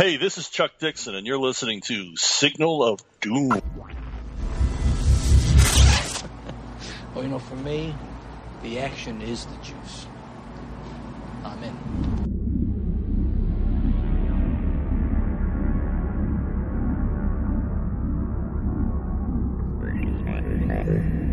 Hey, this is Chuck Dixon, and you're listening to Signal of Doom. Well, you know, for me, the action is the juice. I'm in.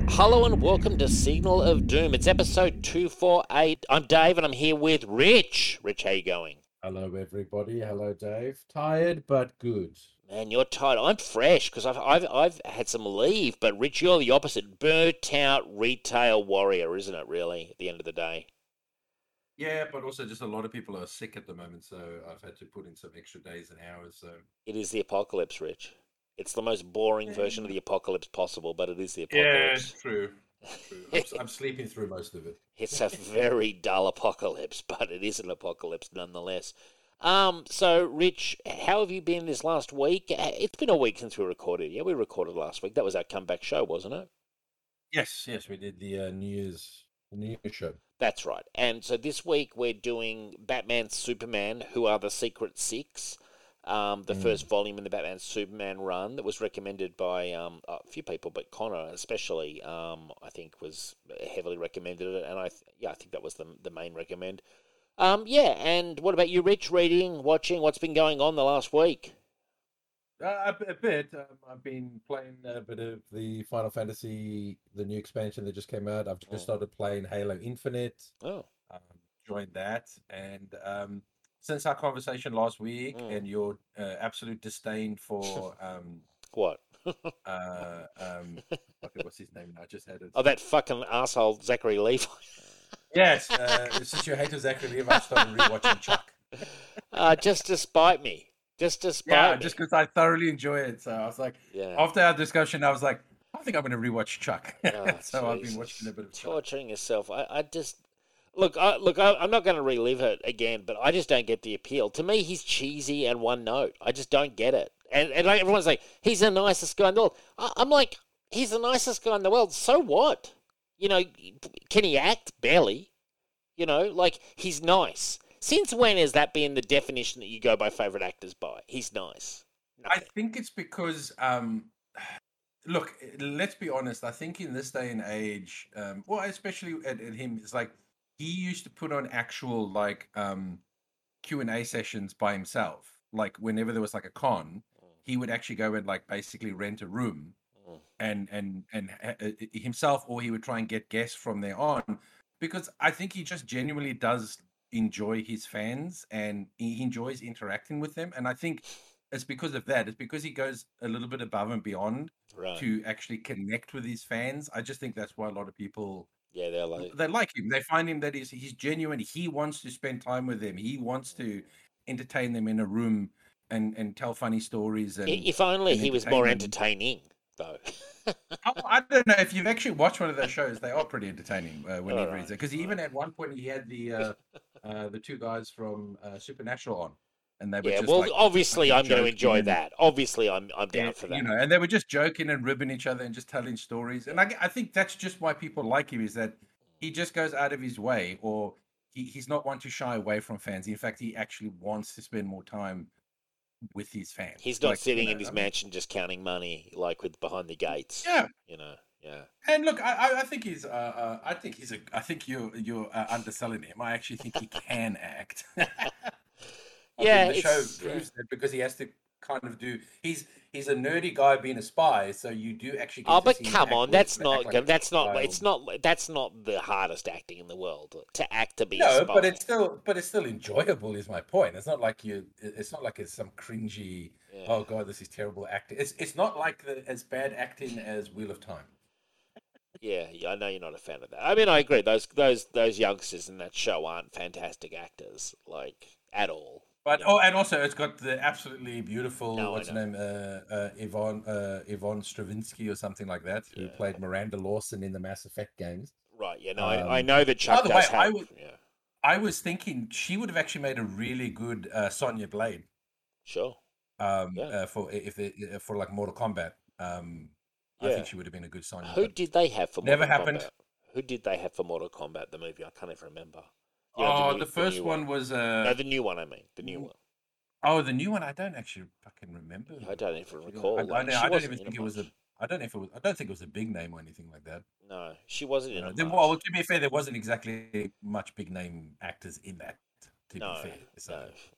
Hello and welcome to Signal of Doom. It's episode 248. I'm Dave and I'm here with Rich. Rich, how you going? Hello, everybody. Hello, Dave. Tired, but good. Man, you're tired. I'm fresh because I've had some leave, but Rich, you're the opposite. Burnt out retail warrior, isn't it, really, at the end of the day? Yeah, but also just a lot of people are sick at the moment, so I've had to put in some extra days and hours. So it is the apocalypse, Rich. It's the most boring version of the apocalypse possible, but it is the apocalypse. Yeah, true. I'm sleeping through most of it. It's a very dull apocalypse, but it is an apocalypse nonetheless. So, Rich, how have you been this last week? It's been a week since we recorded. Yeah, we recorded last week. That was our comeback show, wasn't it? Yes, we did the New Year's show. That's right. And so this week we're doing Batman, Superman, Who Are the Secret Six? The first volume in the Batman Superman run that was recommended by a few people, but Connor especially, I think, was heavily recommended it, and I think that was the main recommend. And what about you, Rich? Reading, watching, what's been going on the last week? A bit. I've been playing a bit of the Final Fantasy, the new expansion that just came out. I've just started playing Halo Infinite. Oh, joined that, and since our conversation last week and your absolute disdain for what? Okay, what's his name? I just had it. Oh, that fucking asshole Zachary Levi. Yes, since you hate Zachary Levi, I started rewatching Chuck. Just to spite me. Just because I thoroughly enjoy it. So I was like, after our discussion, I was like, I think I'm going to rewatch Chuck. Oh, so I've been watching a bit of Chuck. Torturing yourself. I'm not going to relive it again, but I just don't get the appeal. To me, he's cheesy and one note. I just don't get it. And everyone's like, he's the nicest guy in the world. I'm like, he's the nicest guy in the world. So what? You know, can he act? Barely. You know, like, he's nice. Since when has that been the definition that you go by favourite actors by? He's nice. Nothing. I think it's because... look, let's be honest. I think in this day and age, especially at him, it's like, he used to put on actual Q&A sessions by himself. Like whenever there was like a con, he would actually go and like basically rent a room and himself, or he would try and get guests from there on, because I think he just genuinely does enjoy his fans and he enjoys interacting with them. And I think it's because of that. It's because he goes a little bit above and beyond to actually connect with his fans. I just think that's why a lot of people... Yeah, they like him. They find him that he's genuine. He wants to spend time with them. He wants to entertain them in a room and tell funny stories. And if only he was more entertaining, though. I don't know if you've actually watched one of those shows. They are pretty entertaining when he reads it. Because even at one point he had the two guys from Supernatural on. And they were obviously I'm going to enjoy that. Obviously, I'm down for that. You know, and they were just joking and ribbing each other and just telling stories. And I think that's just why people like him, is that he just goes out of his way, or he's not one to shy away from fans. In fact, he actually wants to spend more time with his fans. He's not sitting in his mansion just counting money, like with behind the gates. Yeah, you know. Yeah. And look, I think he's. I think you're underselling him. I actually think he can act. The show proves that, because he has to kind of do. He's a nerdy guy being a spy, so you do actually. Get to see come on! That's not the hardest acting in the world to be a spy. No, but it's still enjoyable. Is my point. It's not like you. It's not like it's some cringy. Yeah. Oh God, this is terrible acting. It's not like as bad acting as Wheel of Time. Yeah, I know you're not a fan of that. I mean, I agree. Those youngsters in that show aren't fantastic actors, at all. But and also it's got the absolutely beautiful what's her name, Yvonne Stravinsky or something like that, who played Miranda Lawson in the Mass Effect games. Right. Yeah. No, I know that Chuck does. By the way, I was thinking she would have actually made a really good Sonya Blade. Sure. For Mortal Kombat, I think she would have been a good Sonya. Who did they have for Mortal Kombat? Never happened. Who did they have for Mortal Kombat? The movie, I can't even remember. You know, the new one was... No, the new one, I mean. The new one. Oh, the new one. I don't actually fucking remember. I don't even recall. I don't think it was a big name or anything like that. No, she wasn't in it. Well, to be fair, there wasn't exactly much big name actors in that. No,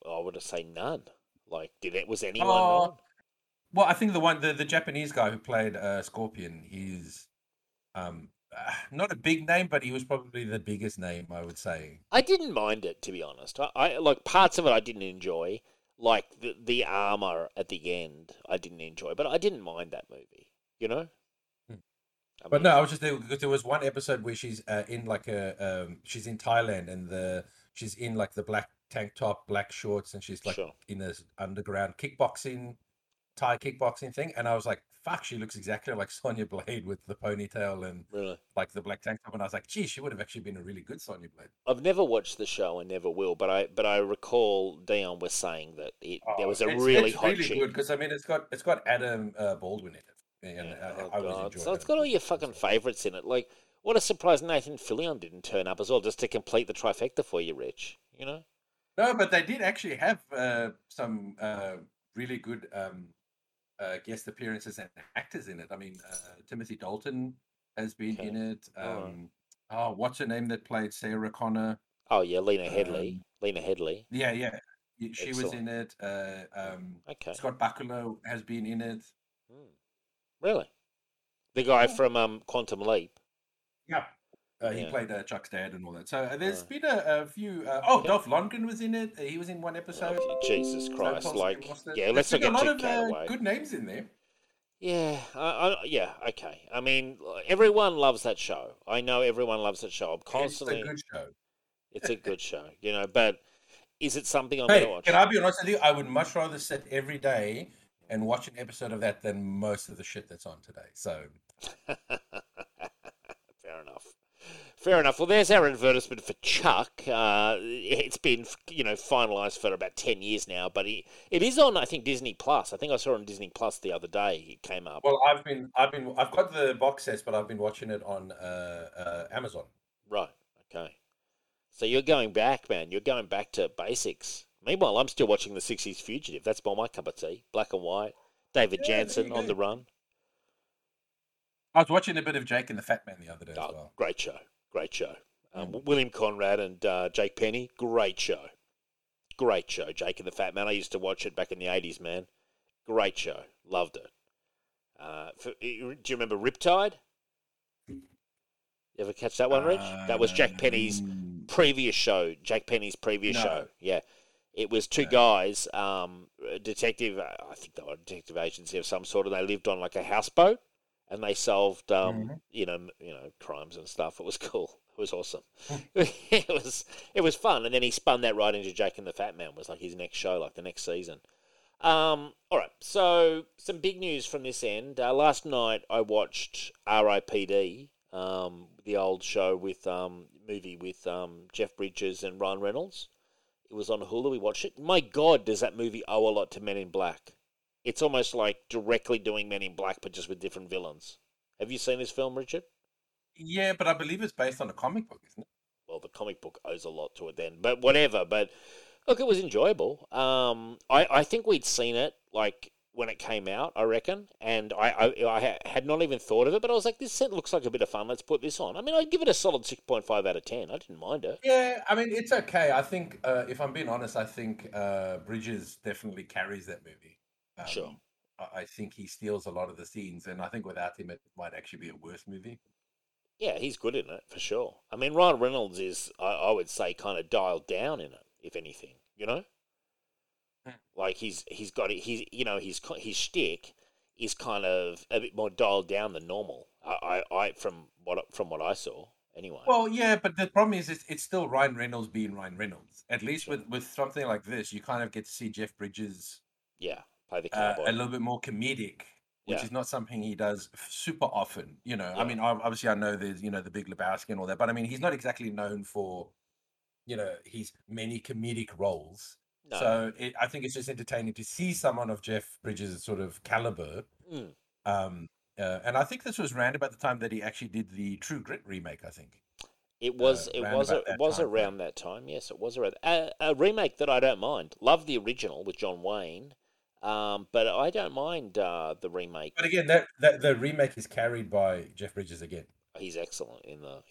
I would have said none. Like, was anyone? On? Well, I think the Japanese guy who played Scorpion, he's not a big name, but he was probably the biggest name, I would say. I didn't mind it, to be honest. I like parts of it I didn't enjoy, like the armor at the end. I didn't enjoy, but I didn't mind that movie. You know. But no, I was just there because there was one episode where she's in like a she's in Thailand and she's in like the black tank top, black shorts, and she's like in this underground kickboxing. Thai kickboxing thing, and I was like, fuck, she looks exactly like Sonya Blade with the ponytail and like the black tank top, and I was like, geez, she would have actually been a really good Sonya Blade. I've never watched the show and never will, but I recall Dion was saying that there was a really hot chick. Good, because I mean it's got Adam Baldwin in it, and I was enjoying it. So it's got all your fucking favourites in it. Like, what a surprise Nathan Fillion didn't turn up as well, just to complete the trifecta for you, Rich, you know? No, but they did actually have some really good guest appearances and actors in it. I mean, Timothy Dalton has been in it. What's her name that played Sarah Connor? Oh yeah, Lena Headey. Yeah, yeah, she was in it. Scott Bakula has been in it. Really, the guy from Quantum Leap. Yeah, he played Chuck's dad and all that. So there's been a few. Dolph Lundgren was in it. He was in one episode. Oh, Jesus Christ! So let's not get too carried away. Good names in there. Yeah, okay. I mean, everyone loves that show. I know everyone loves that show. I'm constantly. It's a good show. It's a good show, you know. But is it something I'm going to watch? Can I be honest with you? I would much rather sit every day and watch an episode of that than most of the shit that's on today. So. Fair enough. Well, there's our advertisement for Chuck. It's been, finalised for about 10 years now, but it is on, I think, Disney Plus. I think I saw it on Disney Plus the other day. It came up. Well, I've got the box sets, but I've been watching it on Amazon. Right. Okay. So you're going back, man. You're going back to basics. Meanwhile, I'm still watching the '60s Fugitive. That's by my cup of tea. Black and white. David Jansen on the run. I was watching a bit of Jake and the Fatman the other day as well. Great show. Great show. William Conrad and Jake Penny, great show. Great show, Jake and the Fatman. I used to watch it back in the 80s, man. Great show. Loved it. Do you remember Riptide? You ever catch that one, Rich? That was Jack Penny's previous show. Show. Yeah. It was two guys, I think they were a detective agency of some sort, and they lived on like a houseboat. And they solved, crimes and stuff. It was cool. It was awesome. It was fun. And then he spun that right into Jake and the Fatman. Was like his next show, like the next season. All right. So some big news from this end. Last night I watched R.I.P.D. The old show with movie with Jeff Bridges and Ryan Reynolds. It was on Hulu. We watched it. My God, does that movie owe a lot to Men in Black? It's almost like directly doing Men in Black, but just with different villains. Have you seen this film, Richard? Yeah, but I believe it's based on a comic book, isn't it? Well, the comic book owes a lot to it then, but whatever. But look, it was enjoyable. I think we'd seen it like when it came out, I reckon, and I had not even thought of it, but I was like, this set looks like a bit of fun. Let's put this on. I mean, I'd give it a solid 6.5 out of 10. I didn't mind it. Yeah, I mean, it's okay. I think, if I'm being honest, Bridges definitely carries that movie. Sure. I think he steals a lot of the scenes, and I think without him, it might actually be a worse movie. Yeah, he's good in it, for sure. I mean, Ryan Reynolds is, I would say, kind of dialed down in it, if anything, you know? Like, he's got it, his shtick is kind of a bit more dialed down than normal, from what I saw, anyway. Well, yeah, but the problem is it's still Ryan Reynolds being Ryan Reynolds. At least with something like this, you kind of get to see Jeff Bridges... Yeah. Play the cowboy. A little bit more comedic, which is not something he does super often. You know, yeah. I mean, obviously I know there's, the Big Lebowski and all that, but I mean, he's not exactly known for, his many comedic roles. No. So I think it's just entertaining to see someone of Jeff Bridges' sort of caliber. Mm. And I think this was around about the time that he actually did the True Grit remake, I think. It was around that time. Yes, it was around a remake that I don't mind. Love the original with John Wayne, but I don't mind the remake. But again, that the remake is carried by Jeff Bridges again. He's excellent in the.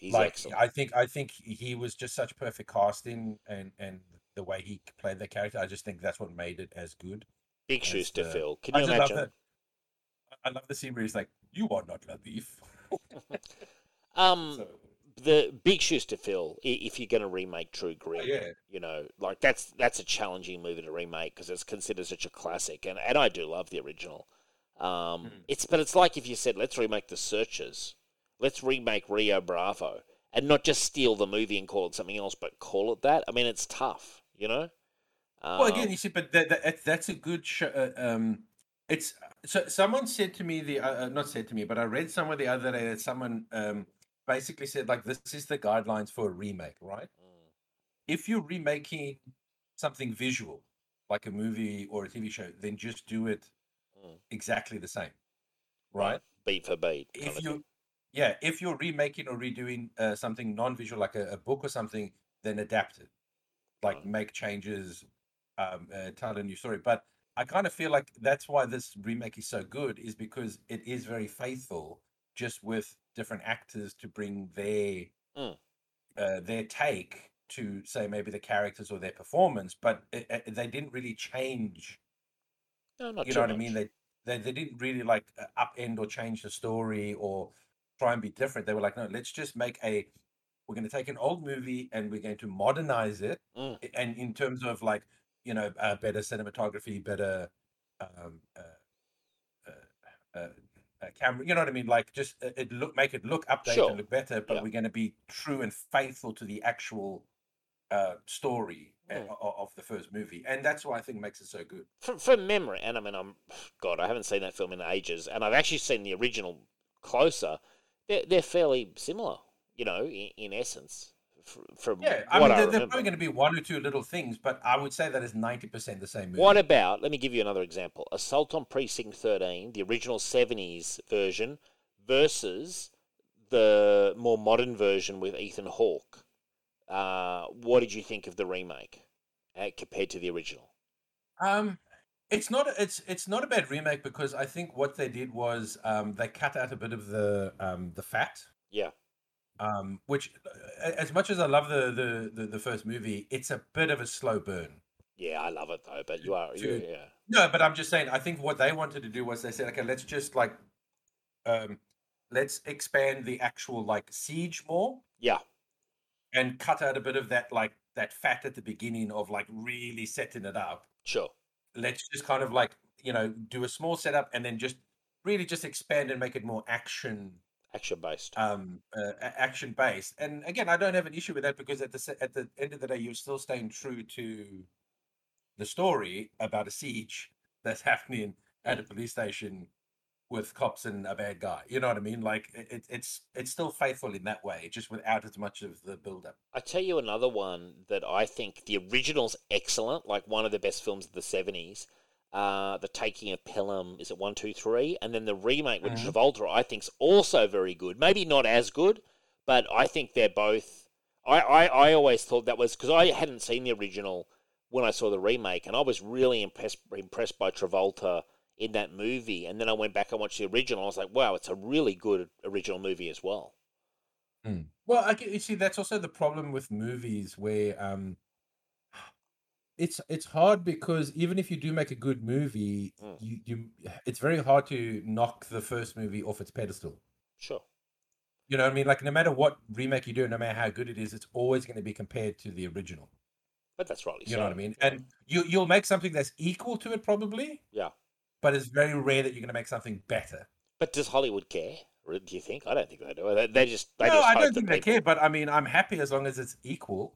I think he was just such perfect casting and the way he played the character. I just think that's what made it as good. Big shoes to fill. Can you imagine? I love the scene where he's like, "You are not Latif." The big shoes to fill if you're going to remake True Grit. Yeah. You know, like that's a challenging movie to remake because it's considered such a classic, and I do love the original. It's like if you said, "Let's remake The Searchers," let's remake Rio Bravo, and not just steal the movie and call it something else, but call it that. I mean, it's tough, you know. Well, again, you see, but that's a good show. It's so someone said to me but I read somewhere the other day that someone basically said, like, this is the guidelines for a remake, right? Mm. If you're remaking something visual, like a movie or a TV show, then just do it exactly the same, right? Beat for beat. If you're remaking or redoing something non-visual, like a book or something, then adapt it, like make changes, tell a new story. But I kind of feel like that's why this remake is so good, is because it is very faithful, just with different actors to bring their take to, say, maybe the characters or their performance, but they didn't really change. No, not you know much. What I mean? They didn't really like upend or change the story or try and be different. They were like, no, let's just we're going to take an old movie and we're going to modernize it. And in terms of like, you know, better cinematography, better camera, you know what I mean? Like, just make it look updated, sure, and look better, but we're going to be true and faithful to the actual story of the first movie, and that's why I think makes it so good. For memory, and I mean, I haven't seen that film in ages, and I've actually seen the original closer. They're fairly similar, you know, in essence. There's probably going to be one or two little things, but I would say that is 90% the same movie. What about, let me give you another example, Assault on Precinct 13, the original 70s version, versus the more modern version with Ethan Hawke. What did you think of the remake compared to the original? It's not a bad remake, because I think what they did was they cut out a bit of the fat. Yeah. Which, as much as I love the first movie, it's a bit of a slow burn. Yeah, I love it though. But no, but I'm just saying, I think what they wanted to do was they said, okay, let's just like, let's expand the actual like siege more. Yeah, and cut out a bit of that like that fat at the beginning of like really setting it up. Sure. Let's just kind of like, you know, do a small setup and then just really just expand and make it more action based. And again, I don't have an issue with that, because at the end of the day, you're still staying true to the story about a siege that's happening at a police station with cops and a bad guy. You know what I mean? Like it's still faithful in that way, just without as much of the build-up. I tell you another one that I think the original's excellent, like one of the best films of the 70s. The Taking of Pelham, is it 1, 2, 3? And then the remake with Travolta, I think, is also very good. Maybe not as good, but I think they're both. I always thought that was because I hadn't seen the original when I saw the remake, and I was really impressed by Travolta in that movie. And then I went back and watched the original. And I was like, wow, it's a really good original movie as well. Mm. Well, you see, that's also the problem with movies where. It's hard, because even if you do make a good movie, it's very hard to knock the first movie off its pedestal. Sure. You know what I mean? Like, no matter what remake you do, no matter how good it is, it's always going to be compared to the original. But that's right. You know what I mean? And you'll make something that's equal to it, probably. Yeah. But it's very rare that you're going to make something better. But does Hollywood care? Do you think? I don't think they do. I don't think they care. But I mean, I'm happy as long as it's equal.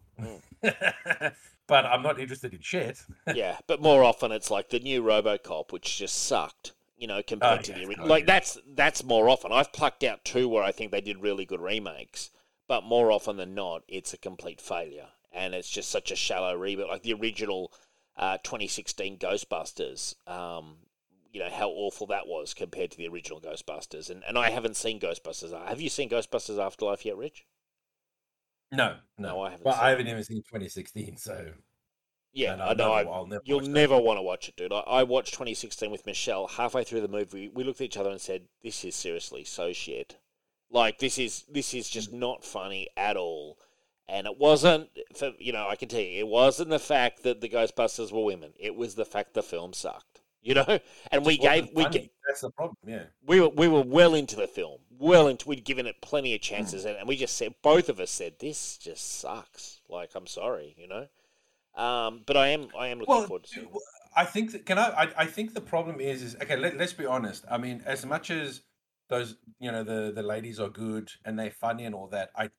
But I'm not interested in shit. Yeah, but more often it's like the new RoboCop, which just sucked, you know, compared to the original. Like that's more often. I've plucked out two where I think they did really good remakes, but more often than not, it's a complete failure, and it's just such a shallow reboot. Like the original 2016 Ghostbusters. You know how awful that was compared to the original Ghostbusters, and I haven't seen Ghostbusters. Have you seen Ghostbusters Afterlife yet, Rich? No, I haven't. But I haven't even seen 2016, so yeah, I know. You'll never want to watch it, dude. I watched 2016 with Michelle. Halfway through the movie, we looked at each other and said, "This is seriously so shit. Like this is just not funny at all." And it wasn't, I can tell you, it wasn't the fact that the Ghostbusters were women. It was the fact the film sucked. You know, and that's the problem. Yeah, we were well into the film, we'd given it plenty of chances, and we just said, both of us said, this just sucks. Like, I'm sorry, you know. But I am looking forward to seeing it. I think that, I think the problem is okay. Let's be honest. I mean, as much as those, the ladies are good and they're funny and all that, I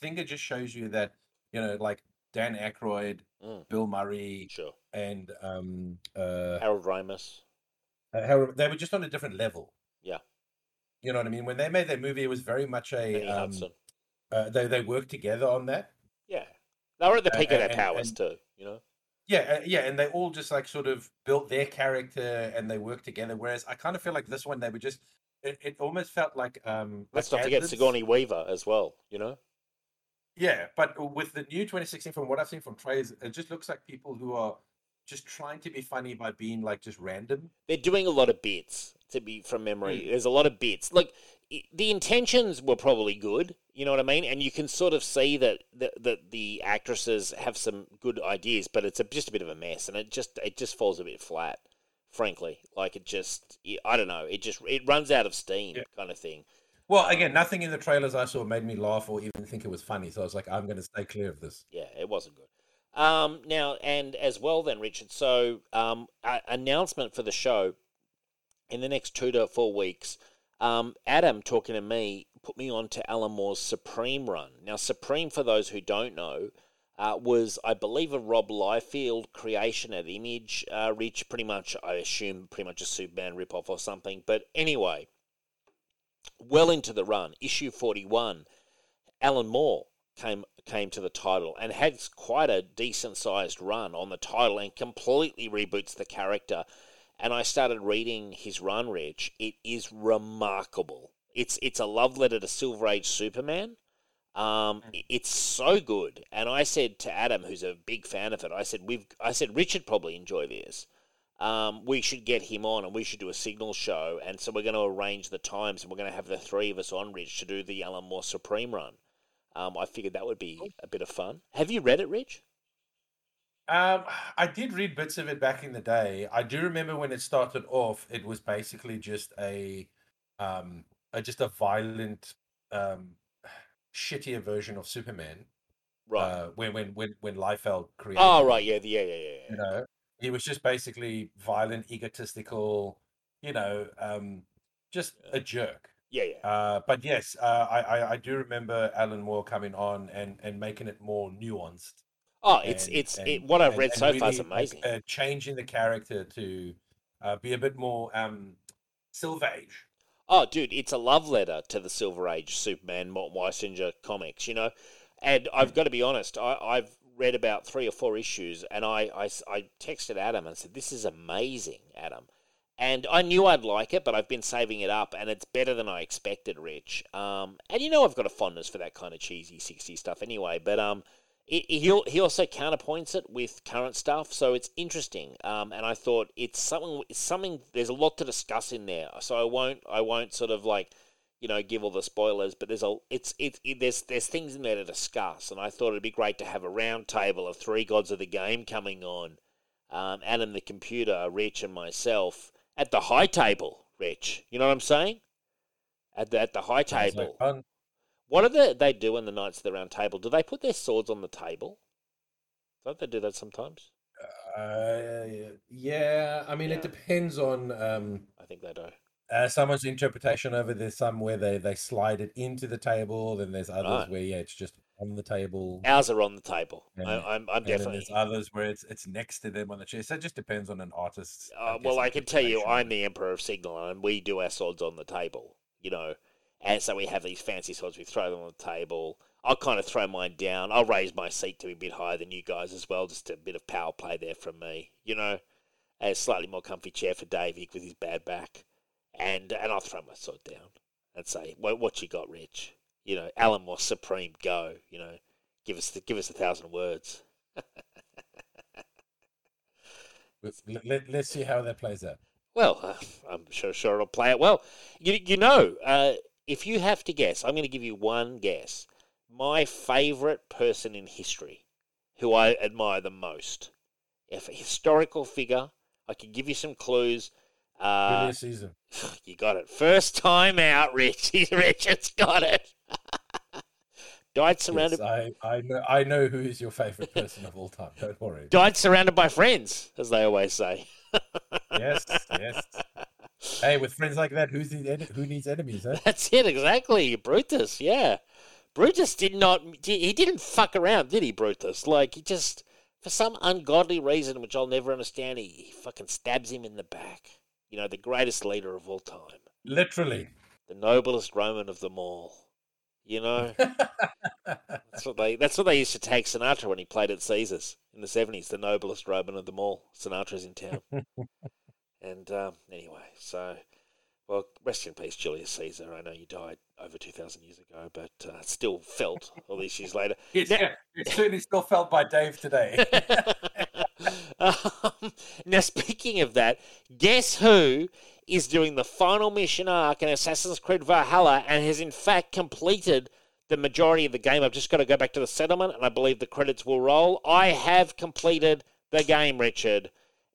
think it just shows you that, like Dan Aykroyd, Bill Murray, sure, and Harold Ramis. They were just on a different level. Yeah, you know what I mean. When they made that movie, it was very much a. They worked together on that. Yeah, they were at the peak of their powers too. You know. Yeah, and they all just like sort of built their character and they worked together. Whereas I kind of feel like this one, they were just. It almost felt like. Let's not forget Sigourney Weaver as well. You know. Yeah, but with the new 2016, from what I've seen from trailers, it just looks like people who are just trying to be funny by being like just random. They're doing a lot of bits, to be from memory. There's a lot of bits. Like the intentions were probably good, you know what I mean? And you can sort of see that the actresses have some good ideas, but it's just a bit of a mess, and it just falls a bit flat, frankly. Like it just, I don't know, it runs out of steam, kind of thing. Well, again, nothing in the trailers I saw made me laugh or even think it was funny. So I was like, I'm going to stay clear of this. Yeah, it wasn't good. Now, and as well then, Richard, so announcement for the show in the next 2 to 4 weeks, Adam talking to me put me on to Alan Moore's Supreme run. Now, Supreme, for those who don't know, was, I believe, a Rob Liefeld creation at Image. Rich, pretty much a Superman ripoff or something. But anyway... well into the run, issue 41, Alan Moore came to the title and has quite a decent-sized run on the title and completely reboots the character. And I started reading his run, Rich. It is remarkable. It's a love letter to Silver Age Superman. It's so good. And I said to Adam, who's a big fan of it, I said Richard probably enjoy this. We should get him on and we should do a Signal show. And so we're going to arrange the times and we're going to have the three of us on, Rich, to do the Alan Moore Supreme run. I figured that would be a bit of fun. Have you read it, Rich? I did read bits of it back in the day. I do remember when it started off, it was basically just a violent, shittier version of Superman. Right. When Liefeld created. Oh, right. Yeah. You know? He was just basically violent, egotistical, just a jerk. Yeah. But yes, I do remember Alan Moore coming on and making it more nuanced. Oh, what I've read so far is amazing. Changing the character to be a bit more Silver Age. Oh, dude, it's a love letter to the Silver Age Superman, Mort Weisinger comics, you know. And I've got to be honest, I've read about 3 or 4 issues, and I texted Adam and said, this is amazing, Adam. And I knew I'd like it, but I've been saving it up, and it's better than I expected, Rich. And I've got a fondness for that kind of cheesy 60s stuff anyway, but he also counterpoints it with current stuff, so it's interesting. And I thought it's something there's a lot to discuss in there, so I won't sort of like... give all the spoilers, but there's things in there to discuss, and I thought it'd be great to have a round table of 3 gods of the game coming on, Adam the computer, Rich, and myself at the high table, Rich. You know what I'm saying? At the high table. What do they do on the Knights of the Round Table? Do they put their swords on the table? Don't they do that sometimes? It depends on. I think they do. Someone's interpretation of it. There's some where they slide it into the table. Then there's others where it's just on the table. Ours are on the table. Yeah. I'm definitely. There's others where it's next to them on the chair. So it just depends on an artist's. I can tell you, I'm the Emperor of Signal, and we do our swords on the table. And so we have these fancy swords. We throw them on the table. I'll kind of throw mine down. I'll raise my seat to be a bit higher than you guys as well. Just a bit of power play there from me. A slightly more comfy chair for Davey with his bad back. And I'll throw my sword down and say, what you got, Rich? Alan Moore Supreme, go. Give us 1,000 words. Let's see how that plays out. Well, I'm sure it'll play out well. You know, if you have to guess, I'm going to give you one guess. My favourite person in history, who I admire the most, if a historical figure, I can give you some clues. Julius Caesar. You got it. First time out, Rich. Richard's got it. Died surrounded. Yes, I know who is your favourite person of all time. Don't worry. Died surrounded by friends, as they always say. Yes. Hey, with friends like that, who needs enemies? Eh? That's it, exactly. Brutus, yeah. Brutus didn't fuck around, did he? Brutus, like he just, for some ungodly reason which I'll never understand, he fucking stabs him in the back. You know, the greatest leader of all time. Literally, the noblest Roman of them all. You know, that's what they used to tag Sinatra when he played at Caesars in the 70s. The noblest Roman of them all. Sinatra's in town. And anyway, so, well, rest in peace, Julius Caesar. I know you died over 2,000 years ago, but still felt all these years later. It's certainly still felt by Dave today. Now, speaking of that, guess who is doing the final mission arc in Assassin's Creed Valhalla and has in fact completed the majority of the game? I've just got to go back to the settlement, and I believe the credits will roll. I have completed the game, Richard.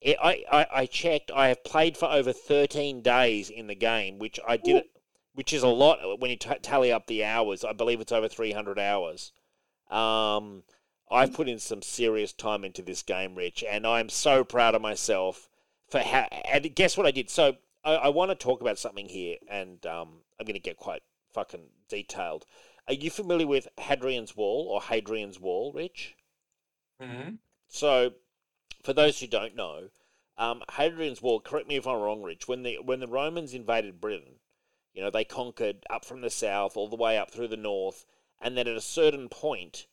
I checked. I have played for over 13 days in the game, which I did, which is a lot when you tally up the hours. I believe it's over 300 hours. I've put in some serious time into this game, Rich, and I'm so proud of myself for how. And guess what I did? So I want to talk about something here, and I'm going to get quite fucking detailed. Are you familiar with Hadrian's Wall, Rich? Mm-hmm. So, for those who don't know, Hadrian's Wall, correct me if I'm wrong, Rich, when the Romans invaded Britain, you know, they conquered up from the south all the way up through the north, and then at a certain point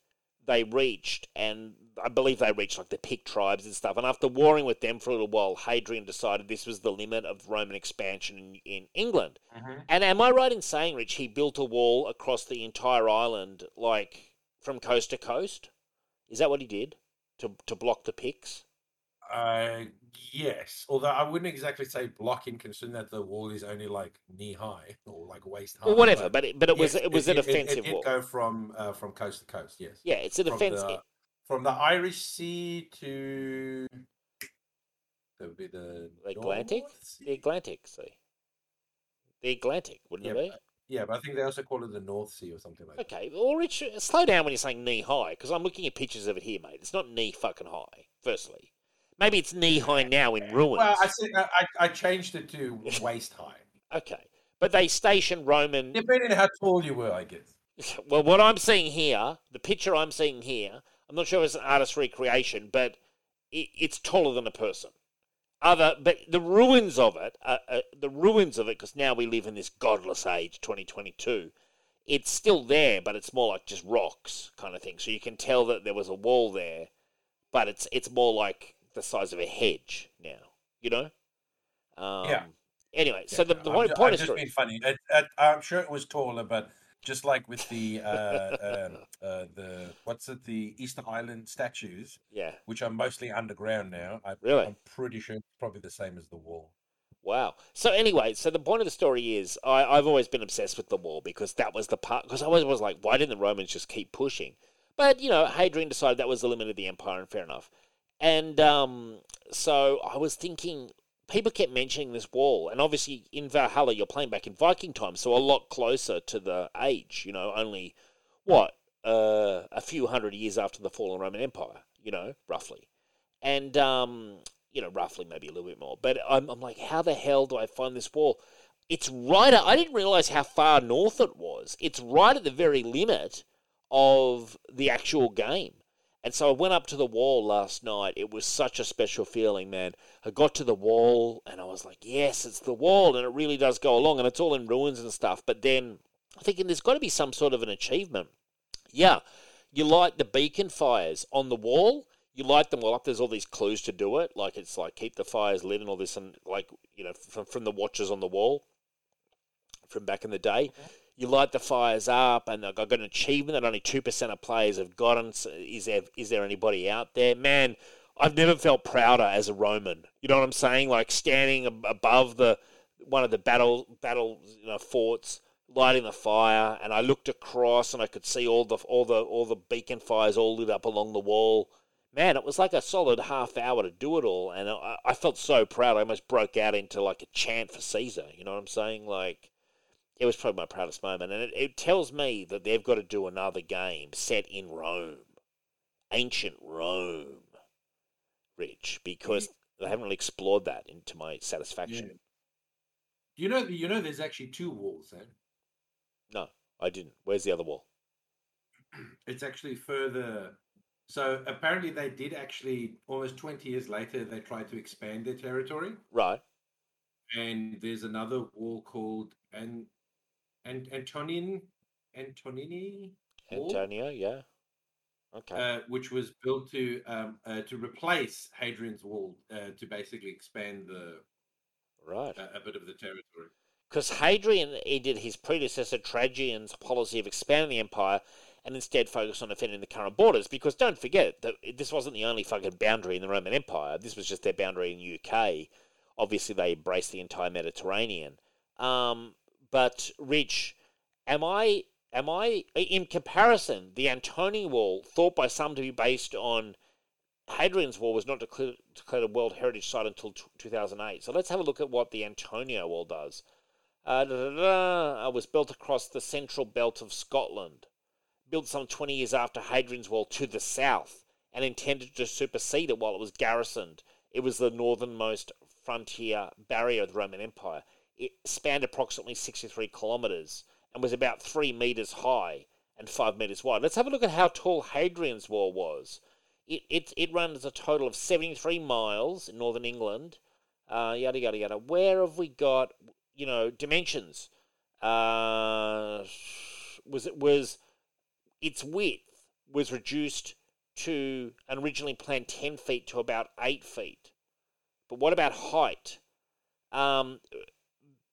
they reached, and I believe they reached like the Pict tribes and stuff. And after warring with them for a little while, Hadrian decided this was the limit of Roman expansion in England. Mm-hmm. And am I right in saying, Rich, he built a wall across the entire island, like from coast to coast? Is that what he did to block the Picts? Yes. Although I wouldn't exactly say blocking, considering that the wall is only like knee high or like waist high. Well, whatever, but it was an offensive wall. It go from coast to coast. Yes. Yeah, it's an offensive. From the Irish Sea to that would be the Atlantic. The Atlantic Sea. The Atlantic, wouldn't it be? Yeah, but I think they also call it the North Sea or something like that. Okay, well, Rich, slow down when you're saying knee high, because I'm looking at pictures of it here, mate. It's not knee fucking high. Firstly. Maybe it's knee-high now in ruins. Well, I changed it to waist-high. Okay. But they stationed Roman... Depending on how tall you were, I guess. Well, what I'm seeing here, the picture I'm seeing here, I'm not sure if it's an artist's recreation, but it's taller than a person. But the ruins of it, because now we live in this godless age, 2022, it's still there, but it's more like just rocks kind of thing. So you can tell that there was a wall there, but it's more like the size of a hedge now, you know? Yeah. Anyway, so the whole point is... It's been funny. I'm sure it was taller, but just like with the... The Easter Island statues, yeah, which are mostly underground now. I'm pretty sure it's probably the same as the wall. Wow. So anyway, so the point of the story is I've always been obsessed with the wall because that was the part... Because I always was like, why didn't the Romans just keep pushing? But, you know, Hadrian decided that was the limit of the empire, and fair enough. And so I was thinking, people kept mentioning this wall. And obviously in Valhalla, you're playing back in Viking times, so a lot closer to the age, you know, only, a few hundred years after the fall of the Roman Empire, you know, roughly. And, you know, roughly maybe a little bit more. But I'm like, how the hell do I find this wall? It's right at, I didn't realize how far north it was. It's right at the very limit of the actual game. And so I went up to the wall last night. It was such a special feeling, man. I got to the wall, and I was like, yes, it's the wall, and it really does go along, and it's all in ruins and stuff. But then I'm thinking there's got to be some sort of an achievement. Yeah, you light the beacon fires on the wall. You light them all up. There's all these clues to do it. Like, it's like keep the fires lit and all this, and like, you know, from the watchers on the wall from back in the day. you light the fires up, and I got an achievement that only 2% of players have gotten. So is there anybody out there? Man, I've never felt prouder as a Roman. You know what I'm saying? Like standing above one of the battle forts, lighting the fire, and I looked across and I could see all the beacon fires all lit up along the wall. Man, it was like a solid half hour to do it all, and I felt so proud. I almost broke out into like a chant for Caesar. You know what I'm saying? Like, it was probably my proudest moment, and it tells me that they've got to do another game set in Rome, ancient Rome, Rich, because they haven't really explored that into my satisfaction. Yeah. You know, there's actually two walls, then. No, I didn't. Where's the other wall? It's actually further. So apparently they did actually, almost 20 years later, they tried to expand their territory. Right. And there's another wall called Antonine Wall? Antonio, yeah. Okay. Which was built to replace Hadrian's Wall to basically expand the... Right. A bit of the territory. Because Hadrian, he did his predecessor Trajan's policy of expanding the empire and instead focused on defending the current borders. Because don't forget, that this wasn't the only fucking boundary in the Roman Empire. This was just their boundary in the UK. Obviously, they embraced the entire Mediterranean. But, Rich, am I in comparison, the Antonine Wall, thought by some to be based on Hadrian's Wall, was not declared a World Heritage Site until 2008. So let's have a look at what the Antonio Wall does. It was built across the central belt of Scotland, built some 20 years after Hadrian's Wall to the south, and intended to supersede it while it was garrisoned. It was the northernmost frontier barrier of the Roman Empire. It spanned approximately 63 kilometres and was about 3 metres high and 5 metres wide. Let's have a look at how tall Hadrian's Wall was. It runs a total of 73 miles in northern England, yada, yada, yada. Where have we got, dimensions? Its width was reduced to, and originally planned 10 feet to about 8 feet. But what about height?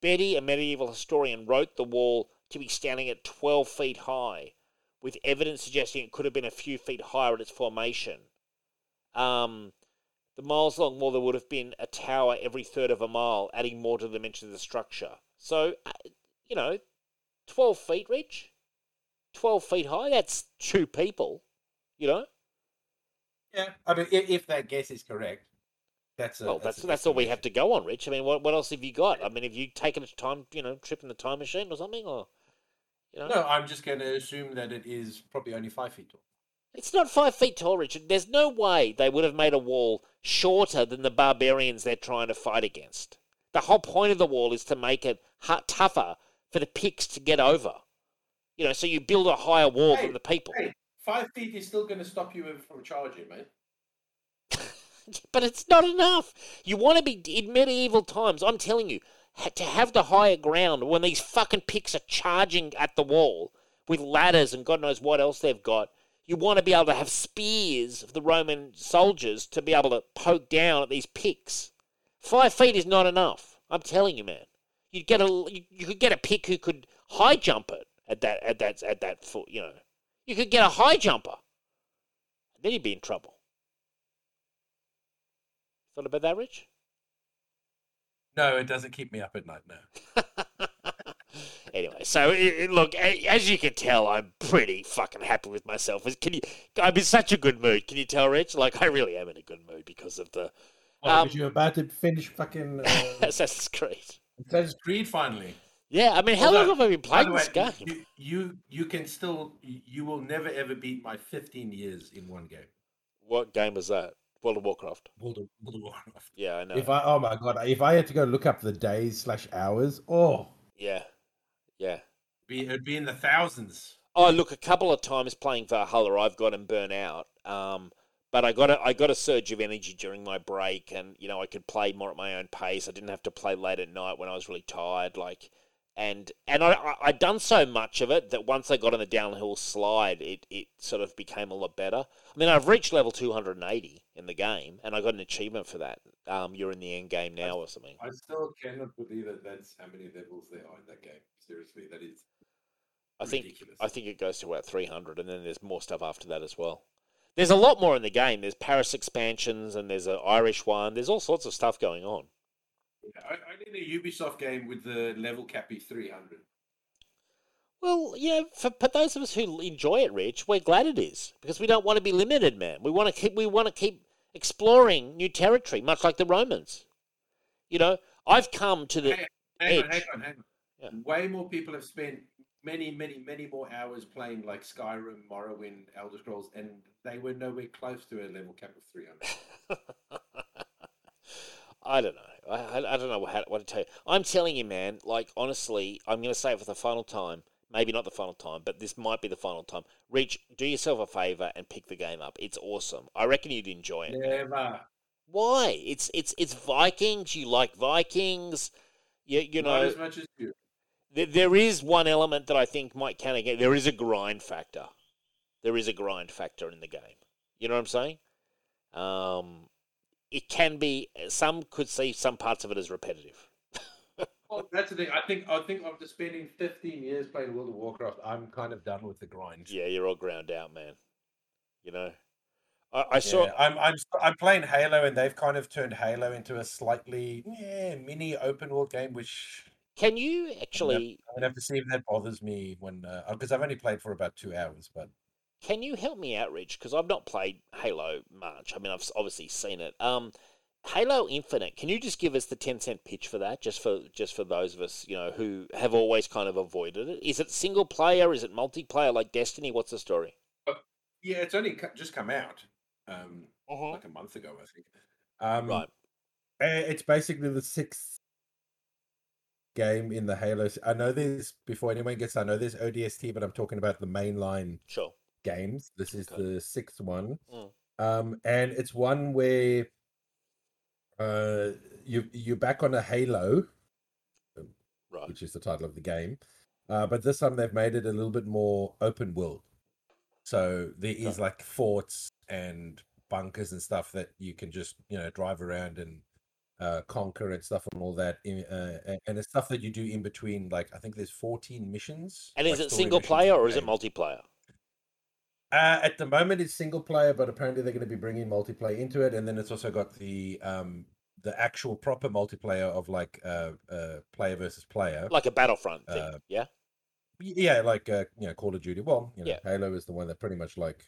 Betty, a medieval historian, wrote the wall to be standing at 12 feet high, with evidence suggesting it could have been a few feet higher at its formation. The miles-long wall, there would have been a tower every third of a mile, adding more to the dimensions of the structure. So, 12 feet, Rich? 12 feet high? That's 2 people, Yeah, I mean, if that guess is correct, that's all we have to go on, Rich. I mean, what else have you got? I mean, have you taken a time, trip in the time machine or something, or... No, I'm just going to assume that it is probably only 5 feet tall. It's not 5 feet tall, Richard. There's no way they would have made a wall shorter than the barbarians they're trying to fight against. The whole point of the wall is to make it tougher for the Picts to get over. So you build a higher wall than the people. Hey, 5 feet is still going to stop you from charging, mate. But it's not enough. You want to be in medieval times, I'm telling you, to have the higher ground when these fucking Picts are charging at the wall with ladders and God knows what else they've got. You want to be able to have spears of the Roman soldiers to be able to poke down at these Picts. 5 feet is not enough. I'm telling you, man. You could get a Pict who could high jump it at that foot. You could get a high jumper. Then you'd be in trouble. Thought about that, Rich? No, it doesn't keep me up at night, no. Anyway, so look, as you can tell, I'm pretty fucking happy with myself. I'm in such a good mood. Can you tell, Rich? Like, I really am in a good mood because of the... because you're about to finish fucking... Assassin's Creed. Assassin's Creed, finally. Yeah, I mean, how long have I been playing this game? You can still... You will never, ever beat my 15 years in one game. What game was that? World of Warcraft. World of Warcraft. Yeah, I know. Oh my God, if I had to go look up the days /hours, yeah, it'd be in the thousands. Oh, look, a couple of times playing Valhalla, I've got and burn out. But I got a surge of energy during my break, and I could play more at my own pace. I didn't have to play late at night when I was really tired, like. And I'd done so much of it that once I got on the downhill slide, it sort of became a lot better. I mean, I've reached level 280 in the game, and I got an achievement for that. You're in the end game now or something. I still cannot believe that that's how many levels there are in that game. Seriously, that is I think it goes to about 300, and then there's more stuff after that as well. There's a lot more in the game. There's Paris expansions, and there's an Irish one. There's all sorts of stuff going on. Yeah, I need a Ubisoft game with the level cap be 300. Well, you know, for those of us who enjoy it, Rich, we're glad it is, because we don't want to be limited, man. We want to keep exploring new territory, much like the Romans. You know, I've come to the edge. Hang on. Yeah. Way more people have spent many, many, many more hours playing like Skyrim, Morrowind, Elder Scrolls, and they were nowhere close to a level cap of 300. I don't know. I don't know what to tell you. I'm telling you, man, like, honestly, I'm going to say it for the final time. Maybe not the final time, but this might be the final time. Rich, do yourself a favour and pick the game up. It's awesome. I reckon you'd enjoy it. Never. Why? It's Vikings. You like Vikings. You know. Not as much as you. There is one element that I think might count again. There is a grind factor. There is a grind factor in the game. You know what I'm saying? It can be. Some could see some parts of it as repetitive. Well, that's the thing. I think after spending 15 years playing World of Warcraft, I'm kind of done with the grind. Yeah, you're all ground out, man. You know, I saw. Yeah, I'm playing Halo, and they've kind of turned Halo into a slightly mini open world game, which. Can you actually? I'm gonna have to see if that bothers me when because I've only played for about 2 hours. But can you help me out, Rich? Because I've not played Halo much. I mean, I've obviously seen it. Halo Infinite. Can you just give us the 10-cent pitch for that? Just for those of us, you know, who have always kind of avoided it. Is it single player? Is it multiplayer like Destiny? What's the story? Yeah, it's only just come out like a month ago, I think. Right. It's basically the sixth game in the Halo. I know there's, before anyone gets, I know there's ODST, but I'm talking about the mainline games. This is the sixth one, and it's one where you're back on a Halo, right, which is the title of the game, but this time they've made it a little bit more open world. So there is like forts and bunkers and stuff that you can just drive around and. Conquer and stuff and all that, and it's stuff that you do in between. Like I think there's 14 missions. And is it single player or is it multiplayer? At the moment, it's single player, but apparently they're going to be bringing multiplayer into it. And then it's also got the actual proper multiplayer of like player versus player, like a Battlefront thing. Yeah, like Call of Duty. Well, Halo is the one that pretty much like.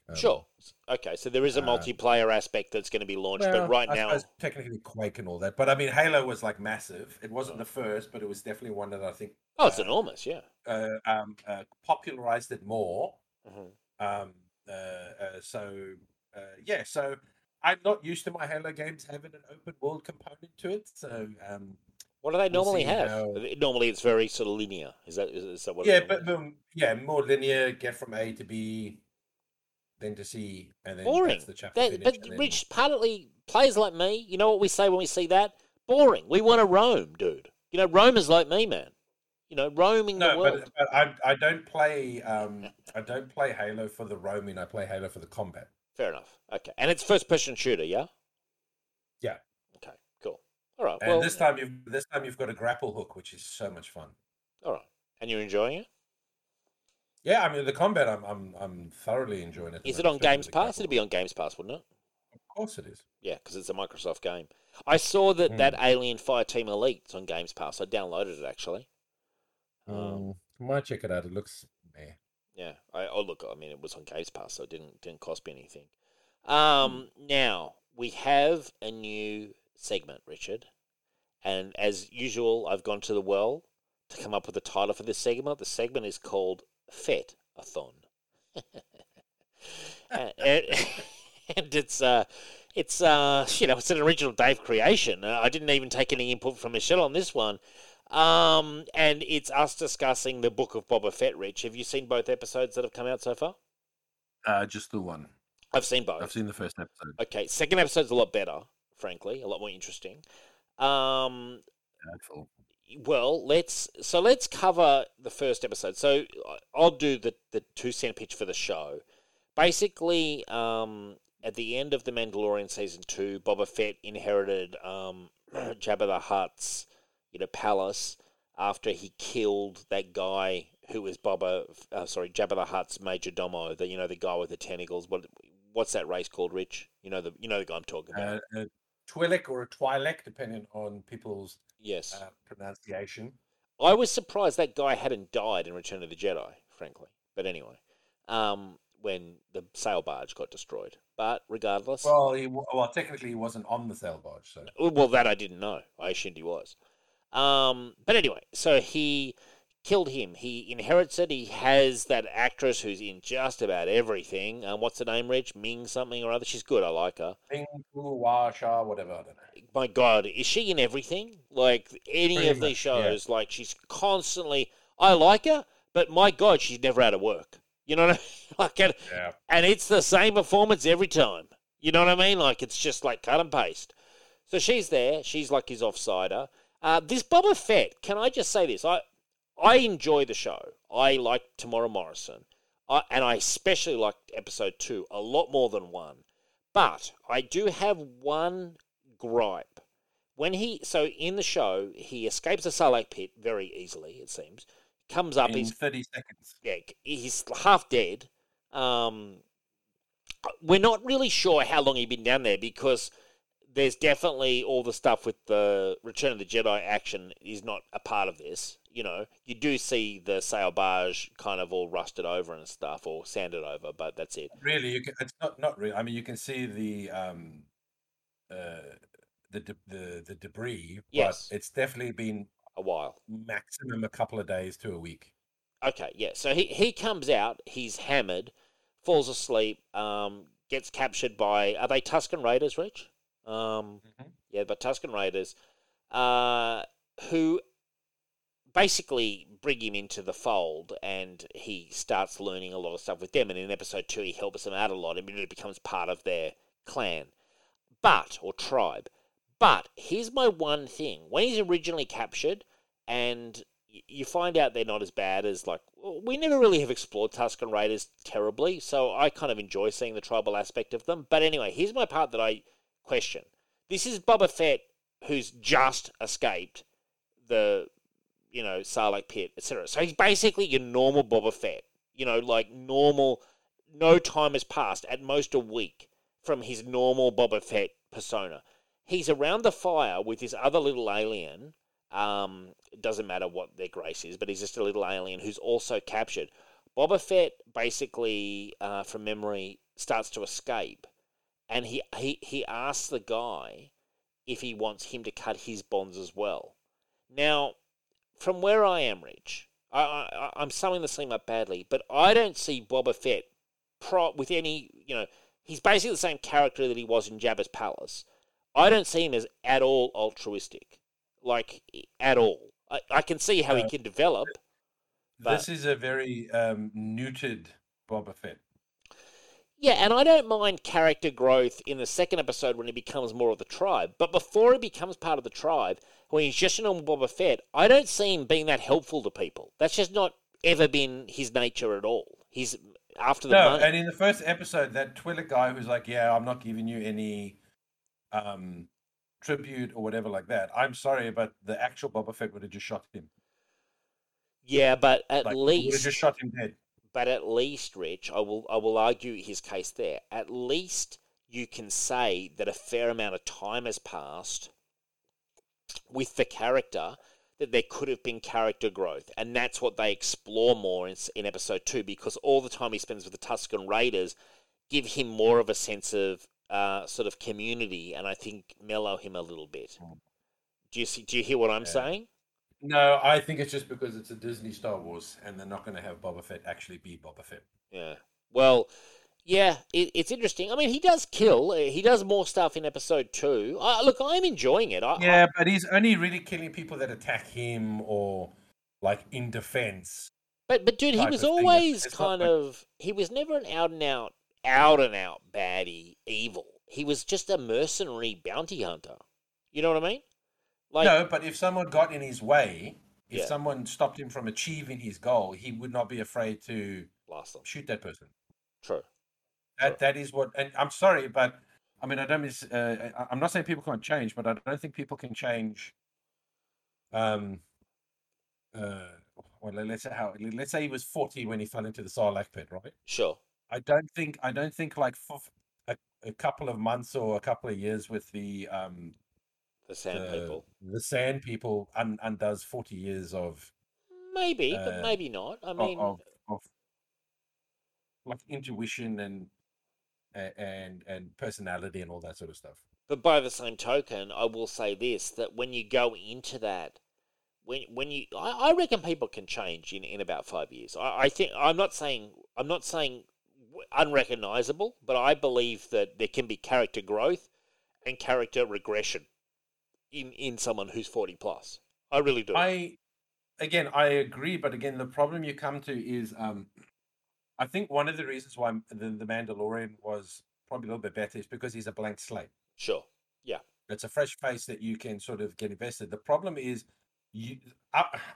Okay, so there is a multiplayer aspect that's going to be launched, but right now it's technically Quake and all that. But I mean, Halo was like massive. It wasn't the first, but it was definitely one that I think. Oh, it's enormous, yeah. Popularized it more. So I'm not used to my Halo games having an open world component to it, so. What do they normally have? Normally, it's very sort of linear. Is that what? Yeah, more linear. Get from A to B, then to C, and then boring. That's the chapter. Rich, partly players like me, you know what we say when we see that? Boring. We want to roam, dude. You know, roamers like me, man. You know, roaming the world. But I don't play. I don't play Halo for the roaming. I play Halo for the combat. Fair enough. Okay, and it's first-person shooter, yeah. Yeah. All right. And well, this time you've got a grapple hook, which is so much fun. All right. And you're enjoying it? Yeah, I mean the combat I'm thoroughly enjoying it. Is it on Games Pass? It'd be on Games Pass, wouldn't it? Of course it is. Yeah, because it's a Microsoft game. I saw that Alien Fireteam Elite's on Games Pass. I downloaded it actually. Might check it out. It looks meh. Yeah. It was on Games Pass, so it didn't cost me anything. Now we have a new segment, Richard, and as usual I've gone to the well to come up with a title for this segment. The segment is called Fet-a-thon. and it's an original Dave creation. I didn't even take any input from Michelle on this one, and it's us discussing the Book of Boba Fett. Rich, have you seen both episodes that have come out so far? Just the one. I've seen both. I've seen the first episode. Okay, second episode's a lot better, frankly, a lot more interesting. Well, let's cover the first episode. So I'll do the 2-cent pitch for the show. Basically, at the end of The Mandalorian Season 2, Boba Fett inherited Jabba the Hutt's palace. after he killed that guy who was Jabba the Hutt's majordomo, the guy with the tentacles. What's that race called, Rich? You know the guy I'm talking about. A Twi'lek or a Twi'lek, depending on people's pronunciation. I was surprised that guy hadn't died in Return of the Jedi, frankly. But anyway, when the sail barge got destroyed. But regardless... Well, technically he wasn't on the sail barge. So. Well, that I didn't know. I assumed he was. But anyway, so he killed him. He inherits it. He has that actress who's in just about everything. What's her name, Rich? Ming something or other? She's good. I like her. Ming, Hua, Sha, whatever. I don't know. My God, is she in everything? Like, any Pretty of much, these shows, yeah. Like, she's constantly... I like her, but my God, she's never out of work. You know what I mean? Like, and it's the same performance every time. You know what I mean? Like, it's just like cut and paste. So she's there. She's like his offsider. This Boba Fett, can I just say this? I enjoy the show. I like Tamora Morrison. And I especially liked episode 2 a lot more than 1. But I do have one gripe. So in the show, he escapes the Sarlacc pit very easily, it seems. Comes up. He's 30 seconds. Yeah, he's half dead. We're not really sure how long he'd been down there because... There's definitely all the stuff with the Return of the Jedi action is not a part of this. You do see the sail barge kind of all rusted over and stuff or sanded over, but that's it. Really, it's not really. I mean, you can see the debris. Yes, but it's definitely been a while, maximum a couple of days to a week. Okay, yeah. So he comes out. He's hammered, falls asleep, gets captured by are they Tusken Raiders, Rich? Yeah, but Tusken Raiders, who basically bring him into the fold, and he starts learning a lot of stuff with them. And in episode 2, he helps them out a lot, and really becomes part of their clan, or tribe. But here's my one thing: when he's originally captured, and you find out they're not as bad as we never really have explored Tusken Raiders terribly, so I kind of enjoy seeing the tribal aspect of them. But anyway, here's my part that I question. This is Boba Fett who's just escaped the, Sarlacc pit, etc. So he's basically your normal Boba Fett, normal, no time has passed, at most a week from his normal Boba Fett persona. He's around the fire with this other little alien, it doesn't matter what their grace is, but he's just a little alien who's also captured. Boba Fett basically, from memory, starts to escape. And he asks the guy if he wants him to cut his bonds as well. Now, from where I am, Rich, I'm summing the scene up badly, but I don't see Boba Fett with any, he's basically the same character that he was in Jabba's Palace. I don't see him as at all altruistic, at all. I can see how he can develop. This is a very neutered Boba Fett. Yeah, and I don't mind character growth in the second episode when he becomes more of the tribe. But before he becomes part of the tribe, when he's just a normal Boba Fett, I don't see him being that helpful to people. That's just not ever been his nature at all. He's after the money. And in the first episode, that Twi'lek guy who's like, yeah, I'm not giving you any tribute or whatever like that. I'm sorry, but the actual Boba Fett would have just shot him. Yeah, but at least... He would have just shot him dead. But at least, Rich, I will argue his case there. At least you can say that a fair amount of time has passed with the character, that there could have been character growth. And that's what they explore more in episode 2, because all the time he spends with the Tusken Raiders give him more of a sense of sort of community, and I think mellow him a little bit. Do you hear what I'm saying? No, I think it's just because it's a Disney Star Wars and they're not going to have Boba Fett actually be Boba Fett. Yeah. Well, yeah, it's interesting. I mean, he does kill. He does more stuff in episode 2. Look, I'm enjoying it. But he's only really killing people that attack him or, in defense. But dude, he was always he was never an out-and-out baddie evil. He was just a mercenary bounty hunter. You know what I mean? No, but if someone got in his way, someone stopped him from achieving his goal, he would not be afraid to shoot that person. True. That is what... And I'm sorry, but... I mean, I'm not saying people can't change, but I don't think people can change well, let's say he was 40 when he fell into the Sarlacc pit, right? Sure. I don't think like for a couple of months or a couple of years with the sand people. The sand people undoes 40 years of maybe, but maybe not. I mean, of like intuition and personality and all that sort of stuff. But by the same token, I will say this, that when you go into that, when you I reckon people can change in about 5 years. I'm not saying unrecognizable, but I believe that there can be character growth and character regression in someone who's 40 plus. I really do. I agree, but again, the problem you come to is I think one of the reasons why the Mandalorian was probably a little bit better is because he's a blank slate. Sure. Yeah. It's a fresh face that you can sort of get invested. The problem is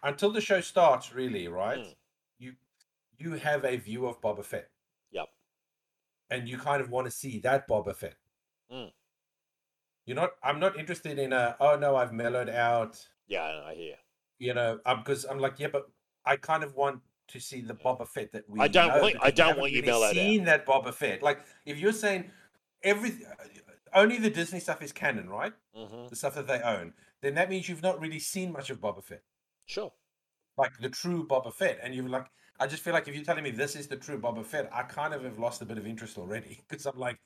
until the show starts, really, right? Mm. You have a view of Boba Fett. Yep. And you kind of want to see that Boba Fett. Mm. I'm not interested in oh no, I've mellowed out. Yeah, I hear. You know, because I'm like, yeah, but I kind of want to see the Boba Fett that we. I don't want you mellowed out. Seen that Boba Fett? Like, if you're saying everything. Only the Disney stuff is canon, right? Mm-hmm. The stuff that they own. Then that means you've not really seen much of Boba Fett. Sure. Like the true Boba Fett. And you're like, I just feel like if you're telling me this is the true Boba Fett, I kind of have lost a bit of interest already. Because I'm like,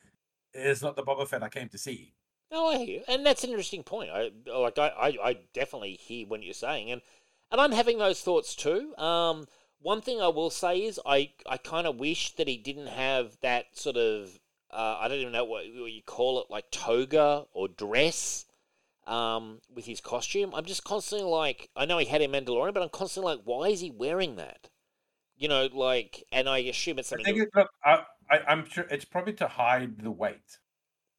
it's not the Boba Fett I came to see. No, I hear. And that's an interesting point. I definitely hear what you're saying. And I'm having those thoughts too. One thing I will say is I kind of wish that he didn't have that sort of... I don't even know what you call it, like toga or dress with his costume. I'm just constantly like, I know he had a Mandalorian, but I'm constantly like, why is he wearing that? You know, like, and I assume it's something... I'm sure it's probably to hide the weight.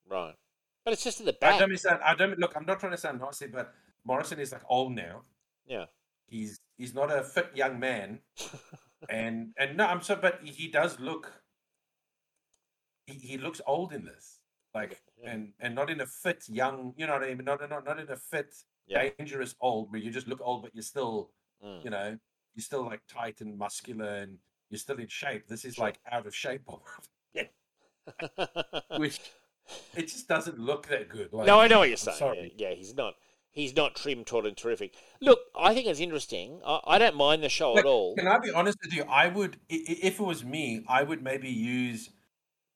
Right. But it's just at the back. I'm not trying to sound nasty, but Morrison is like old now. Yeah. He's not a fit young man. and no, I'm sorry, but he does look... He looks old in this, like, yeah. and not in a fit young, you know what I mean? Not in a fit, yeah. Dangerous old where you just look old, but you're still, you know, you're still like tight and muscular and you're still in shape. This is like out of shape, yeah. Which it just doesn't look that good. Like, no, I know what you're saying. Sorry. Yeah, he's not trim, taut, and terrific. Look, I think it's interesting. I don't mind the show at all. Can I be honest with you? I would, if it was me, I would maybe use.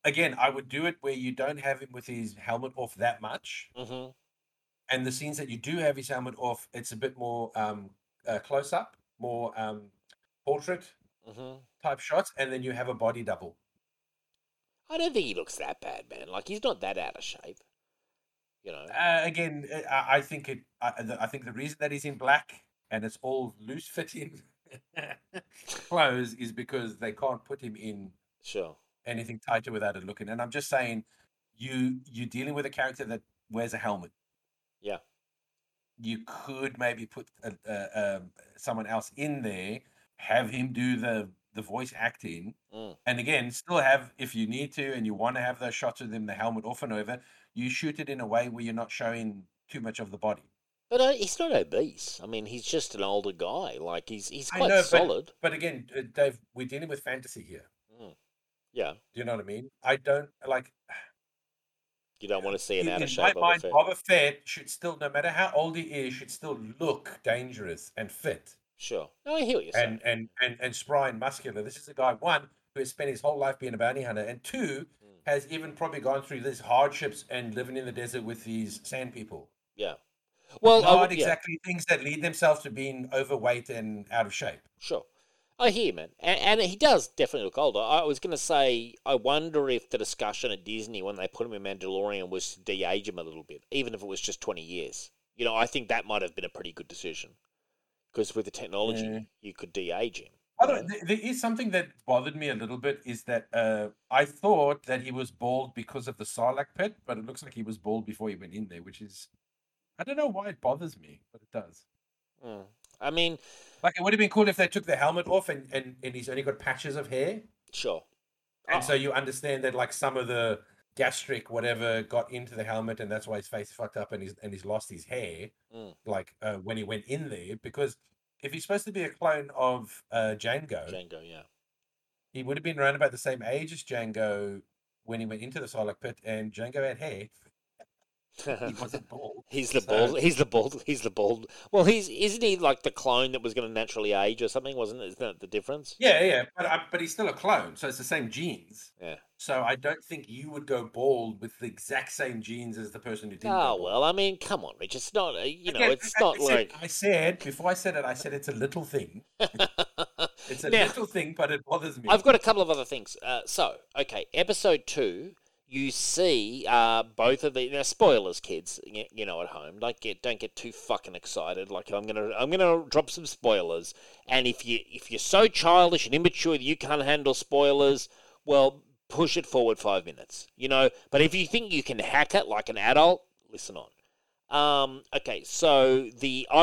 Again, I would do it where you don't have him with his helmet off that much. Mm-hmm. And the scenes that you do have his helmet off, it's a bit more close-up, more portrait type shots, and then you have a body double. I don't think he looks that bad, man. Like, he's not that out of shape, you know. Again, I think the reason that he's in black and it's all loose-fitting clothes is because they can't put him in... Sure. Anything tighter without it looking. And I'm just saying, you're dealing with a character that wears a helmet. Yeah. You could maybe put someone else in there, have him do the voice acting, and again, still have, if you need to, and you want to have those shots of them, the helmet off and over, you shoot it in a way where you're not showing too much of the body. But he's not obese. I mean, he's just an older guy. Like, he's quite solid. But again, Dave, we're dealing with fantasy here. Yeah. Do you know what I mean? I don't, like... You don't want to see an out of shape Boba Fett. In my mind, Boba Fett should still, no matter how old he is, should still look dangerous and fit. Sure. No, I hear what you're saying. And spry and muscular. This is a guy, one, who has spent his whole life being a bounty hunter, and two, has even probably gone through these hardships and living in the desert with these sand people. Yeah. Well, not exactly things that lead themselves to being overweight and out of shape. Sure. I hear, man. And he does definitely look older. I was going to say, I wonder if the discussion at Disney when they put him in Mandalorian was to de-age him a little bit, even if it was just 20 years. You know, I think that might have been a pretty good decision. Because with the technology, you could de-age him. There is something that bothered me a little bit, is that I thought that he was bald because of the Sarlacc pit, but it looks like he was bald before he went in there, which is... I don't know why it bothers me, but it does. Mm. I mean... Like, it would have been cool if they took the helmet off and he's only got patches of hair. Sure. And so you understand that, like, some of the gastric whatever got into the helmet and that's why his face fucked up and he's lost his hair, like, when he went in there. Because if he's supposed to be a clone of Django... Django, yeah. He would have been around about the same age as Django when he went into the Sarlacc pit, and Django had hair. He wasn't bald. He's the bald. Well, isn't he like the clone that was going to naturally age or something? Wasn't it? Isn't that the difference? Yeah. But he's still a clone, so it's the same genes. Yeah. So I don't think you would go bald with the exact same genes as the person who didn't. Oh well, I mean, come on, Rich. It's not. I said it's a little thing. It's a little thing, but it bothers me. I've got a couple of other things. Episode 2. You see both of the now spoilers, kids. You know, at home, don't get too fucking excited. Like I'm gonna drop some spoilers. And if you're so childish and immature that you can't handle spoilers, well, push it forward 5 minutes. You know, but if you think you can hack it like an adult, listen on. I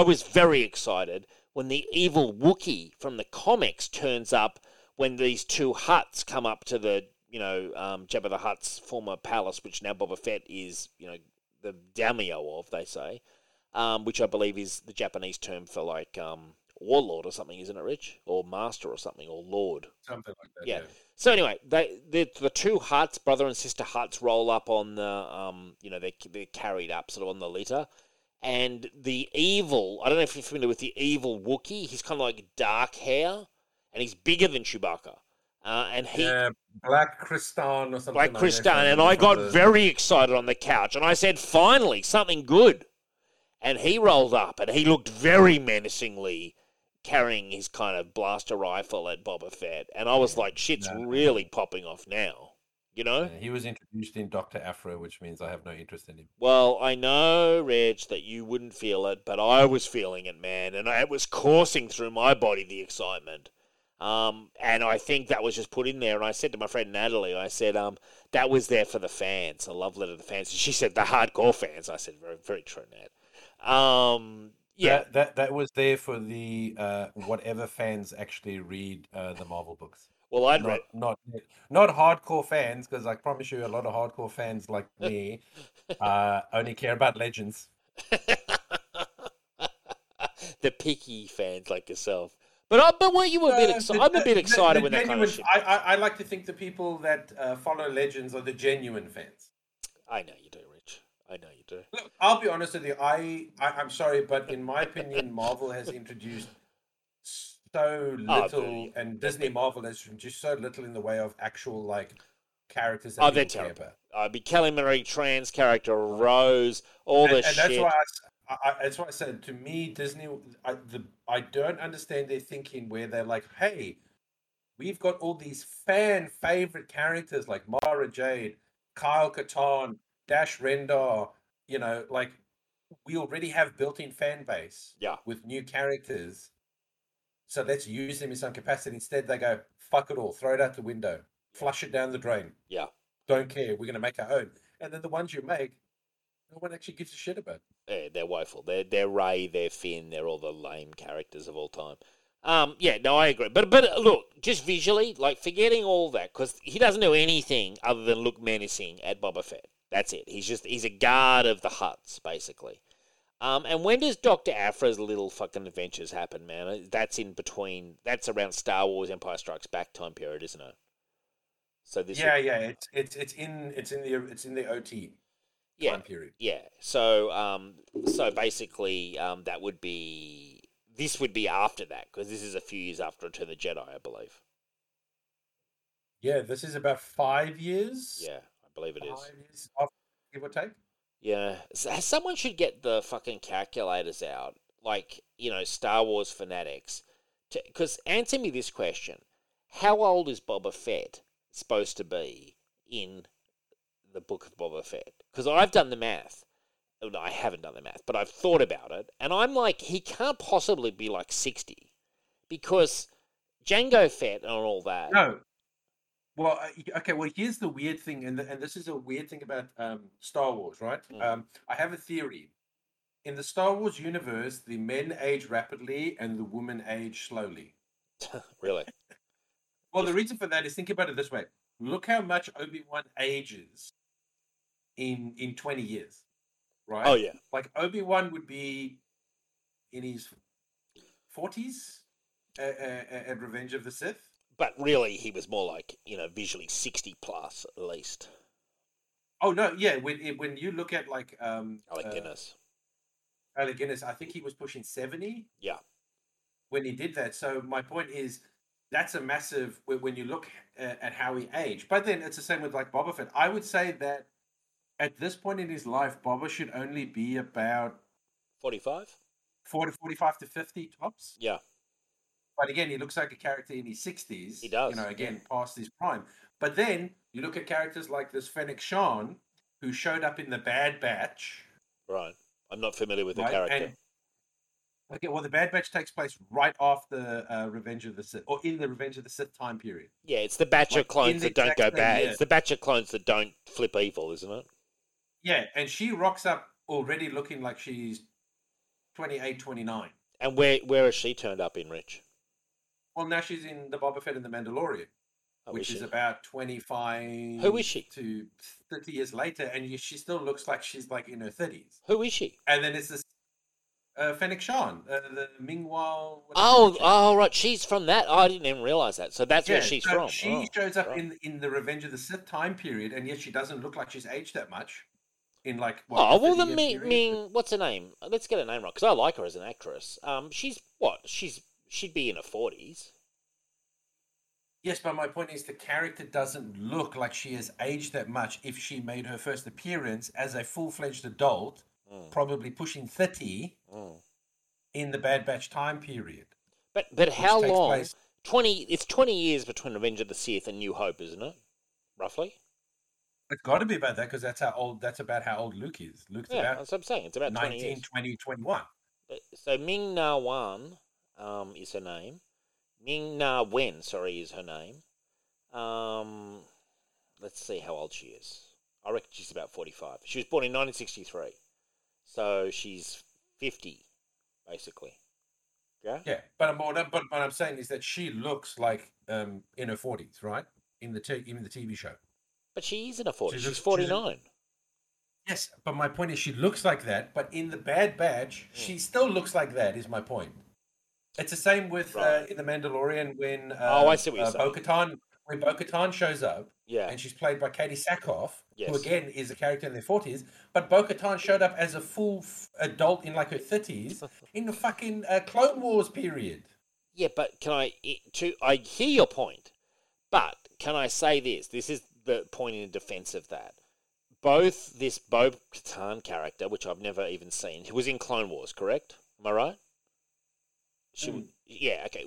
was very excited when the evil Wookiee from the comics turns up when these two Hutts come up to the. You know, Jabba the Hutt's former palace, which now Boba Fett is, you know, the daimyo of, they say, which I believe is the Japanese term for, like, warlord or something, isn't it, Rich? Or master or something, or lord. Something like that, yeah. So anyway, the two Hutts, brother and sister Hutts, roll up on the, they're carried up sort of on the litter. And the evil, I don't know if you're familiar with the evil Wookiee, he's kind of like dark hair, and he's bigger than Chewbacca. Black Kristan or something. Black Kristan, and I got very excited on the couch, and I said, "Finally, something good." And he rolled up, and he looked very menacingly, carrying his kind of blaster rifle at Boba Fett, and I was like, "Shit's really popping off now," you know. Yeah, he was introduced in Dr. Afro, which means I have no interest in him. Well, I know, Reg, that you wouldn't feel it, but I was feeling it, man, and it was coursing through my body, the excitement. And I think that was just put in there. And I said to my friend Natalie, I said, that was there for the fans, a love letter to the fans. And she said, the hardcore fans. I said, very, very true, Nat. That was there for the whatever fans actually read the Marvel books. Well, I'd read not hardcore fans, because I promise you, a lot of hardcore fans like me only care about Legends. The picky fans like yourself. But weren't you a bit excited? I'm a bit excited when that kind of shit. I like to think the people that follow Legends are the genuine fans. I know you do, Rich. I know you do. Look, I'll be honest with you. I'm sorry, but in my opinion, Marvel has introduced so little, and Disney Marvel has introduced so little in the way of actual, like, characters. That they're terrible. I'd be Kelly Marie Tran's character, Rose, all this shit. And that's why that's what I said. To me, Disney, I don't understand their thinking where they're like, hey, we've got all these fan favorite characters like Mara Jade, Kyle Katarn, Dash Rendar, you know, like we already have built-in fan base with new characters. So let's use them in some capacity. Instead, they go, fuck it all, throw it out the window, flush it down the drain. Yeah. Don't care. We're going to make our own. And then the ones you make, no one actually gives a shit about. Yeah, they're woeful. They're Ray, they're Finn, they're all the lame characters of all time. I agree. But look, just visually, like forgetting all that, because he doesn't do anything other than look menacing at Boba Fett. That's it. He's a guard of the Hutts, basically. And when does Dr. Aphra's little fucking adventures happen, man? That's in between. That's around Star Wars, Empire Strikes Back time period, isn't it? So this. It's in the OT. Yeah, time period. Yeah. So basically, that would be after that, because this is a few years after Return of the Jedi, I believe. Yeah, this is about 5 years. Yeah, I believe it is. 5 years after, give or take. Yeah, so someone should get the fucking calculators out, like, you know, Star Wars fanatics, because answer me this question: how old is Boba Fett supposed to be in the Book of Boba Fett? Because I've done the math. No, I haven't done the math, but I've thought about it. And I'm like, he can't possibly be like 60. Because Jango Fett and all that. No. Well, okay, well, here's the weird thing. And this is a weird thing about Star Wars, right? Mm. I have a theory. In the Star Wars universe, the men age rapidly and the women age slowly. Really? Well, The reason for that is, think about it this way. Look how much Obi-Wan ages in 20 years, right? Oh, yeah. Like, Obi-Wan would be in his 40s at Revenge of the Sith. But really, he was more like, you know, visually 60 plus at least. Oh, no, yeah. When you look at like... Alec Guinness, I think he was pushing 70. Yeah. When he did that. So my point is, that's a massive... When you look at how he aged. But then it's the same with like Boba Fett. I would say that at this point in his life, Boba should only be about... 45? 45 to 50 tops. Yeah. But again, he looks like a character in his 60s. He does. You know, again, past his prime. But then you look at characters like this Fennec Shan, who showed up in The Bad Batch. Right. I'm not familiar with the character. Okay, well, The Bad Batch takes place right after Revenge of the Sith, or in the Revenge of the Sith time period. Yeah, it's the batch of clones that don't go bad. Year. It's the batch of clones that don't flip evil, isn't it? Yeah, and she rocks up already looking like she's 28, 29. And where has she turned up in, Rich? Well, now she's in the Boba Fett and the Mandalorian, which is about 25 Who is she? To 30 years later, and she still looks like she's like in her 30s. Who is she? And then it's this Fennec Shan, the Ming-Na Wen. Oh, right. She's from that. Oh, I didn't even realize that. So that's where she's from. She shows up in the Revenge of the Sith time period, and yet she doesn't look like she's aged that much. In like what, the Ming, what's her name? Let's get her name right, because I like her as an actress. She'd be in her 40s. Yes, but my point is the character doesn't look like she has aged that much if she made her first appearance as a full-fledged adult, probably pushing 30, in the Bad Batch time period. But how long? It's 20 years between Revenge of the Sith and New Hope, isn't it? Roughly? It's got to be about that, because that's about how old Luke is. Luke's about that's what I'm saying. It's about 19, 20 years. 20, 21. So Ming-Na Wen... is her name. Ming-Na Wen, is her name. Let's see how old she is. I reckon she's about 45. She was born in 1963. So she's 50, basically. Yeah? Yeah, but I'm saying is that she looks like in her 40s, right? In the TV show. But she is in her 40s. She's 49. Yes, but my point is she looks like that, but in the Bad Batch, she still looks like that, is my point. It's the same with in The Mandalorian when Bo-Katan shows up, and she's played by Katie Sackhoff, who again is a character in their 40s. But Bo-Katan showed up as a full adult in like her 30s in the fucking Clone Wars period. Yeah, but I hear your point, but can I say this? This is the point in defense of that. Both this Bo-Katan character, which I've never even seen, who was in Clone Wars, correct? Am I right?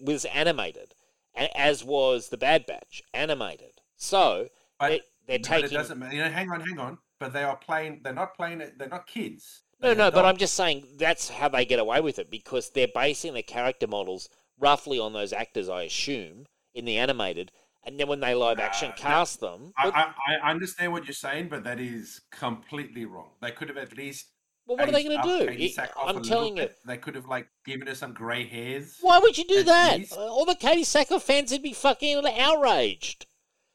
Was animated, as was the Bad Batch, animated. So they're taking. It doesn't matter. You know, hang on. But they are playing. They're not playing it. They're not kids. No. But I'm just saying that's how they get away with it, because they're basing the character models roughly on those actors, I assume, in the animated, and then when they live action cast them. I understand what you're saying, but that is completely wrong. They could have at least. Well, what are they going to do? I'm telling you. They could have, given her some grey hairs. Why would you do that? All the Katie Sackhoff fans would be fucking outraged.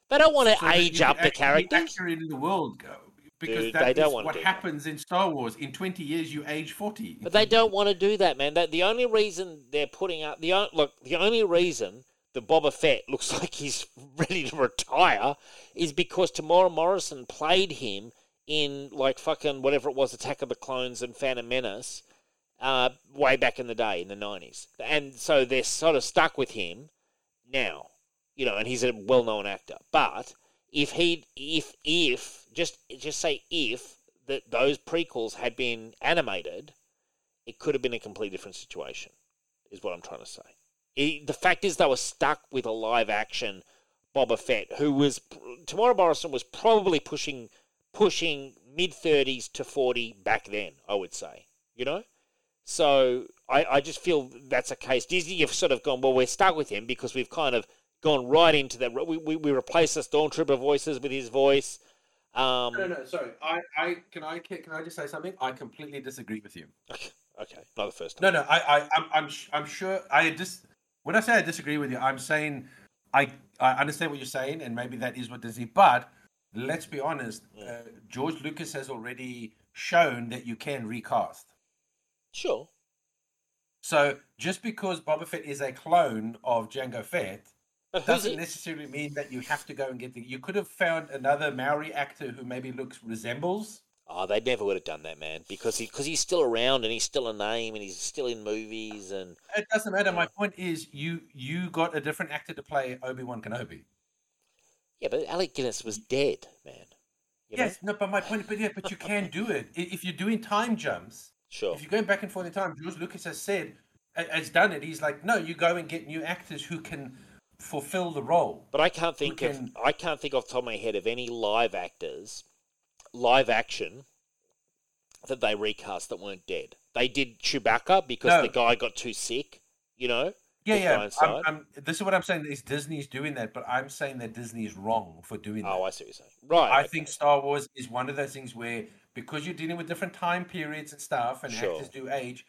They don't want to age up the characters. Actor in the world, because that's what happens in Star Wars. In 20 years, you age 40. But they don't want to do that, man. The only reason they're putting up... the only reason that Boba Fett looks like he's ready to retire is because Tamora Morrison played him in fucking whatever it was, Attack of the Clones and Phantom Menace, way back in the day, in the 90s. And so they're sort of stuck with him now, you know, and he's a well-known actor. But if that those prequels had been animated, it could have been a completely different situation, is what I'm trying to say. The fact is they were stuck with a live-action Boba Fett, who was... Tamora Morrison was probably pushing mid-30s to 40 back then, I would say, you know? So I just feel that's a case. Disney have sort of gone, well, we're stuck with him because we've kind of gone right into that. We replaced the Stormtrooper voices with his voice. No, sorry. Can I just say something? I completely disagree with you. Okay. Not the first time. No, I'm sure. When I say I disagree with you, I'm saying I understand what you're saying, and maybe that is what Disney, but... Let's be honest, George Lucas has already shown that you can recast. Sure. So just because Boba Fett is a clone of Jango Fett doesn't necessarily mean that you have to go and get the... You could have found another Maori actor who maybe resembles. Oh, they never would have done that, man, because he's still around and he's still a name and he's still in movies and... It doesn't matter. My point is you got a different actor to play Obi-Wan Kenobi. Yeah, but Alec Guinness was dead, man. But you can do it. If you're doing time jumps, sure. If you're going back and forth in time, George Lucas has done it. He's like, no, you go and get new actors who can fulfill the role. But I can't think off the top of my head of any live action that they recast that weren't dead. They did Chewbacca because the guy got too sick, you know? Yeah. This is what I'm saying, is Disney's doing that, but I'm saying that Disney is wrong for doing that. Oh, I see what you're saying. Right. I think Star Wars is one of those things where, because you're dealing with different time periods and stuff, and actors do age,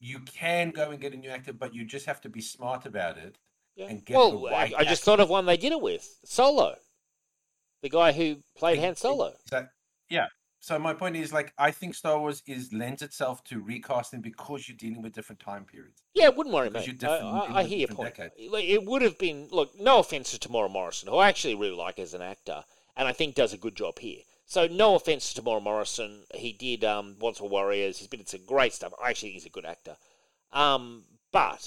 you can go and get a new actor, but you just have to be smart about it and get the right actor. I just thought of one they did it with, Solo. The guy who played Han Solo. So my point is, I think Star Wars lends itself to recasting because you're dealing with different time periods. Yeah, it wouldn't worry me. I hear your point. It would have been, no offense to Tamora Morrison, who I actually really like as an actor, and I think does a good job here. So no offense to Tamora Morrison. He did Once Were Warriors. He's been into great stuff. I actually think he's a good actor. But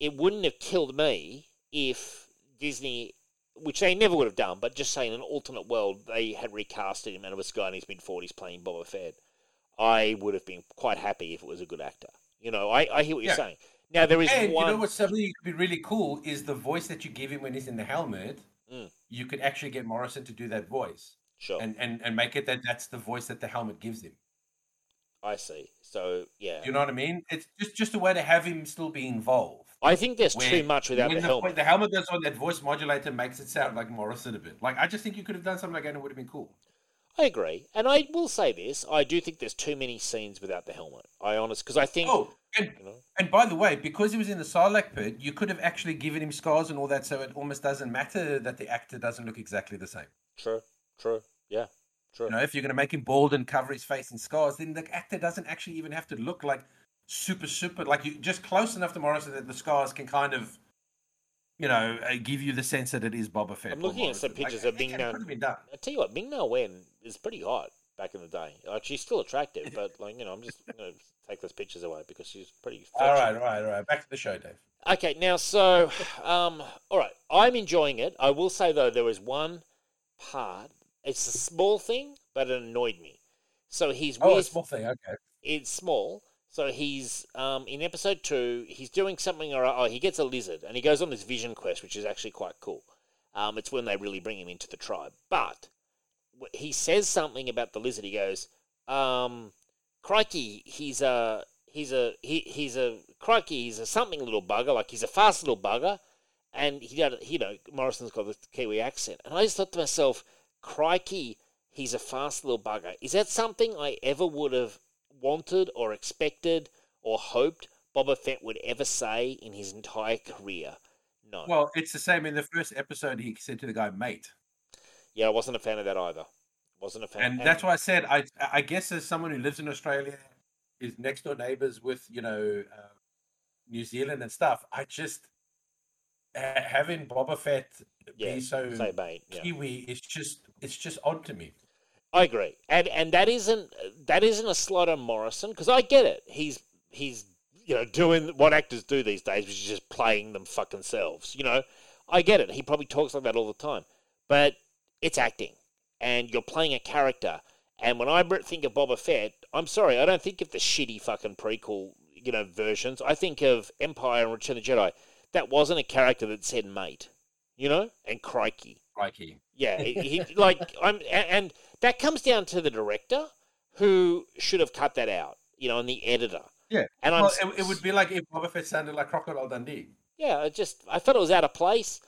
it wouldn't have killed me if Disney... which they never would have done, but just say in an alternate world, they had recasted him and it was a guy in his mid-40s playing Boba Fett. I would have been quite happy if it was a good actor. You know, I hear what you're saying. Now, there is one... you know what's something that could be really cool is the voice that you give him when he's in the helmet. Mm. You could actually get Morrison to do that voice. Sure. And make it that's the voice that the helmet gives him. I see. So, yeah. You know what I mean? It's just a way to have him still be involved. I think there's too much without the helmet. The helmet that's on that voice modulator makes it sound like Morrison a bit. I just think you could have done something like that and it would have been cool. I agree. And I will say this. I do think there's too many scenes without the helmet. Because I think... Oh, and by the way, because he was in the Sarlacc pit, you could have actually given him scars and all that, so it almost doesn't matter that the actor doesn't look exactly the same. True. Yeah, true. You know, if you're going to make him bald and cover his face in scars, then the actor doesn't actually even have to look like... super you just close enough to Morrison that the scars can kind of give you the sense that it is Boba Fett. I'm looking at some pictures of Ming-Na. I tell you what, Ming-Na Wen is pretty hot back in the day. She's still attractive, but I'm just going to take those pictures away because she's pretty fetching. All right. Back to the show, Dave. Okay, now so all right, I'm enjoying it. I will say though, there was one part. It's a small thing, but it annoyed me. So he's a small thing. Okay, it's small. So he's, in episode 2, he's doing something, he gets a lizard, and he goes on this vision quest, which is actually quite cool. It's when they really bring him into the tribe. But he says something about the lizard. He goes, crikey, he's a something little bugger, he's a fast little bugger, and Morrison's got the Kiwi accent. And I just thought to myself, crikey, he's a fast little bugger. Is that something I ever would have wanted or expected or hoped Boba Fett would ever say in his entire career? No. Well, it's the same in the first episode. He said to the guy, mate. Yeah, I wasn't a fan of that either. And that's why I said, I guess as someone who lives in Australia, is next door neighbors with, New Zealand and stuff, I just, having Boba Fett be so Kiwi, it's just odd to me. I agree, and that isn't a slight on Morrison, because I get it. He's doing what actors do these days, which is just playing them fucking selves. I get it. He probably talks like that all the time, but it's acting, and you're playing a character. And when I think of Boba Fett, I'm sorry, I don't think of the shitty fucking prequel versions. I think of Empire and Return of the Jedi. That wasn't a character that said mate, and crikey. Yeah, that comes down to the director, who should have cut that out, and the editor. Yeah, and it would be like if Boba Fett sounded like Crocodile Dundee. Yeah, I thought it was out of place,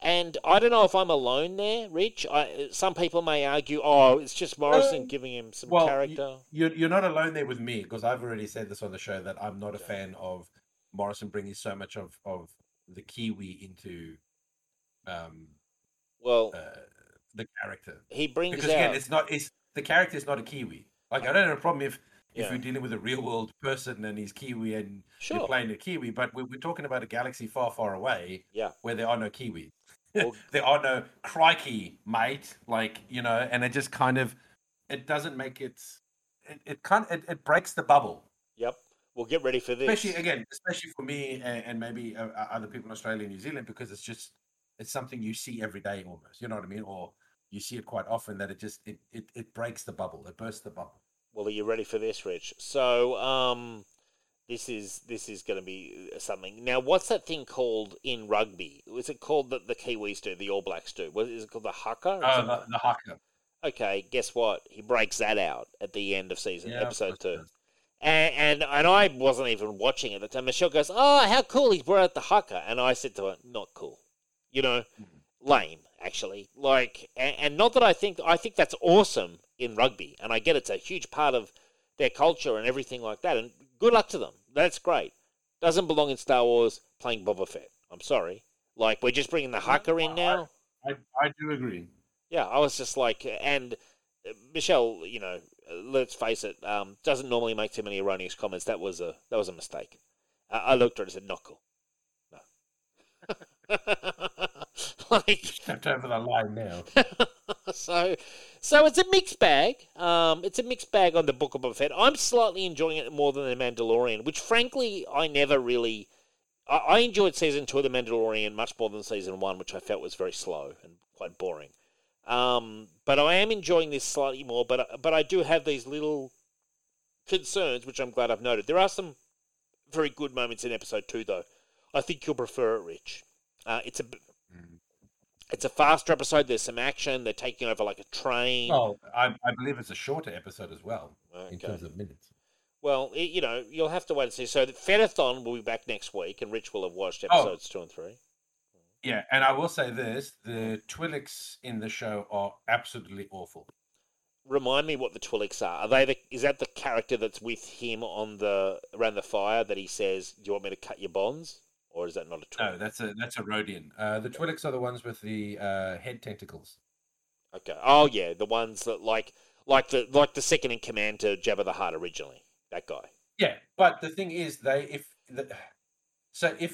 and I don't know if I'm alone there, Rich. Some people may argue, it's just Morrison giving him some character. You're not alone there with me, because I've already said this on the show that I'm not a fan of Morrison bringing so much of the Kiwi into... the character he brings because, again, it's not the character is not a Kiwi. I don't have a problem if if you're dealing with a real world person and he's Kiwi and you're playing a Kiwi, but we're talking about a galaxy far, far away where there are no Kiwis. Well, there are no crikey, mate. Like, you know, and it just kind of, it doesn't make it, it breaks the bubble. Yep. Well, get ready for this. Especially for me and maybe other people in Australia and New Zealand, because it's just, it's something you see every day almost, you know what I mean? Or you see it quite often that it just, it breaks the bubble. It bursts the bubble. Well, are you ready for this, Rich? So, this is going to be something. Now, what's that thing called in rugby? Is it called that the Kiwis do, the All Blacks do? Is it called the haka? Oh, the haka. Okay, guess what? He breaks that out at the end of season, episode 2. And I wasn't even watching at the time. Michelle goes, "Oh, how cool he brought out the haka." And I said to her, "Not cool." You know, lame, actually. Like, and not that I think that's awesome in rugby. And I get it's a huge part of their culture and everything like that. And good luck to them. That's great. Doesn't belong in Star Wars playing Boba Fett. I'm sorry. Like, we're just bringing the haka in now. I do agree. Yeah, I was just like, and Michelle, you know, let's face it, doesn't normally make too many erroneous comments. That was a mistake. I looked at her and said, "Not cool." No. Like, stepped over the line now. so it's a mixed bag. It's a mixed bag on the Book of Boba Fett. I'm slightly enjoying it more than The Mandalorian, which frankly I never really. I enjoyed season 2 of The Mandalorian much more than season 1, which I felt was very slow and quite boring. But I am enjoying this slightly more, but I do have these little concerns, which I'm glad I've noted. There are some very good moments in episode 2, though. I think you'll prefer it, Rich. It's a faster episode. There's some action. They're taking over like a train. Oh, I believe it's a shorter episode as well in terms of minutes. Well, you know, you'll have to wait and see. So the Fedathon will be back next week, and Rich will have watched episodes 2 and 3. Yeah, and I will say this, the Twi'leks in the show are absolutely awful. Remind me what the Twi'leks are. Are they is that the character that's with him around the fire that he says, "Do you want me to cut your bonds?" Or is that not a Twi'lek? No, that's a Rodian. The Twi'leks are the ones with the head tentacles. Okay. Oh yeah, the ones that like the second in command to Jabba the Hutt originally. That guy. Yeah, but the thing is, if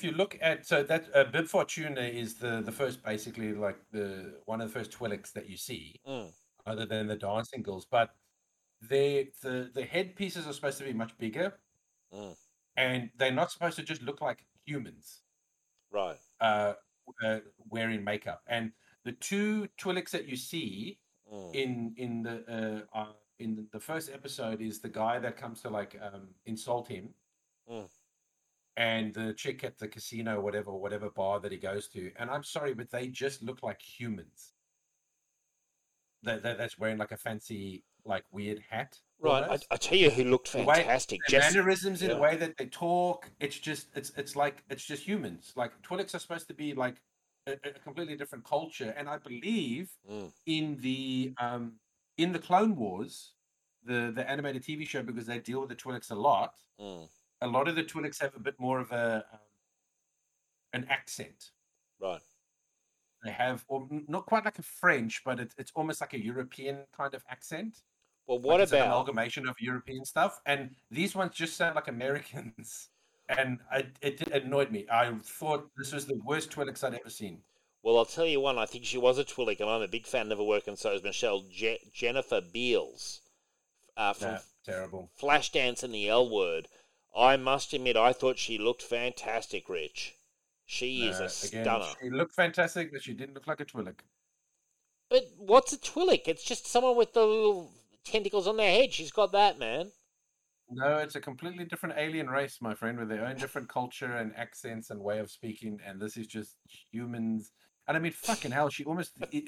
you look at that Bib Fortuna is the first, basically like the one of the first Twi'leks that you see, other than the dancing girls. But the headpieces are supposed to be much bigger, and they're not supposed to just look like humans, right? Wearing makeup. And the 2 Twi'leks that you see in the first episode is the guy that comes to like insult him. And the chick at the casino, whatever bar that he goes to, and I'm sorry, but they just look like humans. That's wearing like a fancy, like weird hat. Right, I tell you, who looked fantastic. The mannerisms in the way that they talk, it's just humans. Like Twi'leks are supposed to be like a completely different culture, and I believe in the Clone Wars, the animated TV show, because they deal with the Twi'leks a lot. A lot of the Twi'leks have a bit more of an accent. Right. They have, or not quite like a French, but it's almost like a European kind of accent. Well, what about an amalgamation of European stuff? And these ones just sound like Americans. And it annoyed me. I thought this was the worst Twi'leks I'd ever seen. Well, I'll tell you one. I think she was a Twi'lek, and I'm a big fan of her work, and so is Michelle. Jennifer Beals from terrible. Flashdance and the L Word. I must admit, I thought she looked fantastic, Rich. She is a stunner. Again, she looked fantastic, but she didn't look like a Twi'lek. But what's a Twi'lek? It's just someone with the little tentacles on their head. She's got that, man. No, it's a completely different alien race, my friend, with their own different culture and accents and way of speaking, and this is just humans. And I mean, fucking hell,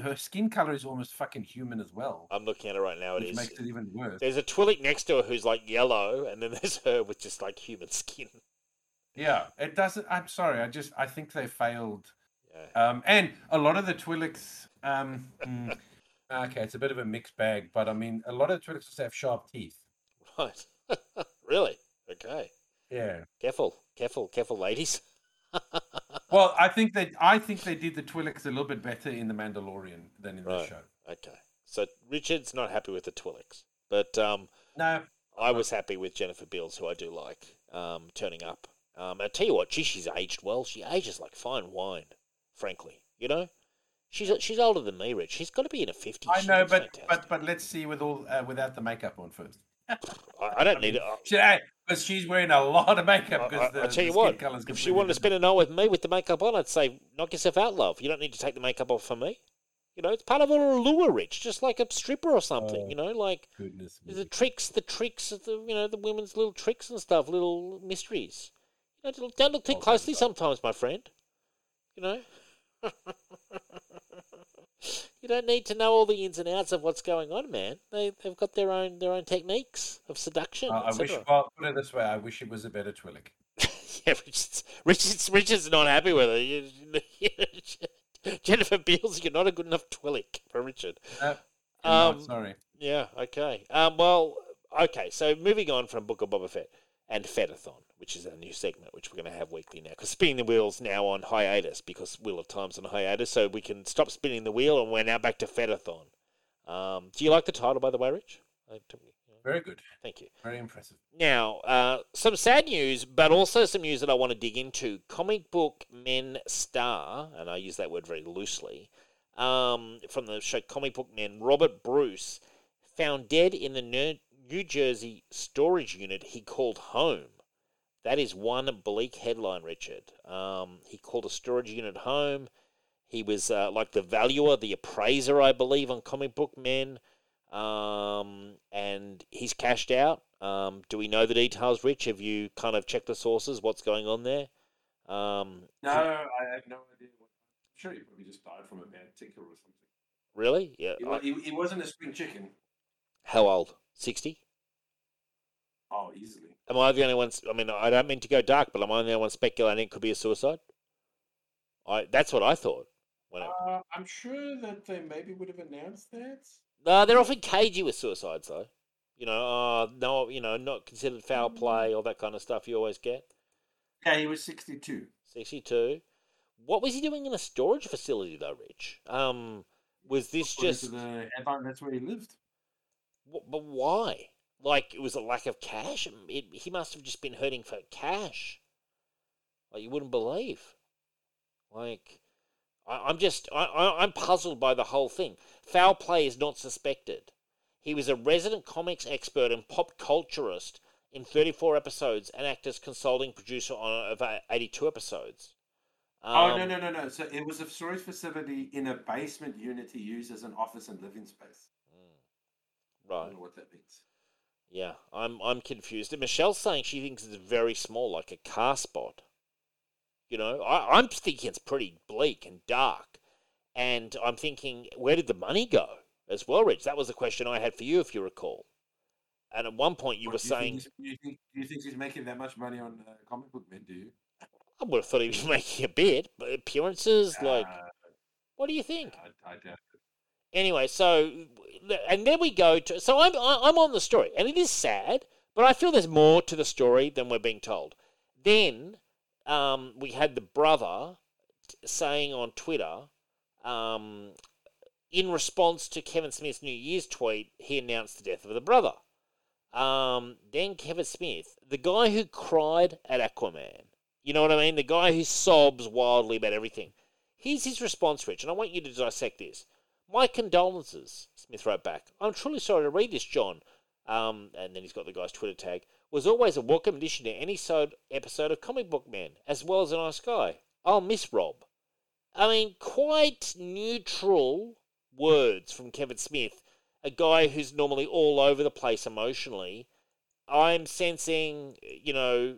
her skin color is almost fucking human as well. I'm looking at it right now. Which makes it even worse. There's a Twi'lek next to her who's like yellow, and then there's her with just like human skin. Yeah, it doesn't. I'm sorry. I think they failed. Yeah. And a lot of the Twi'leks. Okay, it's a bit of a mixed bag, but I mean, a lot of the Twi'leks just have sharp teeth. Right. Really? Okay. Yeah. Careful, ladies. Well, I think they did the Twi'leks a little bit better in The Mandalorian than in this show. Okay, so Richard's not happy with the Twi'leks, but no, I was happy with Jennifer Beals, who I do like, turning up. I tell you what, gee, she's aged well. She ages like fine wine, frankly. You know, she's older than me, Rich. She's got to be in her 50s. I know, but let's see with all without the makeup on first. I don't need it. Because she's wearing a lot of makeup. I tell you what, if she wanted to spend a night with me with the makeup on, I'd say, knock yourself out, love. You don't need to take the makeup off for me. You know, it's part of an allure, Rich, just like a stripper or something, you know, like the tricks, the women's little tricks and stuff, little mysteries. You know, don't look too closely sometimes, my friend. You know? You don't need to know all the ins and outs of what's going on, man. They've got their own techniques of seduction. Put it this way, I wish it was a better Twi'lek. Yeah, Richard's not happy with her. Jennifer Beals, you're not a good enough Twi'lek for Richard. No, sorry. Yeah, okay. So moving on from Book of Boba Fett and Fettathon, which is our new segment, which we're going to have weekly now, because Spinning the Wheel's now on hiatus, because Wheel of Time's on hiatus, so we can stop spinning the wheel, and we're now back to Fettathon. Do you like the title, by the way, Rich? Very good. Thank you. Very impressive. Now, some sad news, but also some news that I want to dig into. Comic book men star, and I use that word very loosely, from the show Comic Book Men, Robert Bruce, found dead in the New Jersey storage unit he called home. That is one bleak headline, Richard. He called a storage unit home. He was like the valuer, the appraiser, I believe, on Comic Book Men. And he's cashed out. Do we know the details, Rich? Have you kind of checked the sources? What's going on there? No, I have no idea. I'm sure he probably just died from a bad tickle or something. Really? Yeah. He wasn't a spring chicken. How old? 60? Oh, easily. Am I the only one? I mean, I don't mean to go dark, but am I the only one speculating it could be a suicide? That's what I thought. I'm sure that they maybe would have announced that. They're often cagey with suicides, though. You know, no, you know, not considered foul play, all that kind of stuff you always get. Yeah, he was 62. 62. What was he doing in a storage facility, though, Rich? Was this just... That's where he lived. But why? Like, it was a lack of cash? He must have just been hurting for cash. Like, you wouldn't believe. Like... I'm puzzled by the whole thing. Foul play is not suspected. He was a resident comics expert and pop culturist in 34 episodes and acted as consulting producer on over 82 episodes. No. So it was a storage facility in a basement unit he used as an office and living space. Right. I don't know what that means. Yeah, I'm confused. And Michelle's saying she thinks it's very small, like a car spot. You know, I'm thinking it's pretty bleak and dark. And I'm thinking, where did the money go as well, Rich? That was the question I had for you, if you recall. And at one point you were saying... Do you think he's making that much money on Comic Book Men, do you? I would have thought he was making a bit, but appearances, what do you think? I doubt it. Anyway, and there we go. So I'm on the story, and it is sad, but I feel there's more to the story than we're being told. Then... we had the brother saying on Twitter, in response to Kevin Smith's New Year's tweet, he announced the death of the brother. Then Kevin Smith, the guy who cried at Aquaman, you know what I mean? The guy who sobs wildly about everything. Here's his response, Rich, and I want you to dissect this. My condolences, Smith wrote back. I'm truly sorry to read this, John. And then he's got the guy's Twitter tag. Was always a welcome addition to any episode of Comic Book Man, as well as a nice guy. I'll miss Rob. I mean, quite neutral words from Kevin Smith, a guy who's normally all over the place emotionally. I'm sensing, you know,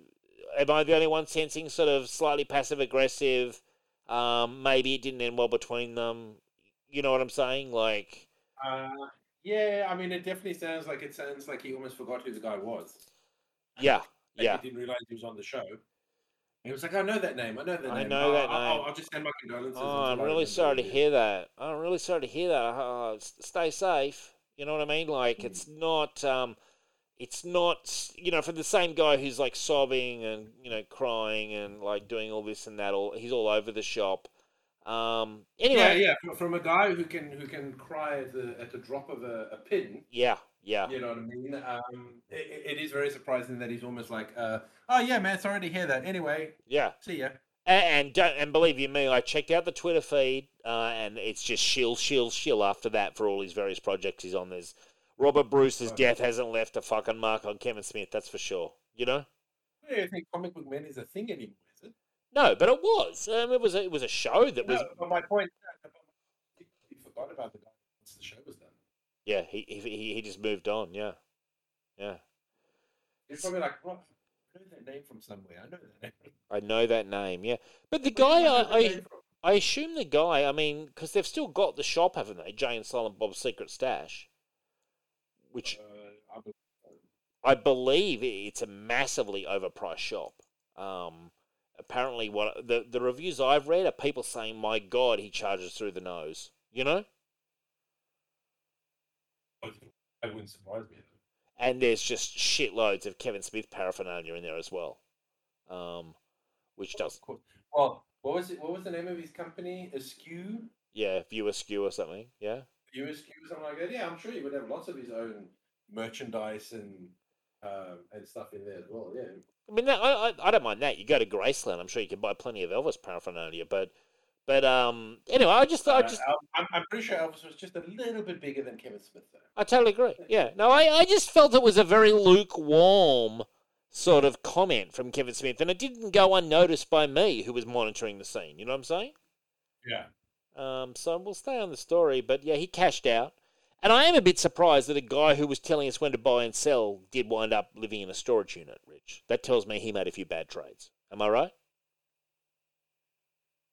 am I the only one sensing sort of slightly passive-aggressive? Maybe it didn't end well between them. You know what I'm saying? Like, yeah, I mean, it sounds like he almost forgot who the guy was. Yeah. He didn't realize he was on the show. He was like, I know that name. I'll just send my condolences. I'm really sorry to hear that. Stay safe. You know what I mean? Like, it's not, you know, for the same guy who's, like, sobbing and, you know, crying and, like, doing all this and that. He's all over the shop. Anyway. Yeah, from a guy who can cry at the drop of a pin. Yeah. Yeah. You know what I mean? It is very surprising that he's almost like, oh, yeah, man, sorry to hear that. Anyway, yeah, see ya. And believe you me, I checked out the Twitter feed, and it's just shill after that for all his various projects he's on. There's Robert Bruce's death hasn't left a fucking mark on Kevin Smith, that's for sure. You know? I don't think Comic Book Men is a thing anymore, is it? No, but it was. It was a show that was... But my point is that he forgot about the guy once the show was done. Yeah, he just moved on, yeah. Yeah. It's probably like, what? I know that name from somewhere. I know that name, yeah. But the guy, I assume the guy, I mean, because they've still got the shop, haven't they? Jay and Silent Bob's Secret Stash. Which I believe it's a massively overpriced shop. Apparently, what the reviews I've read are people saying, "My God, he charges through the nose." You know, that wouldn't surprise me. And there's just shitloads of Kevin Smith paraphernalia in there as well, which does. Well, what was it? What was the name of his company? Askew. Yeah, View Askew or something. Yeah. Or something like that. Yeah, I'm sure he would have lots of his own merchandise and stuff in there as well. Yeah, I mean, I don't mind that. You go to Graceland, I'm sure you can buy plenty of Elvis paraphernalia. But anyway, I just I'm pretty sure Elvis was just a little bit bigger than Kevin Smith, though. I totally agree. Yeah, no, I just felt it was a very lukewarm sort of comment from Kevin Smith, and it didn't go unnoticed by me, who was monitoring the scene. You know what I'm saying? Yeah. So we'll stay on the story, but yeah, he cashed out. And I am a bit surprised that a guy who was telling us when to buy and sell did wind up living in a storage unit, Rich. That tells me he made a few bad trades. Am I right?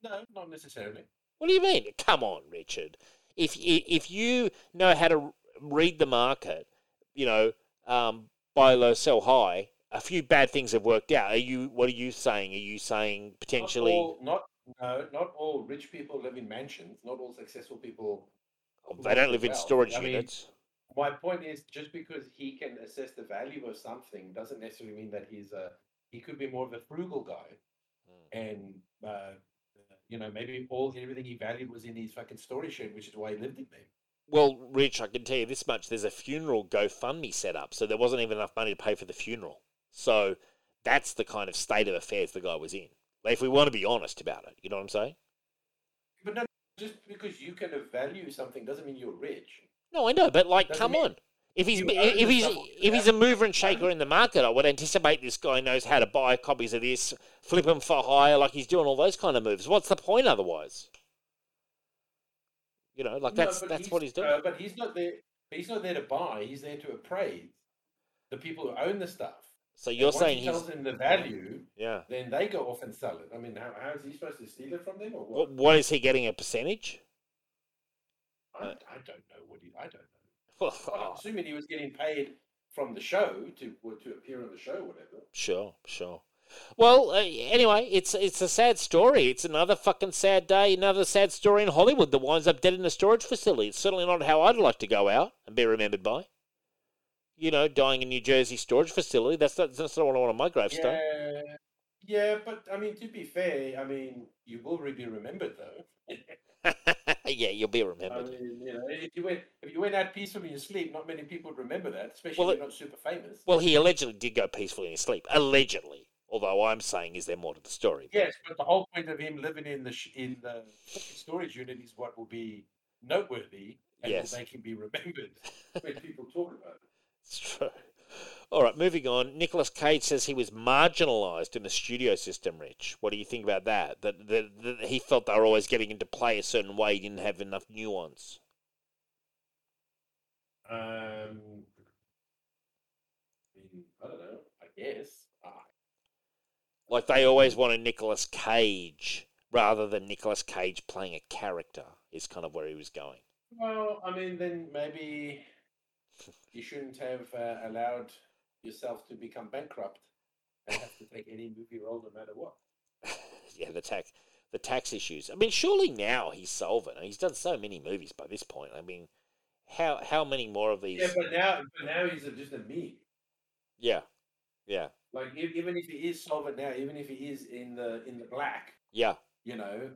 No, not necessarily. What do you mean? Come on, Richard. If you know how to read the market, you know, buy low, sell high, a few bad things have worked out. What are you saying? Are you saying potentially... No, not all rich people live in mansions. Not all successful people... They don't live in storage units. My point is, just because he can assess the value of something doesn't necessarily mean that he could be more of a frugal guy. And, you know, maybe everything he valued was in his fucking storage shed, which is why he lived in there. Well, Rich, I can tell you this much. There's a funeral GoFundMe set up, so there wasn't even enough money to pay for the funeral. So that's the kind of state of affairs the guy was in. If we want to be honest about it, you know what I'm saying? But no, just because you can value something doesn't mean you're rich. No, I know, but like, come on. If he's a mover and shaker in the market, I would anticipate this guy knows how to buy copies of this, flip them for hire, like he's doing all those kind of moves. What's the point otherwise? You know, like that's what he's doing. But he's not there. He's not there to buy. He's there to appraise the people who own the stuff. So you're saying he tells them the value, yeah. Then they go off and sell it. I mean, how is he supposed to steal it from them, or what? What is he getting, a percentage? I don't know what he. I don't know. Well, I'm assuming he was getting paid from the show to appear on the show, or whatever. Sure. Well, anyway, it's a sad story. It's another fucking sad day, another sad story in Hollywood that winds up dead in a storage facility. It's certainly not how I'd like to go out and be remembered by. You know, dying in New Jersey storage facility. That's not what I want on my gravestone. Yeah, but I mean, to be fair, I mean, you will be remembered though. Yeah, you'll be remembered. I mean, you know, if you went out peacefully in your sleep, not many people would remember that, especially if you're not super famous. Well, he allegedly did go peacefully in his sleep, allegedly. Although I'm saying, is there more to the story? Yes, but the whole point of him living in the storage unit is what will be noteworthy and will make him be remembered when people talk about it. It's true. All right, moving on. Nicolas Cage says he was marginalised in the studio system, Rich. What do you think about that? That he felt they were always getting him to play a certain way, he didn't have enough nuance. I don't know. I guess. Like they always wanted Nicolas Cage rather than Nicolas Cage playing a character is kind of where he was going. Well, I mean, then maybe... You shouldn't have allowed yourself to become bankrupt and have to take any movie role no matter what. Yeah, the tax issues. I mean, surely now he's solvent. He's done so many movies by this point. I mean, how many more of these? Yeah, but now he's just a meme. Yeah. Like even if he is solvent now, even if he is in the black. Yeah. You know,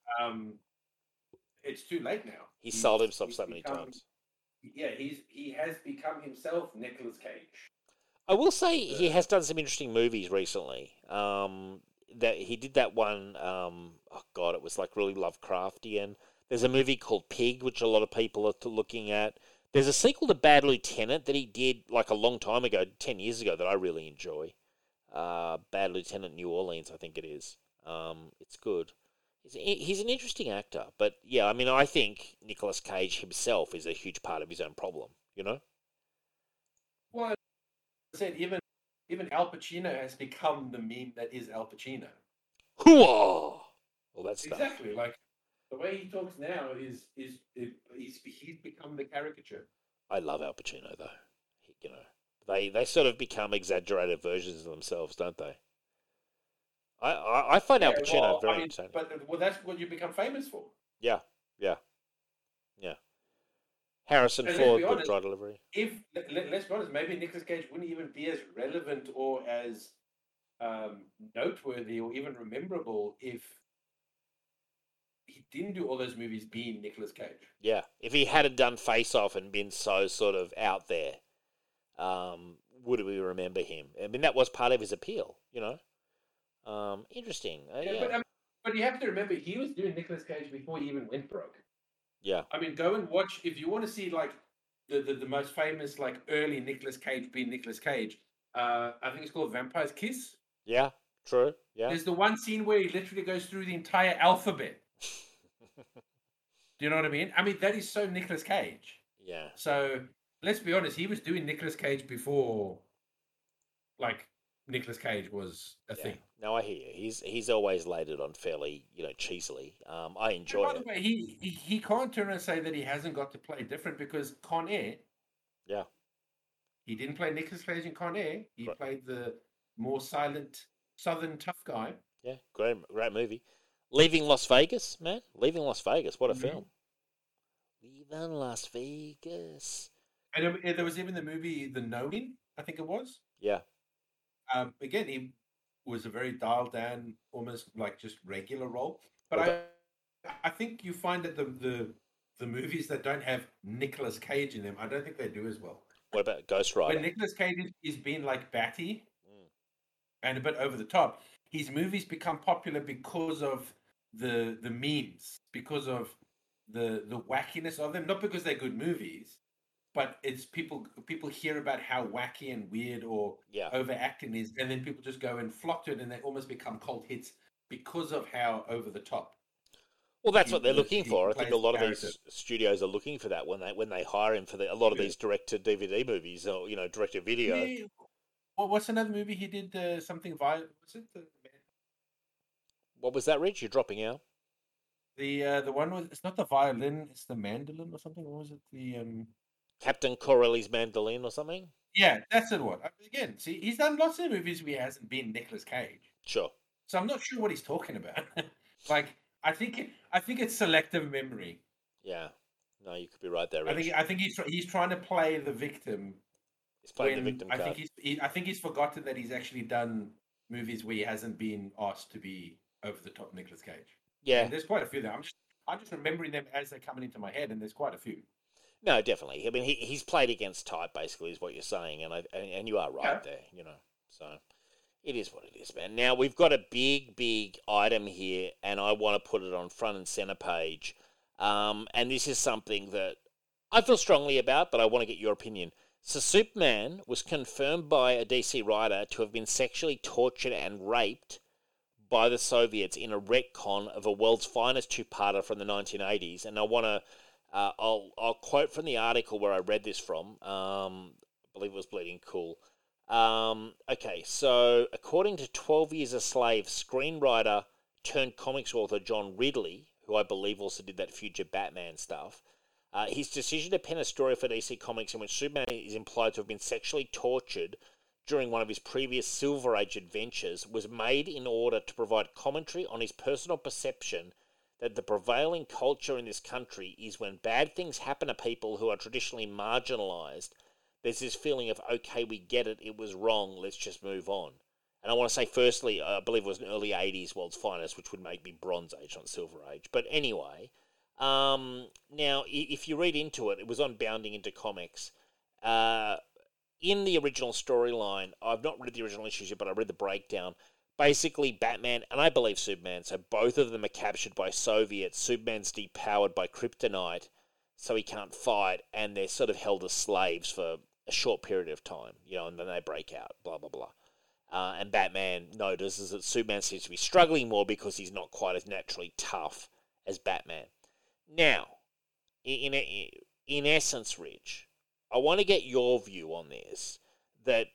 it's too late now. He's sold himself so many times. yeah, he has become himself Nicolas Cage. I will say he has done some interesting movies recently. That he did that one, oh God, it was like really Lovecraftian. There's a movie called Pig, which a lot of people are looking at. There's a sequel to Bad Lieutenant that he did like a long time ago, 10 years ago, that I really enjoy. Bad Lieutenant New Orleans, I think it is. It's good. He's an interesting actor. But, yeah, I mean, I think Nicolas Cage himself is a huge part of his own problem, you know? Well, I said even Al Pacino has become the meme that is Al Pacino. Hooah! All that stuff. Exactly. Like, the way he talks now is he's become the caricature. I love Al Pacino, though. You know, they sort of become exaggerated versions of themselves, don't they? I find Al Pacino very entertaining. But that's what you become famous for. Yeah. Harrison Ford, good dry delivery. Let's be honest, maybe Nicolas Cage wouldn't even be as relevant or as noteworthy or even rememberable if he didn't do all those movies being Nicolas Cage. Yeah, if he hadn't done Face Off and been so sort of out there, would we remember him? I mean, that was part of his appeal, you know? Interesting. Yeah. But you have to remember, he was doing Nicolas Cage before he even went broke. Yeah. I mean, go and watch, if you want to see, like, the most famous, like, early Nicolas Cage being Nicolas Cage, I think it's called Vampire's Kiss. Yeah, true, yeah. There's the one scene where he literally goes through the entire alphabet. Do you know what I mean? I mean, that is so Nicolas Cage. Yeah. So, let's be honest, he was doing Nicolas Cage before, like, Nicolas Cage was a thing. No, I hear you. He's always laid it on fairly, you know, cheesily. I enjoy it. By the way, he can't turn and say that he hasn't got to play different because Con Air. Yeah. He didn't play Nicolas Cage in Con Air. He played the more silent Southern tough guy. Yeah, great movie. Leaving Las Vegas, man. Leaving Las Vegas. What a film. Leaving Las Vegas. And there was even the movie The Knowing, I think it was. Yeah. Again, he was a very dialed down, almost like just regular role. But I think you find that the movies that don't have Nicolas Cage in them, I don't think they do as well. What about Ghost Rider? When Nicolas Cage is being like batty and a bit over the top, his movies become popular because of the memes, because of the wackiness of them, not because they're good movies. But it's people hear about how wacky and weird or overacting is, and then people just go and flock to it, and they almost become cult hits because of how over the top. Well, that's what they're looking for. I think a lot of these studios are looking for that when they hire him for a lot of these direct to DVD movies or direct to video. Yeah. Well, what's another movie he did? Something violent? Was it the... What was that, Rich? You're dropping out. The one was it's not the violin, it's the mandolin or something. Or was it the Captain Corelli's Mandolin or something? Yeah, that's it. What? Again, see, he's done lots of movies where he hasn't been Nicolas Cage. Sure. So I'm not sure what he's talking about. Like, I think it's selective memory. Yeah. No, you could be right there, Rich. I think he's trying to play the victim. He's playing the victim card. I think he's forgotten that he's actually done movies where he hasn't been asked to be over the top Nicolas Cage. Yeah. And there's quite a few there. I'm just remembering them as they're coming into my head, and there's quite a few. No, definitely. I mean, he's played against type, basically, is what you're saying, and you are right there, you know. So it is what it is, man. Now, we've got a big, big item here, and I want to put it on front and centre page. And this is something that I feel strongly about, but I want to get your opinion. So Superman was confirmed by a DC writer to have been sexually tortured and raped by the Soviets in a retcon of a World's Finest two-parter from the 1980s, and I want to... I'll quote from the article where I read this from. I believe it was Bleeding Cool. Okay, so according to 12 Years a Slave screenwriter turned comics author John Ridley, who I believe also did that future Batman stuff, his decision to pen a story for DC Comics in which Superman is implied to have been sexually tortured during one of his previous Silver Age adventures was made in order to provide commentary on his personal perception that the prevailing culture in this country is when bad things happen to people who are traditionally marginalised, there's this feeling of, okay, we get it, it was wrong, let's just move on. And I want to say, firstly, I believe it was an early 80s World's Finest, which would make me Bronze Age, not Silver Age. But anyway, Now, if you read into it, it was on Bounding Into Comics. In the original storyline, I've not read the original issues yet, but I read the breakdown. Basically, Batman, and I believe Superman, so both of them are captured by Soviets. Superman's depowered by kryptonite, so he can't fight, and they're sort of held as slaves for a short period of time, you know, and then they break out, blah, blah, blah. And Batman notices that Superman seems to be struggling more because he's not quite as naturally tough as Batman. Now, in essence, Rich, I want to get your view on this, that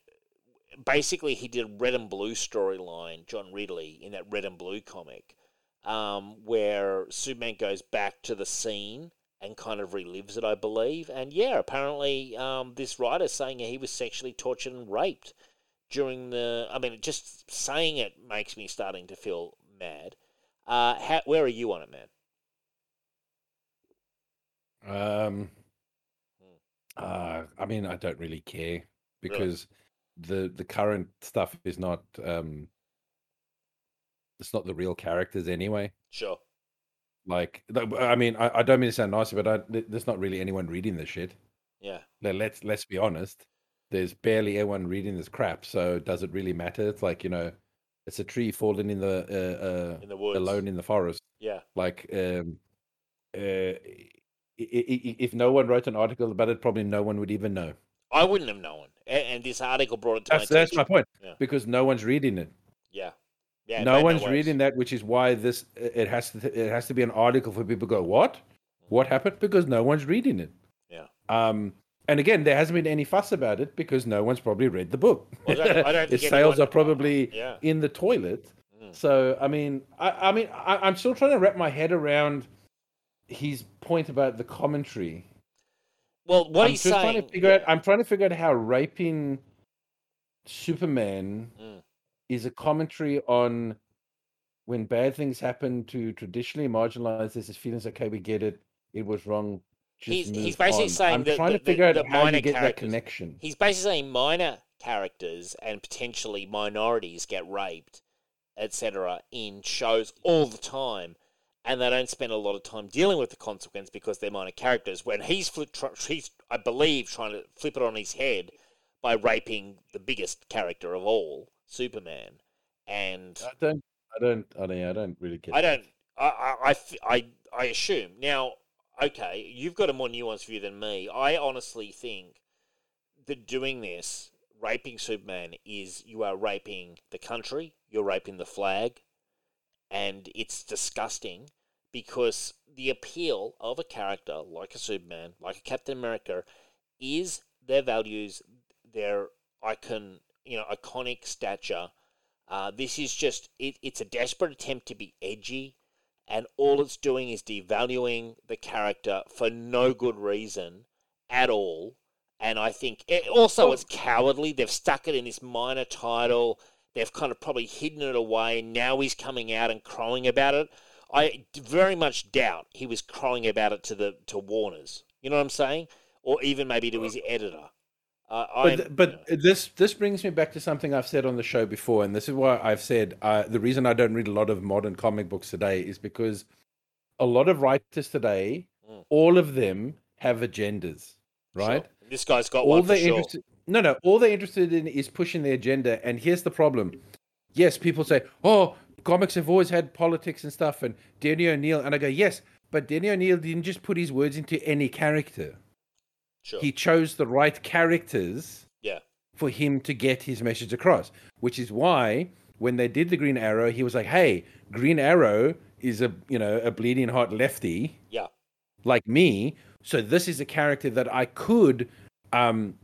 basically he did a Red and Blue storyline, John Ridley, in that Red and Blue comic, where Superman goes back to the scene and kind of relives it, I believe. And yeah, apparently this writer's saying he was sexually tortured and raped during the... I mean, just saying it makes me starting to feel mad. Where are you on it, man? I mean, I don't really care because the current stuff is not it's not the real characters anyway. Sure. Like, I mean, I don't mean to sound nasty, but there's not really anyone reading this shit. Yeah. Let's be honest. There's barely anyone reading this crap, so does it really matter? It's like, you know, it's a tree falling in the woods, alone in the forest. Yeah. Like, if no one wrote an article about it, probably no one would even know. I wouldn't have known. And this article brought it to my attention. That's my point, because no one's reading it. Yeah. Yeah, no one's reading that, which is why it has to be an article for people to go, what happened? Because no one's reading it. Yeah. And again, there hasn't been any fuss about it because no one's probably read the book. Well, I don't its sales are probably in the toilet. Mm. So I mean, I'm still trying to wrap my head around his point about the commentary. Well, what he's saying, I'm trying to figure out how raping Superman is a commentary on when bad things happen to traditionally marginalized. There's this feeling, okay, we get it. It was wrong. He's basically saying I'm trying to figure out how you get that connection. He's basically saying minor characters and potentially minorities get raped, etc., in shows all the time, and they don't spend a lot of time dealing with the consequence because they're minor characters. When he's, I believe, trying to flip it on his head by raping the biggest character of all, Superman, and I don't really care. I assume now. Okay, you've got a more nuanced view than me. I honestly think that doing this, raping Superman, is you are raping the country, you're raping the flag, and it's disgusting because the appeal of a character like a Superman, like a Captain America, is their values, their iconic stature. This is just, it's a desperate attempt to be edgy, and all it's doing is devaluing the character for no good reason at all. And I think it's cowardly. They've stuck it in this minor title. They've kind of probably hidden it away. And now he's coming out and crowing about it. I very much doubt he was crowing about it to Warner's. You know what I'm saying? Or even maybe to his editor. This brings me back to something I've said on the show before, and this is why I've said the reason I don't read a lot of modern comic books today is because a lot of writers today, all of them have agendas, right? Sure. This guy's got all one for sure. All they're interested in is pushing their agenda, and here's the problem. Yes, people say, comics have always had politics and stuff, and Danny O'Neill, and I go, yes, but Danny O'Neill didn't just put his words into any character. Sure. He chose the right characters for him to get his message across, which is why when they did the Green Arrow, he was like, hey, Green Arrow is a bleeding heart lefty like me. So this is a character that I could, put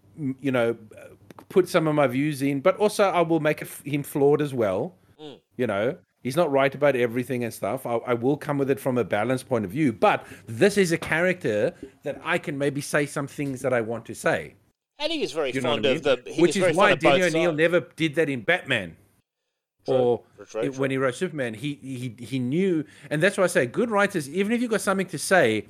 some of my views in, but also I will make him flawed as well. Mm. You know, he's not right about everything and stuff. I will come with it from a balanced point of view. But this is a character that I can maybe say some things that I want to say. And he was very fond of the... Which is why Danny O'Neill never did that in Batman. Or when he wrote Superman. He knew... And that's why I say, good writers, even if you've got something to say,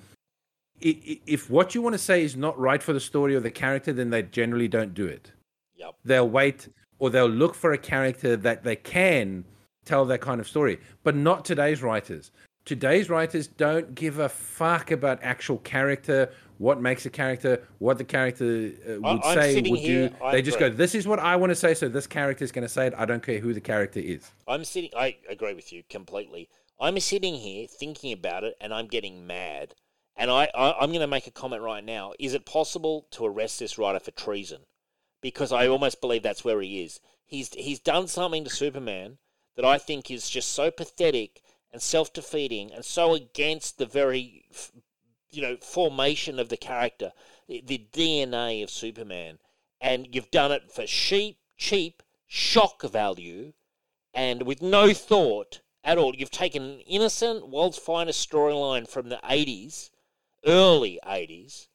if what you want to say is not right for the story or the character, then they generally don't do it. Yep. They'll wait or they'll look for a character that they can... tell that kind of story, but not today's writers. today's writers don't give a fuck about actual character, what makes a character, what the character would do. They just go, this is what I want to say, so this character is going to say it. I don't care who the character is. I agree with you completely. I'm sitting here thinking about it, and I'm getting mad. And I'm going to make a comment right now. Is it possible to arrest this writer for treason? Because I almost believe that's where he is. He's done something to Superman that I think is just so pathetic and self-defeating and so against the very, formation of the character, the DNA of Superman. And you've done it for cheap shock value, and with no thought at all. You've taken an innocent, world's finest storyline from the 80s, early 80s,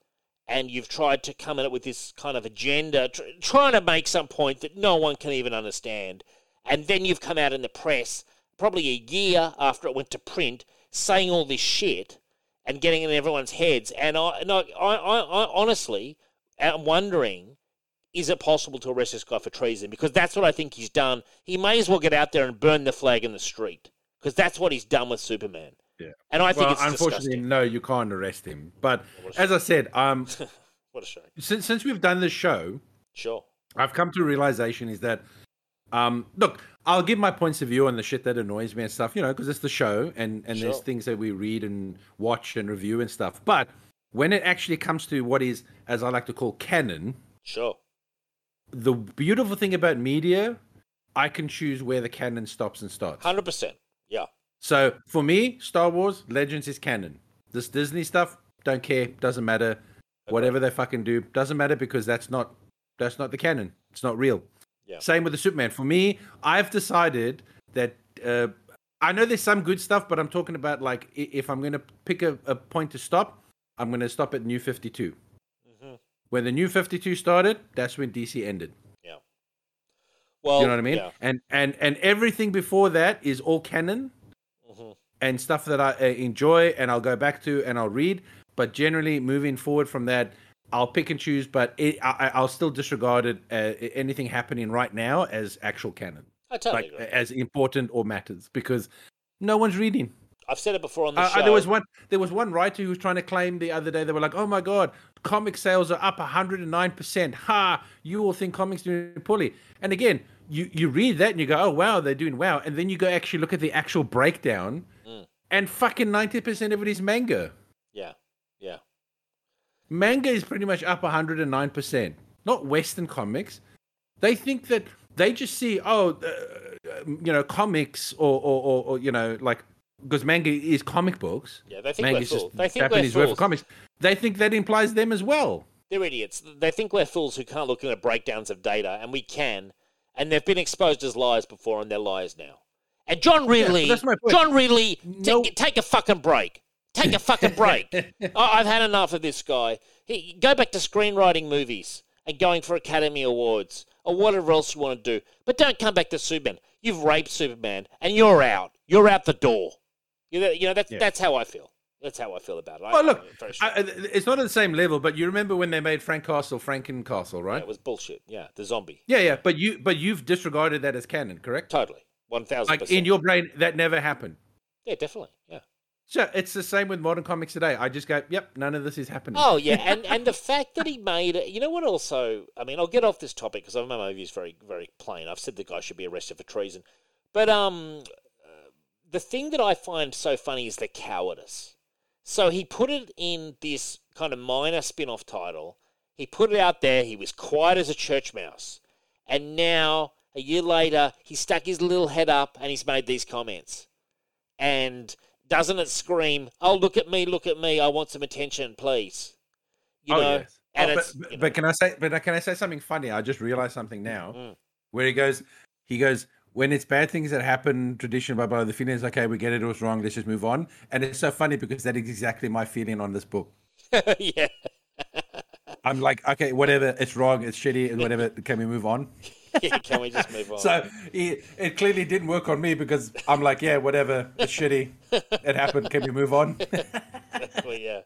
and you've tried to come at it with this kind of agenda, trying to make some point that no one can even understand. And then you've come out in the press, probably a year after it went to print, saying all this shit and getting it in everyone's heads. And I honestly am wondering, is it possible to arrest this guy for treason? Because that's what I think he's done. He may as well get out there and burn the flag in the street, because that's what he's done with Superman. Yeah, and I think it's unfortunately disgusting. No, you can't arrest him. But as I said, what a shame. Since we've done this show, sure, I've come to a realization is that, look, I'll give my points of view on the shit that annoys me and stuff, because it's the show, and sure, there's things that we read and watch and review and stuff. But when it actually comes to what is, as I like to call, canon, sure, the beautiful thing about media, I can choose where the canon stops and starts. 100%, yeah. So for me, Star Wars Legends is canon. This Disney stuff, don't care, doesn't matter. Okay. Whatever they fucking do, doesn't matter, because that's not the canon. It's not real. Yeah. Same with the Superman. For me, I've decided that I know there's some good stuff, but I'm talking about, like, if I'm going to pick a point to stop, I'm going to stop at New 52. Mm-hmm. When the New 52 started, that's when DC ended. Yeah. Well, you know what I mean? Yeah. And everything before that is all canon. And stuff that I enjoy, and I'll go back to, and I'll read. But generally, moving forward from that, I'll pick and choose. But I'll still disregard it, anything happening right now, as actual canon, I totally agree. As important or matters, because no one's reading. I've said it before on the show. There was one writer who was trying to claim the other day. They were like, "Oh my god, comic sales are up 109%. Ha! You all think comics do poorly." And again, you read that and you go, "Oh wow, they're doing wow." And then you go actually look at the actual breakdown, and fucking 90% of it is manga. Yeah, yeah. Manga is pretty much up 109%. Not Western comics. They think that they just see, comics or because manga is comic books. Yeah, they think we're fools. They think that implies them as well. They're idiots. They think we're fools who can't look at breakdowns of data, and we can. And they've been exposed as liars before, and they're liars now. And John Ridley, yeah, that's my point. John Ridley, no. take a fucking break. Take a fucking break. I've had enough of this guy. Go back to screenwriting movies and going for Academy Awards or whatever else you want to do. But don't come back to Superman. You've raped Superman, and you're out. You're out the door. That's how I feel. That's how I feel about it. Well, look, it's not at the same level, but you remember when they made Frankencastle, right? That was bullshit. Yeah, the zombie. Yeah, but you've disregarded that as canon, correct? Totally, 1,000%. Like in your brain, that never happened. Yeah, definitely. Yeah. So it's the same with modern comics today. I just go, yep, none of this is happening. Oh yeah, and the fact that he made it. You know what? Also, I mean, I'll get off this topic because my view is very, very plain. I've said the guy should be arrested for treason, but the thing that I find so funny is the cowardice. So he put it in this kind of minor spin-off title. He put it out there. He was quiet as a church mouse. And now, a year later, he stuck his little head up and he's made these comments. And doesn't it scream, "Oh, look at me, I want some attention, please." Yes. And can I say something funny? I just realized something now. Mm-hmm. Where he goes, when it's bad things that happen, tradition, blah, blah, the feeling is, okay, we get it, it was wrong, let's just move on. And it's so funny because that is exactly my feeling on this book. Yeah. I'm like, okay, whatever, it's wrong, it's shitty, and whatever, can we move on? Yeah, can we just move on? So it clearly didn't work on me because I'm like, yeah, whatever, it's shitty, it happened, can we move on? Exactly, yeah,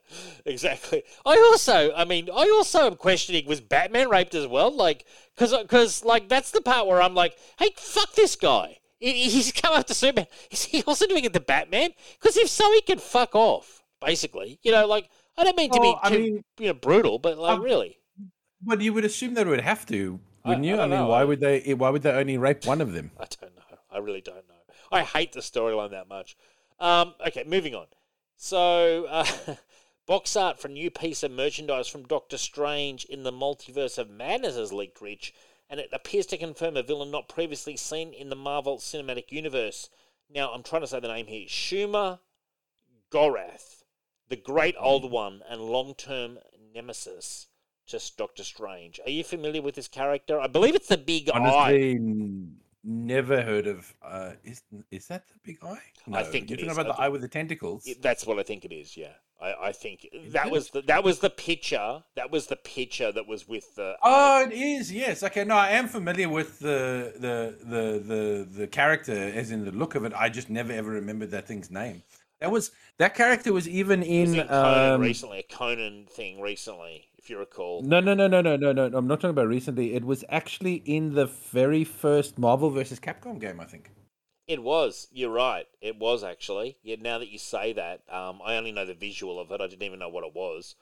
exactly. I also am questioning, was Batman raped as well? Like, because that's the part where I'm like, hey, fuck this guy. He's come after Superman. Is he also doing it to Batman? Because if so, he can fuck off, basically. You know, like, I don't mean to be brutal, but, like, really. But you would assume they would have to, wouldn't you? I mean, why would they only rape one of them? I don't know. I really don't know. I hate the storyline that much. Okay, moving on. So, box art for a new piece of merchandise from Doctor Strange in the Multiverse of Madness has leaked, Rich, and it appears to confirm a villain not previously seen in the Marvel Cinematic Universe. Now, I'm trying to say the name here. Shuma Gorath, the great old one and long-term nemesis to Doctor Strange. Are you familiar with this character? I believe it's the Big Eye. Honestly, never heard of... is that the Big Eye? No, I think it is. You're talking about the eye with the tentacles? That's what I think it is, yeah. I think that was the picture that was with the. Oh, it is, yes. Okay, no, I am familiar with the character, as in the look of it. I just never ever remembered that thing's name. That character was even in Conan recently, a Conan thing recently, if you recall. No. I'm not talking about recently. It was actually in the very first Marvel vs. Capcom game, I think. It was. You're right. It was, actually. Yeah, now that you say that, I only know the visual of it. I didn't even know what it was.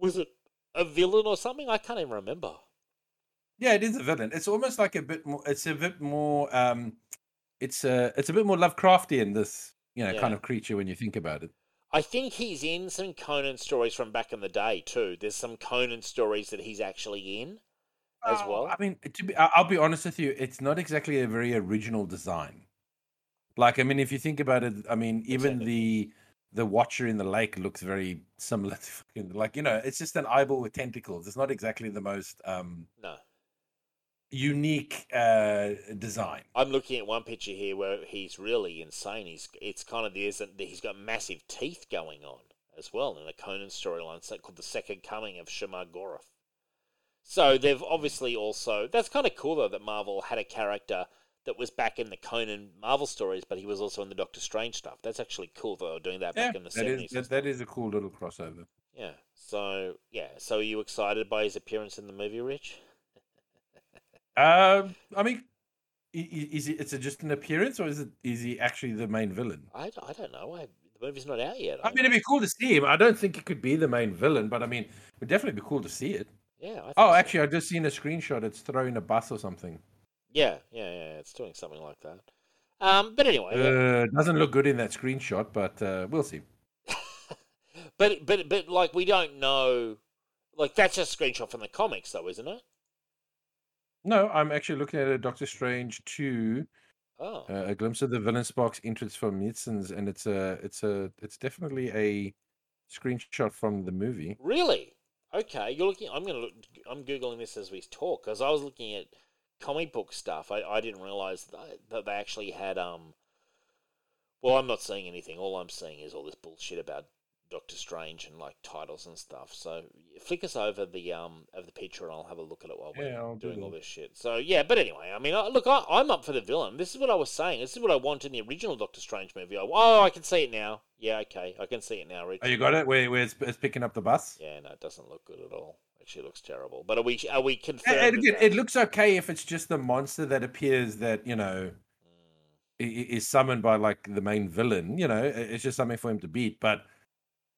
Was it a villain or something? I can't even remember. Yeah, it is a villain. It's almost like a bit more. It's a bit more Lovecraftian. This kind of creature when you think about it. I think he's in some Conan stories from back in the day too. There's some Conan stories that he's actually in as well. I mean, I'll be honest with you. It's not exactly a very original design. Like, I mean, if you think about it, I mean, even the Watcher in the lake looks very similar to fucking, like, you know, it's just an eyeball with tentacles. It's not exactly the most unique design. I'm looking at one picture here where he's really insane. He's got massive teeth going on as well in the Conan storyline called The Second Coming of Shuma Gorath. So they've obviously also, that's kind of cool though that Marvel had a character that was back in the Conan Marvel stories, but he was also in the Doctor Strange stuff. That's actually cool, though, doing that back in the 70s. That is a cool little crossover. Yeah. So are you excited by his appearance in the movie, Rich? I mean, is it just an appearance, or is he actually the main villain? I don't know. The movie's not out yet. I mean, it'd be cool to see him. I don't think it could be the main villain, but I mean, it would definitely be cool to see it. Yeah. Actually, I've just seen a screenshot. It's throwing a bus or something. Yeah, it's doing something like that. But anyway, it doesn't look good in that screenshot, but we'll see. but like, we don't know. Like, that's just a screenshot from the comics, though, isn't it? No, I'm actually looking at a Doctor Strange 2. Oh. A glimpse of the villain's box entrance from Midson's, and it's definitely a screenshot from the movie. Really? Okay, you're looking. I'm googling this as we talk, because I was looking at comic book stuff. I didn't realize that they actually had well, I'm not seeing anything. All I'm seeing is all this bullshit about Doctor Strange and like titles and stuff. So flick us over the of the picture and I'll have a look at it while we're doing all this shit. So yeah, but anyway, I mean, look, I'm up for the villain. This is what I was saying. This is what I want in the original Doctor Strange movie. I can see it now. Yeah, okay, I can see it now, Rich. Oh, you got it? Where it's picking up the bus? Yeah, no, it doesn't look good at all. She looks terrible, but are we confirmed? It looks okay if it's just the monster that appears that is summoned by like the main villain. You know, it's just something for him to beat. But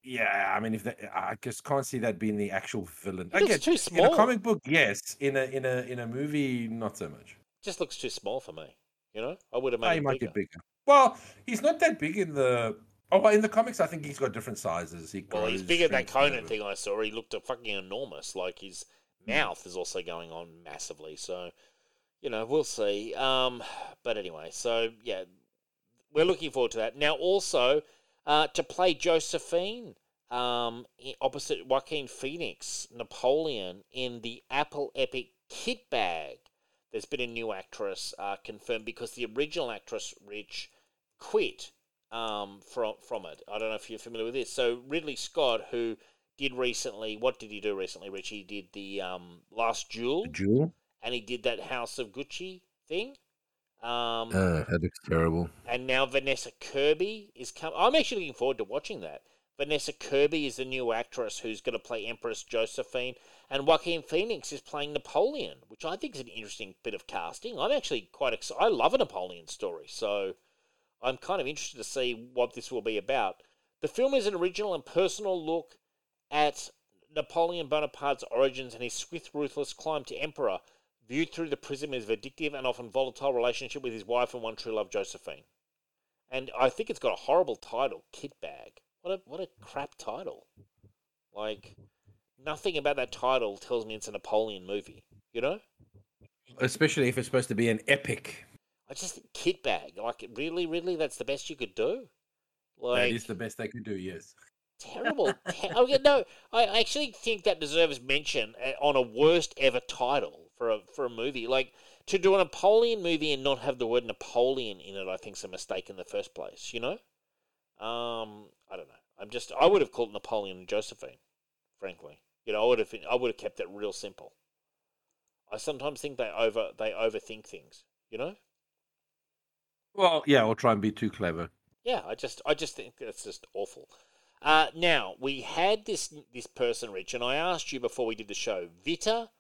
yeah, I mean, I just can't see that being the actual villain. It looks too small. In a comic book, yes. In a movie, not so much. Just looks too small for me. You know, I would have made. He might get bigger. Well, he's not that big in the. Oh, well, in the comics, I think he's got different sizes. He's bigger than that Conan thing I saw. He looked fucking enormous. Like, his mouth is also going on massively. So, you know, we'll see. But anyway, so, yeah, we're looking forward to that. Now, also, to play Josephine opposite Joaquin Phoenix, Napoleon, in the Apple Epic Kit Bag. There's been a new actress confirmed because the original actress, Rich, quit. From it. I don't know if you're familiar with this. So Ridley Scott, who did recently, what did he do recently, Rich? He did the Last Duel. The Duel. And he did that House of Gucci thing. That looks terrible. And now Vanessa Kirby is coming. I'm actually looking forward to watching that. Vanessa Kirby is the new actress who's going to play Empress Josephine, and Joaquin Phoenix is playing Napoleon, which I think is an interesting bit of casting. I'm actually quite excited. I love a Napoleon story, so I'm kind of interested to see what this will be about. The film is an original and personal look at Napoleon Bonaparte's origins and his swift, ruthless climb to emperor, viewed through the prism of his addictive and often volatile relationship with his wife and one true love, Josephine. And I think it's got a horrible title, Kitbag. What a crap title. Like, nothing about that title tells me it's a Napoleon movie, you know? Especially if it's supposed to be an epic. I just think Kitbag. Like, really, that's the best you could do? Like, that is the best they could do, yes. Terrible. No, I actually think that deserves mention on a worst ever title for a movie. Like, to do a Napoleon movie and not have the word Napoleon in it, I think is a mistake in the first place, you know? I don't know. I would have called it Napoleon and Josephine, frankly. You know, I would have kept it real simple. I sometimes think they overthink things, you know? Well, yeah, or try and be too clever. Yeah, I just think that's just awful. Now, we had this person, Rich, and I asked you before we did the show, Vita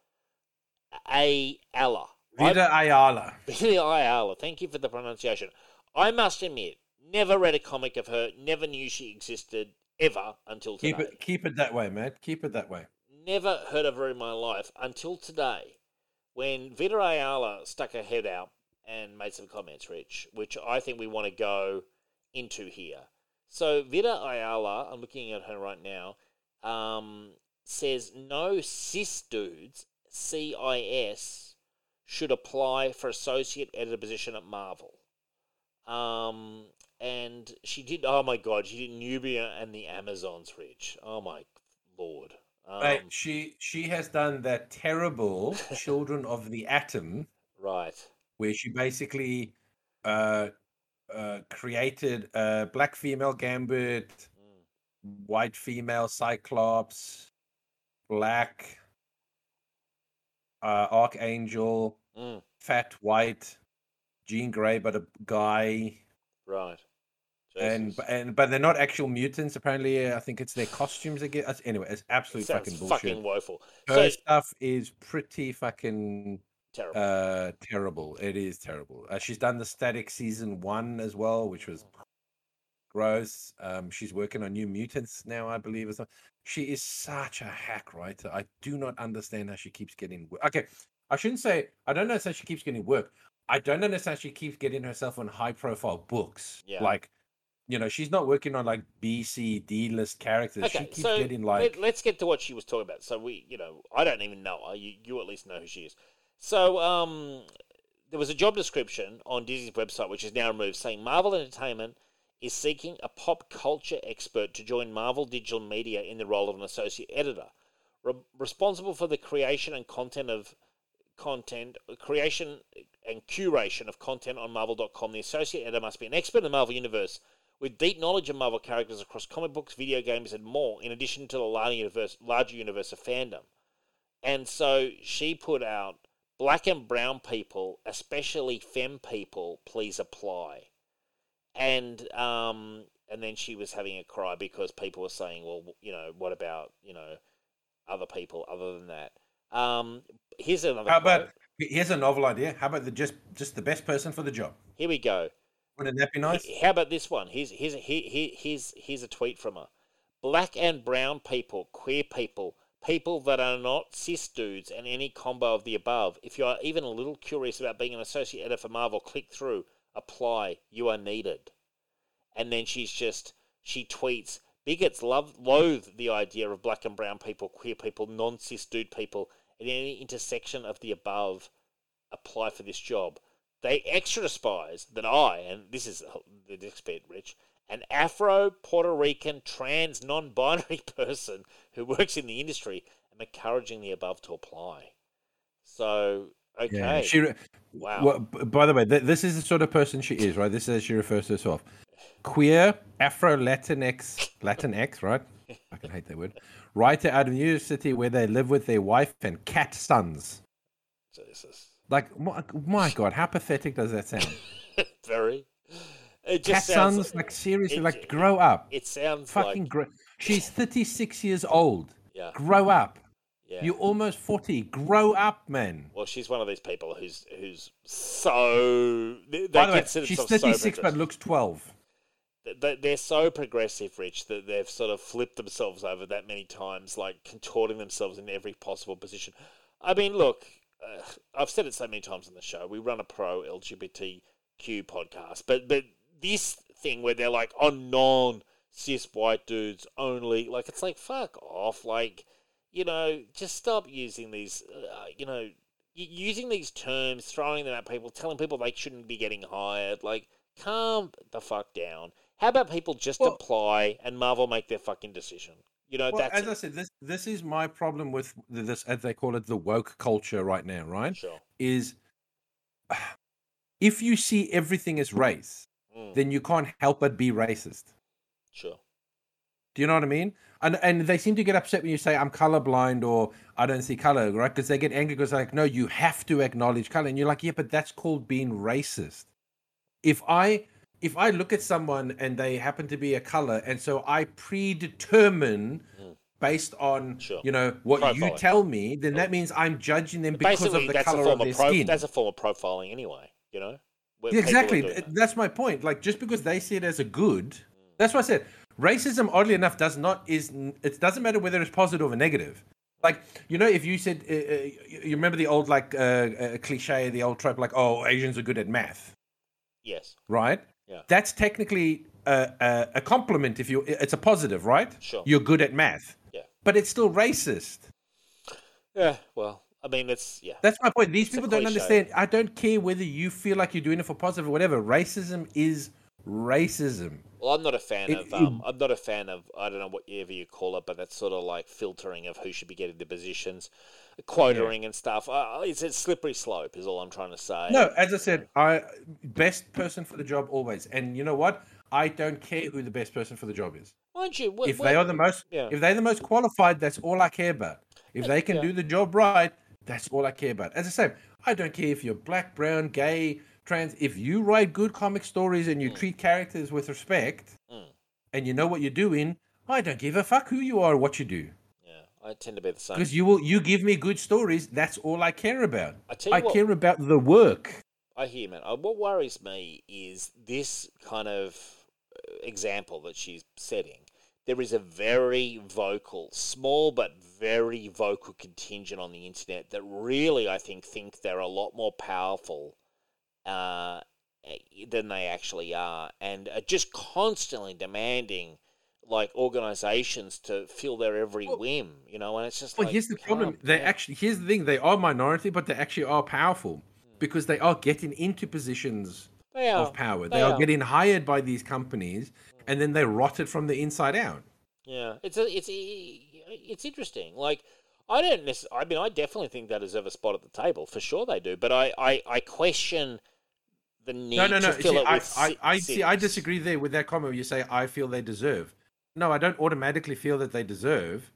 Ayala. Vita Ayala, thank you for the pronunciation. I must admit, never read a comic of her, never knew she existed ever until today. Keep it that way, Matt. Keep it that way. Never heard of her in my life until today, when Vita Ayala stuck her head out and made some comments, Rich, which I think we want to go into here. So Vita Ayala, I'm looking at her right now, says no cis dudes, CIS, should apply for associate editor position at Marvel. And she did, oh my God, she did Nubia and the Amazons, Rich. Oh my Lord. Right, she has done that terrible Children of the Atom. Right. Where she basically created a black female Gambit, white female Cyclops, black Archangel, fat white, Jean Grey, but a guy. Right. Jesus. But they're not actual mutants. Apparently, I think it's their costumes again. Anyway, it's absolute fucking bullshit. Fucking woeful. Her stuff is pretty fucking terrible. It is terrible. She's done the Static season 1 as well, which was gross. She's working on New Mutants now, I believe. Or something. She is such a hack writer. I do not understand how she keeps getting work. Okay, I shouldn't say I don't understand how she keeps getting work. I don't understand how she keeps getting herself on high-profile books. Yeah. Like, you know, she's not working on like B, C, D list characters. Okay, she keeps getting like. Let's get to what she was talking about. So I don't even know her. You at least know who she is. So there was a job description on Disney's website, which is now removed, saying Marvel Entertainment is seeking a pop culture expert to join Marvel Digital Media in the role of an associate editor, responsible for the creation and curation of content on Marvel.com. The associate editor must be an expert in the Marvel Universe with deep knowledge of Marvel characters across comic books, video games, and more, in addition to the larger universe of fandom. And so she put out, black and brown people, especially femme people, please apply. And then she was having a cry because people were saying, well, you know, what about, you know, other people other than that? Here's another. Here's a novel idea. How about just the best person for the job? Here we go. Wouldn't that be nice? How about this one? Here's a tweet from her. Black and brown people, queer people, people that are not cis dudes, and any combo of the above. If you are even a little curious about being an associate editor for Marvel, click through, apply, you are needed. And then she tweets, bigots loathe the idea of black and brown people, queer people, non-cis dude people, and any intersection of the above, apply for this job. They extra despise that I, and this is the next bit, Rich, an Afro, Puerto Rican, trans, non-binary person who works in the industry, I'm encouraging the above to apply. So, okay. Yeah, wow. Well, by the way, this is the sort of person she is, right? This is how she refers to herself. Queer, Afro, Latinx, right? I can hate that word. Writer out of New York City where they live with their wife and cat sons. Jesus. Like, my God, how pathetic does that sound? Very. It just sounds like, seriously, like grow up. It sounds fucking like... She's 36 years old. Yeah. Grow up. Yeah. You're almost 40. Grow up, man. Well, she's one of these people who's so... By the way, she's 36 so but looks 12. They're so progressive, Rich, that they've sort of flipped themselves over that many times, like contorting themselves in every possible position. I mean, look, I've said it so many times on the show. We run a pro-LGBTQ podcast, but this thing where they're like, oh, non-cis white dudes only, like, it's like, fuck off. Like, you know, just stop using these, using these terms, throwing them at people, telling people they shouldn't be getting hired. Like, calm the fuck down. How about people just apply and Marvel make their fucking decision? You know, as I said, this is my problem with this, as they call it, the woke culture right now, right? Sure. Is if you see everything as race, then you can't help but be racist. Sure. Do you know what I mean? And they seem to get upset when you say, I'm colorblind or I don't see color, right? Because they get angry because they're like, no, you have to acknowledge color. And you're like, yeah, but that's called being racist. If I look at someone and they happen to be a color, and so I predetermine based on what profiling. You tell me, then that means I'm judging them because of the color of their skin. That's a form of profiling, anyway. You know, exactly. That's my point. Like, just because they see it as a good, that's why I said racism. Oddly enough, it doesn't matter whether it's positive or negative. Like, you know, if you said you remember the old cliche, the old trope, like, oh, Asians are good at math. Yes. Right. Yeah. That's technically a compliment. It's a positive, right? Sure. You're good at math. Yeah. But it's still racist. Yeah. Well, I mean, that's my point. These people don't understand. I don't care whether you feel like you're doing it for positive or whatever. Racism is racism. Well, I'm not a fan of. I'm not a fan of. I don't know whatever you call it, but that's sort of like filtering of who should be getting the positions, quotering and stuff. It's a slippery slope, is all I'm trying to say. No, as I said, best person for the job always, and you know what? I don't care who the best person for the job is. Mind you, if they're the most qualified, that's all I care about. If they can do the job right, that's all I care about. As I said, I don't care if you're black, brown, gay. Trans, if you write good comic stories and you treat characters with respect and you know what you're doing, I don't give a fuck who you are or what you do. Yeah, I tend to be the same. Because you give me good stories, that's all I care about. I care about the work. I hear, man. What worries me is this kind of example that she's setting. There is a very vocal, small but very vocal contingent on the internet that really, I think they're a lot more powerful than they actually are, and are just constantly demanding like organizations to fill their every whim, you know. And it's just here's the problem. Here's the thing, they are minority, but they actually are powerful because they are getting into positions of power. They are getting hired by these companies and then they rot it from the inside out. Yeah, it's interesting. Like, I don't necessarily, I mean, I definitely think they deserve a spot at the table. For sure they do. But I question the need to fill it with I disagree there with that comment where you say, I feel they deserve. No, I don't automatically feel that they deserve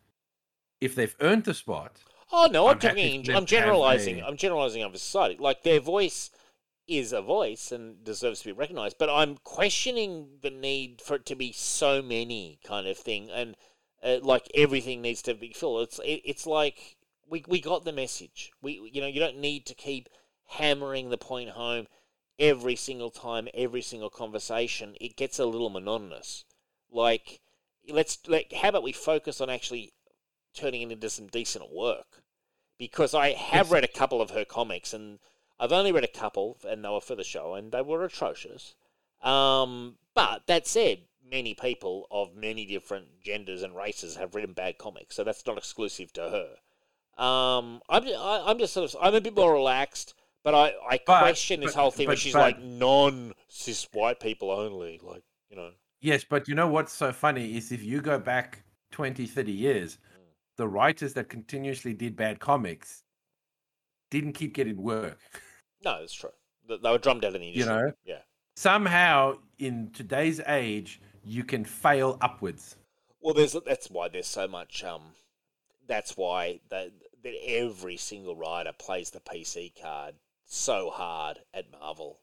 if they've earned the spot. Oh, no, I'm generalizing. I'm generalizing over society. Like, their voice is a voice and deserves to be recognized. But I'm questioning the need for it to be so many kind of thing. And... like everything needs to be filled. It's like we got the message. You don't need to keep hammering the point home every single time, every single conversation. It gets a little monotonous. Like, how about we focus on actually turning it into some decent work? Because I have read a couple of her comics, and I've only read a couple, and they were for the show, and they were atrocious. But that said, many people of many different genders and races have written bad comics, so that's not exclusive to her. I'm just sort of, I'm a bit more relaxed, but I question this whole thing where she's like non-cis white people only, like, you know. Yes, but you know what's so funny is if you go back 20, 30 years, the writers that continuously did bad comics didn't keep getting work. No, that's true. They were drummed out in the industry. You know? Yeah. Somehow, in today's age, you can fail upwards. Well, that's why there's so much. That's why that every single writer plays the PC card so hard at Marvel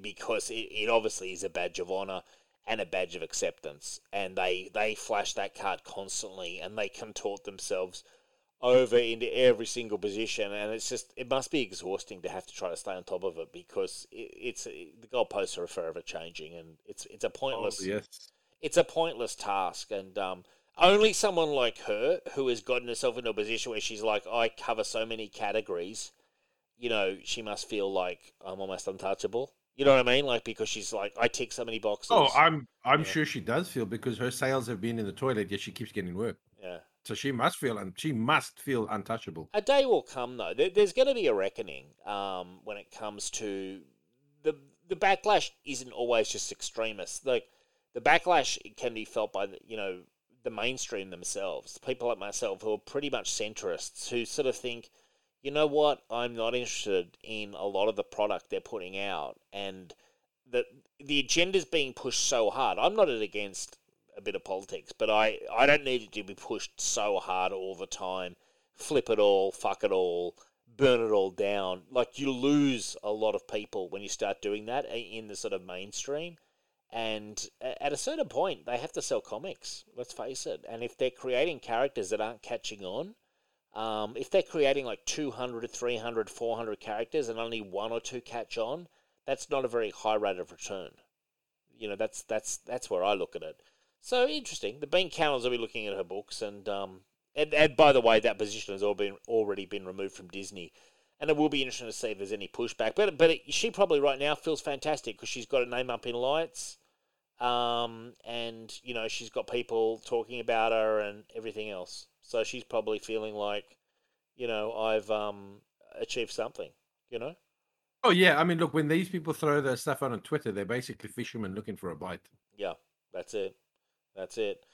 because it obviously is a badge of honor and a badge of acceptance. And they flash that card constantly, and they contort themselves over into every single position, and it's just, it must be exhausting to have to try to stay on top of it, because it's the goalposts are forever changing, and it's a pointless it's a pointless task. And only someone like her, who has gotten herself into a position where she's like, I cover so many categories, you know, she must feel like I'm almost untouchable. You know what I mean? Like, because she's like, I tick so many boxes. Oh, I'm sure she does feel, because her sales have been in the toilet, yet she keeps getting work. Yeah. So she must feel untouchable. A day will come, though. There's going to be a reckoning when it comes to the backlash. Isn't always just extremists. Like, the backlash can be felt by the mainstream themselves, people like myself who are pretty much centrists, who sort of think, you know what, I'm not interested in a lot of the product they're putting out, and the agenda's being pushed so hard. I'm not against a bit of politics, but I don't need it to be pushed so hard all the time. Flip it all, fuck it all, burn it all down. Like, you lose a lot of people when you start doing that in the sort of mainstream. And at a certain point, they have to sell comics, let's face it. And if they're creating characters that aren't catching on, if they're creating like 200, 300, 400 characters and only one or two catch on, that's not a very high rate of return. You know, that's where I look at it. So interesting. The Bean Counters will be looking at her books, and by the way, that position has already been removed from Disney, and it will be interesting to see if there's any pushback. But she probably right now feels fantastic, because she's got her name up in lights, and you know, she's got people talking about her and everything else. So she's probably feeling like, you know, I've achieved something, you know. Oh yeah, I mean, look, when these people throw their stuff out on Twitter, they're basically fishermen looking for a bite. Yeah, that's it. That's it.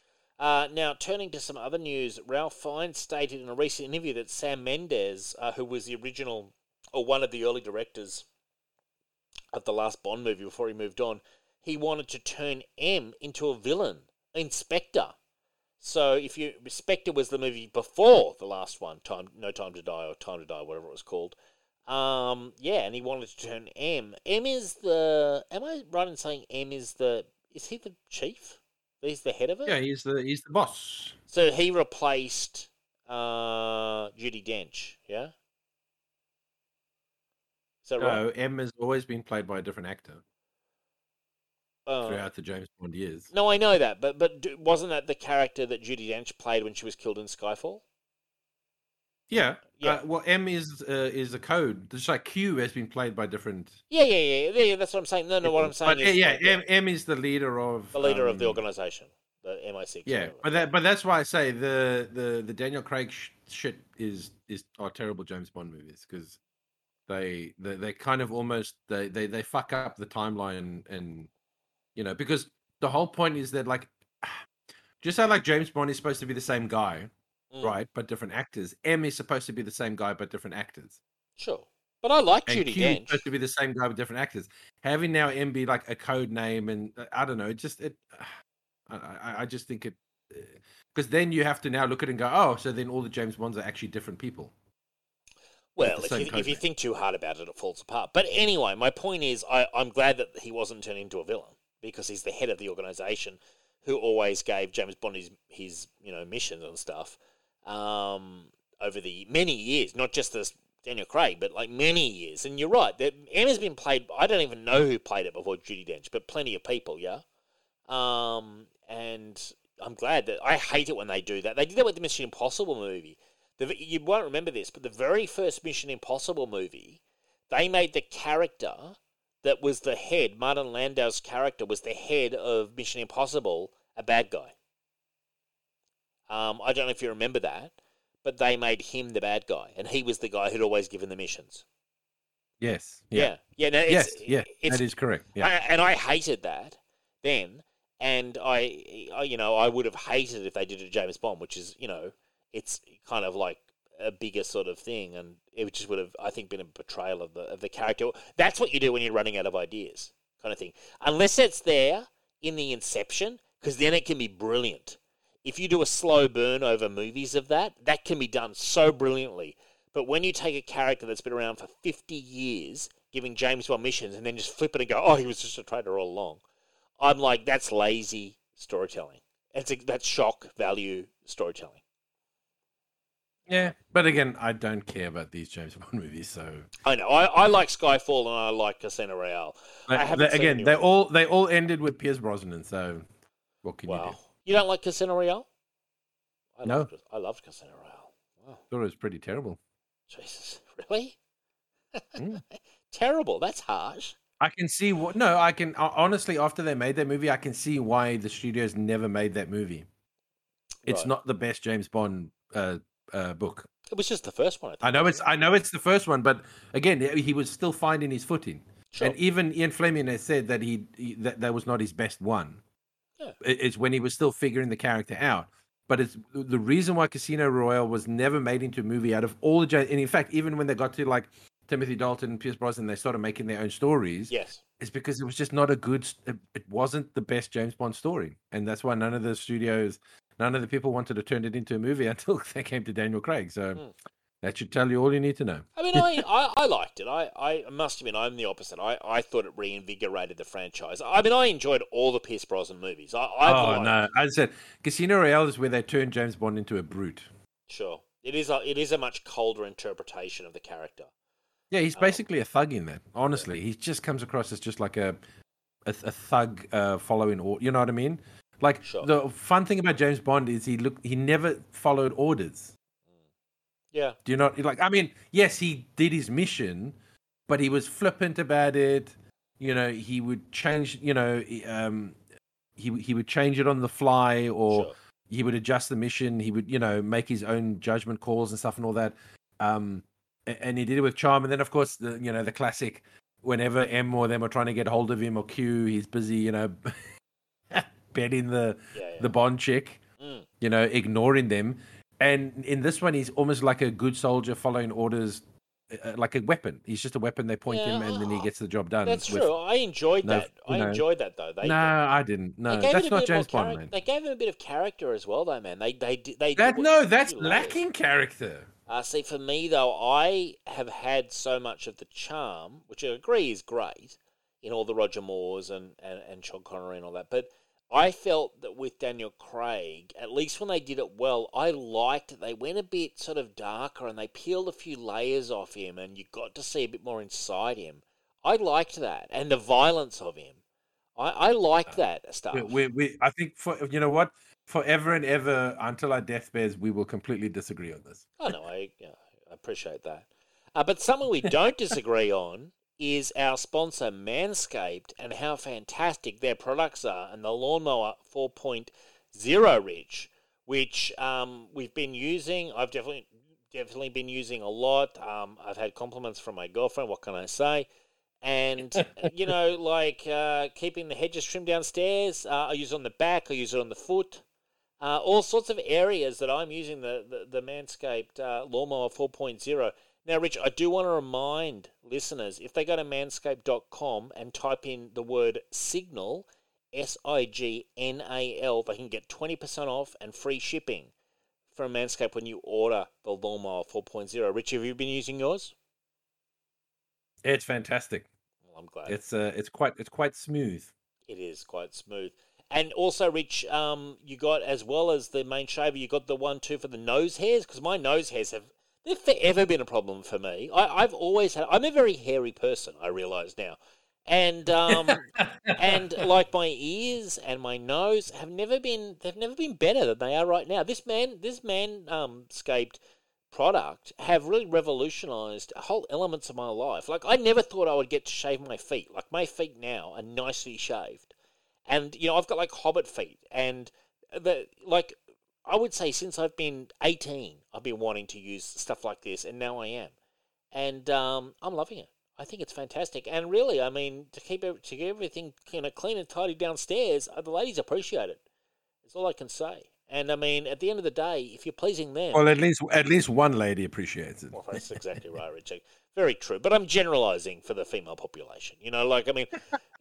Now, turning to some other news, Ralph Fiennes stated in a recent interview that Sam Mendes, who was the original, or one of the early directors of the last Bond movie before he moved on, he wanted to turn M into a villain, Inspector. So Inspector was the movie before the last one, Time to Die, whatever it was called. And he wanted to turn M. Am I right in saying M is the, is he the chief? He's the head of it? Yeah, he's the boss. So he replaced Judi Dench, yeah? So no, M has always been played by a different actor throughout the James Bond years. No, I know that, but wasn't that the character that Judi Dench played when she was killed in Skyfall? Yeah. Well, M is a code. Just like Q has been played by different. Yeah. That's what I'm saying. No, what I'm saying is. Yeah. M is the leader of. The leader of the organization, the MI6. Yeah, but that's why I say the Daniel Craig shit are terrible James Bond movies, because they kind of almost they fuck up the timeline and you know, because the whole point is that, like, just how like James Bond is supposed to be the same guy. Mm. Right, but different actors. M is supposed to be the same guy, but different actors. Sure, but I like Judi Dench. Is supposed to be the same guy with different actors. Having now M be like a code name, and I don't know, I just think it, because then you have to now look at it and go, oh, so then all the James Bonds are actually different people. Well, if you think too hard about it, it falls apart. But anyway, my point is, I'm glad that he wasn't turned into a villain, because he's the head of the organization, who always gave James Bond his you know, missions and stuff. Over the many years, not just this Daniel Craig, but like many years. And you're right, Emma's been played, I don't even know who played it before Judi Dench, but plenty of people, yeah? And I'm glad that, I hate it when they do that. They did that with the Mission Impossible movie. You won't remember this, but the very first Mission Impossible movie, they made the character that was the head, Martin Landau's character was the head of Mission Impossible, a bad guy. I don't know if you remember that, but they made him the bad guy, and he was the guy who'd always given the missions. Yes. Yeah. No, that is correct. Yeah. I hated that then, and I would have hated if they did it to James Bond, which is, you know, it's kind of like a bigger sort of thing, and it just would have, I think, been a betrayal of the character. That's what you do when you're running out of ideas, kind of thing. Unless it's there in the inception, because then it can be brilliant. If you do a slow burn over movies of that, that can be done so brilliantly. But when you take a character that's been around for 50 years giving James Bond missions and then just flip it and go, oh, he was just a traitor all along. I'm like, that's lazy storytelling. That's shock value storytelling. Yeah, but again, I don't care about these James Bond movies, so I know I like Skyfall and I like Casino Royale. They all ended with Pierce Brosnan, so what can you do? You don't like Casino Royale? I loved Casino Royale. Wow, thought it was pretty terrible. Jesus, really? Mm. Terrible. That's harsh. Honestly, after they made that movie, I can see why the studios never made that movie. It's not the best James Bond book. It was just the first one. I know it's the first one, but again, he was still finding his footing. Sure. And even Ian Fleming has said that that was not his best one. Yeah. It's when he was still figuring the character out. But it's the reason why Casino Royale was never made into a movie out of all the James. And in fact, even when they got to like Timothy Dalton and Pierce Brosnan, they started making their own stories. Yes. It's because it was just not a good, it wasn't the best James Bond story. And that's why none of the people wanted to turn it into a movie until they came to Daniel Craig. So that should tell you all you need to know. I mean, I liked it. I must admit, I'm the opposite. I thought it reinvigorated the franchise. I mean, I enjoyed all the Pierce Brosnan movies. I said Casino Royale is where they turned James Bond into a brute. Sure. It is a much colder interpretation of the character. Yeah, he's basically a thug in that. Honestly, he just comes across as just like a thug following orders. You know what I mean? Like the fun thing about James Bond is he never followed orders. Yeah. Do you know? Like, I mean, yes, he did his mission, but he was flippant about it. You know, he would change. You know, he would change it on the fly, or he would adjust the mission. He would, you know, make his own judgment calls and stuff and all that. And he did it with charm. And then, of course, the classic, whenever M or them are trying to get hold of him or Q, he's busy, you know, bedding the Bond chick, you know, ignoring them. And in this one, he's almost like a good soldier following orders, like a weapon. He's just a weapon. They point him and then he gets the job done. That's true. I enjoyed that. I enjoyed that, though. I didn't. No, that's not James Bond, man. They gave him a bit of character as well, though, man. That's lacking character. See, for me, though, I have had so much of the charm, which I agree is great, in all the Roger Moores and Sean Connery and all that. But I felt that with Daniel Craig, at least when they did it well, I liked that they went a bit sort of darker and they peeled a few layers off him and you got to see a bit more inside him. I liked that. And the violence of him. I liked that stuff. I think, you know what? Forever and ever, until our deathbeds, we will completely disagree on this. Oh, no, I appreciate that. But something we don't disagree on is our sponsor, Manscaped, and how fantastic their products are, and the Lawnmower 4.0 Ridge, which we've been using. I've definitely been using a lot. I've had compliments from my girlfriend, what can I say? And, you know, like keeping the hedges trimmed downstairs. I use it on the back. I use it on the foot. All sorts of areas that I'm using the Manscaped Lawnmower 4.0. Now, Rich, I do want to remind listeners, if they go to manscaped.com and type in the word Signal, SIGNAL, they can get 20% off and free shipping from Manscaped when you order the Lawnmower 4.0. Rich, have you been using yours? It's fantastic. Well, I'm glad. It's quite smooth. It is quite smooth. And also, Rich, you got, as well as the main shaver, you got the one too for the nose hairs, because my nose hairs they've forever been a problem for me. I've always had. I'm a very hairy person, I realise now, and and like my ears and my nose they've never been better than they are right now. This Manscaped product have really revolutionized whole elements of my life. Like, I never thought I would get to shave my feet. Like, my feet now are nicely shaved. And, you know, I've got, like, hobbit feet. And, I would say since I've been 18, I've been wanting to use stuff like this, and now I am. And I'm loving it. I think it's fantastic. And really, I mean, to get everything, you know, clean and tidy downstairs, the ladies appreciate it. That's all I can say. And I mean, at the end of the day, if you're pleasing them, well, at least one lady appreciates it. Well, that's exactly right, Richie. Very true. But I'm generalising for the female population, you know. Like, I mean,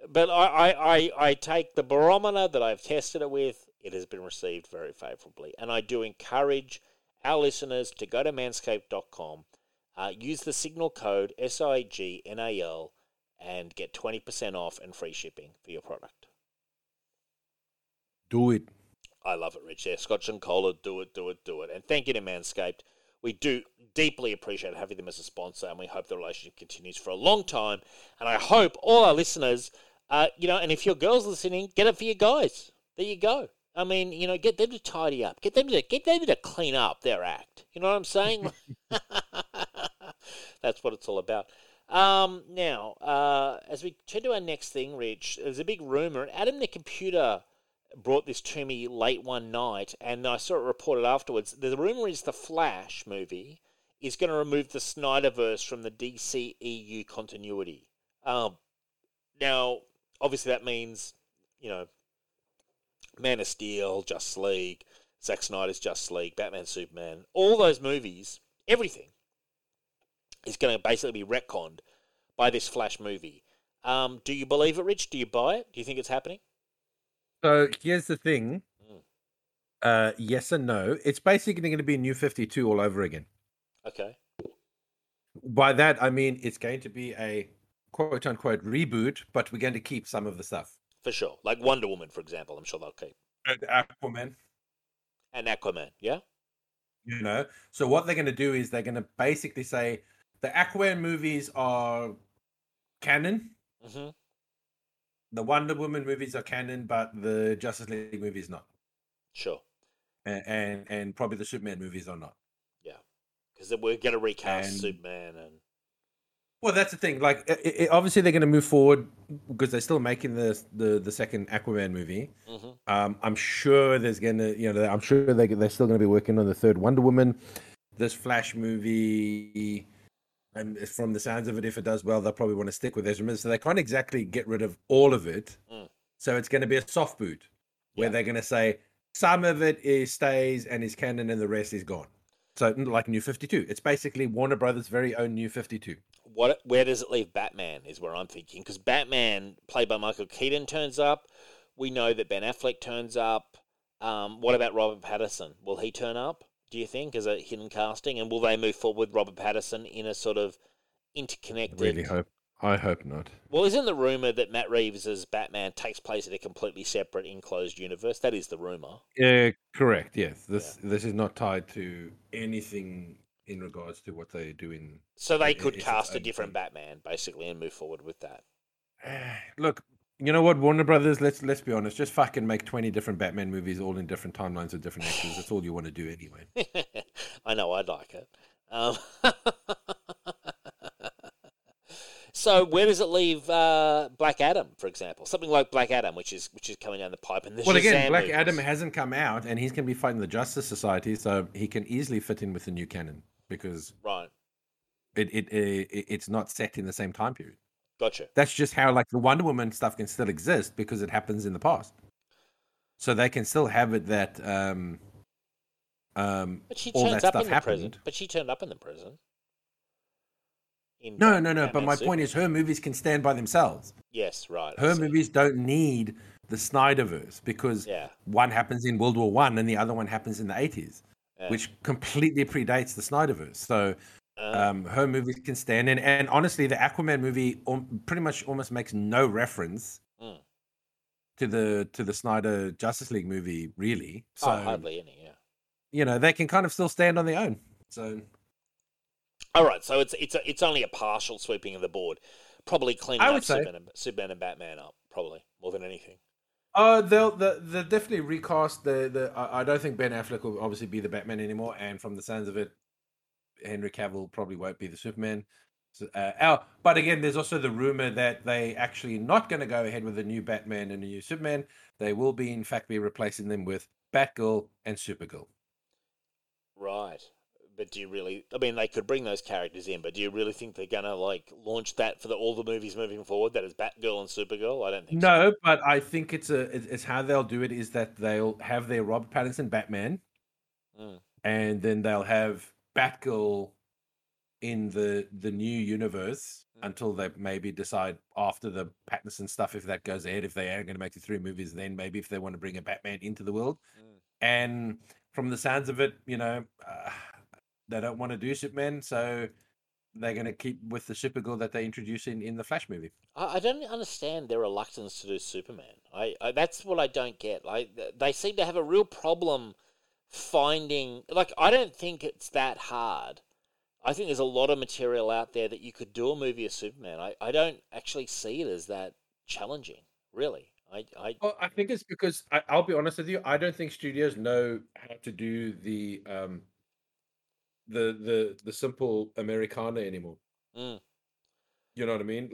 but I take the barometer that I've tested it with. It has been received very favourably, and I do encourage our listeners to go to manscaped.com, use the Signal code SIGNAL and get 20% off and free shipping for your product. Do it. I love it, Rich. Yeah, Scotch and Cola, do it, do it, do it. And thank you to Manscaped. We do deeply appreciate having them as a sponsor, and we hope the relationship continues for a long time. And I hope all our listeners, and if your girl's listening, get it for your guys. There you go. I mean, get them to tidy up. Get them to clean up their act. You know what I'm saying? That's what it's all about. Now, as we turn to our next thing, Rich, there's a big rumor. Adam the Computer brought this to me late one night, and I saw it reported afterwards. The rumor is the Flash movie is going to remove the Snyderverse from the DCEU continuity. Now, obviously that means, Man of Steel, Justice League, Zack Snyder's Justice League, Batman, Superman, all those movies, everything is going to basically be retconned by this Flash movie. Do you believe it, Rich? Do you buy it? Do you think it's happening? So here's the thing. Yes and no. It's basically going to be New 52 all over again. Okay. By that, I mean it's going to be a quote-unquote reboot, but we're going to keep some of the stuff. For sure. Like Wonder Woman, for example. I'm sure they'll keep. And Aquaman. Yeah? So what they're going to do is they're going to basically say the Aquaman movies are canon. Mm-hmm. The Wonder Woman movies are canon, but the Justice League movies not. Sure. And probably the Superman movies are not. Yeah. Because we're going to recast Superman and... Well, that's the thing. Like, obviously they're going to move forward because they're still making the second Aquaman movie. Mm-hmm. I'm sure there's going to, I'm sure they're still going to be working on the third Wonder Woman. This Flash movie, and from the sounds of it, if it does well, they'll probably want to stick with Ezra Miller. So they can't exactly get rid of all of it. Mm. So it's going to be a soft boot where they're going to say some of it stays and is canon and the rest is gone. So like New 52. It's basically Warner Brothers' very own New 52. Where does it leave Batman is where I'm thinking. Because Batman, played by Michael Keaton, turns up. We know that Ben Affleck turns up. What about Robert Pattinson? Will he turn up, do you think, as a hidden casting? And will they move forward with Robert Pattinson in a sort of interconnected... I hope not. Well, isn't the rumour that Matt Reeves' Batman takes place at a completely separate, enclosed universe? That is the rumour. Yeah, correct, yes. This is not tied to anything in regards to what they do in... So they could cast a different Batman, basically, and move forward with that. Look, you know what, Warner Brothers, let's be honest, just fucking make 20 different Batman movies all in different timelines with different actors. That's all you want to do anyway. I know, I'd like it. So where does it leave Black Adam, for example? Something like Black Adam, which is coming down the pipe. And Black Adam hasn't come out, and he's going to be fighting the Justice Society, so he can easily fit in with the new canon because it's not set in the same time period. Gotcha. That's just how like the Wonder Woman stuff can still exist because it happens in the past, so they can still have it that all that stuff happened. But she turned up in the prison. No. But my point is her movies can stand by themselves. Yes, right. Her movies don't need the Snyderverse because one happens in World War I and the other one happens in the 80s, which completely predates the Snyderverse. So her movies can stand. And honestly, the Aquaman movie pretty much almost makes no reference to the Snyder Justice League movie, really. So hardly any, they can kind of still stand on their own. So... All right, so it's only a partial sweeping of the board, probably cleaning up Superman and Batman up, probably more than anything. They'll definitely recast the. I don't think Ben Affleck will obviously be the Batman anymore, and from the sounds of it, Henry Cavill probably won't be the Superman. So, but again, there's also the rumor that they actually not going to go ahead with a new Batman and a new Superman. They will be in fact be replacing them with Batgirl and Supergirl. Right. But do you really... I mean, they could bring those characters in, but do you really think they're going to, launch that for all the movies moving forward, that is Batgirl and Supergirl? I don't think so. No, but I think it's how they'll do it is that they'll have their Robert Pattinson Batman, and then they'll have Batgirl in the new universe until they maybe decide after the Pattinson stuff, if that goes ahead, if they are going to make the three movies, then maybe if they want to bring a Batman into the world. And from the sounds of it, they don't want to do Superman, so they're going to keep with the Supergirl that they introduced in the Flash movie. I don't understand their reluctance to do Superman. I that's what I don't get. They seem to have a real problem finding... I don't think it's that hard. I think there's a lot of material out there that you could do a movie of Superman. I don't actually see it as that challenging, really. I think it's because, I'll be honest with you, I don't think studios know how to do the simple Americana anymore. Mm. You know what I mean?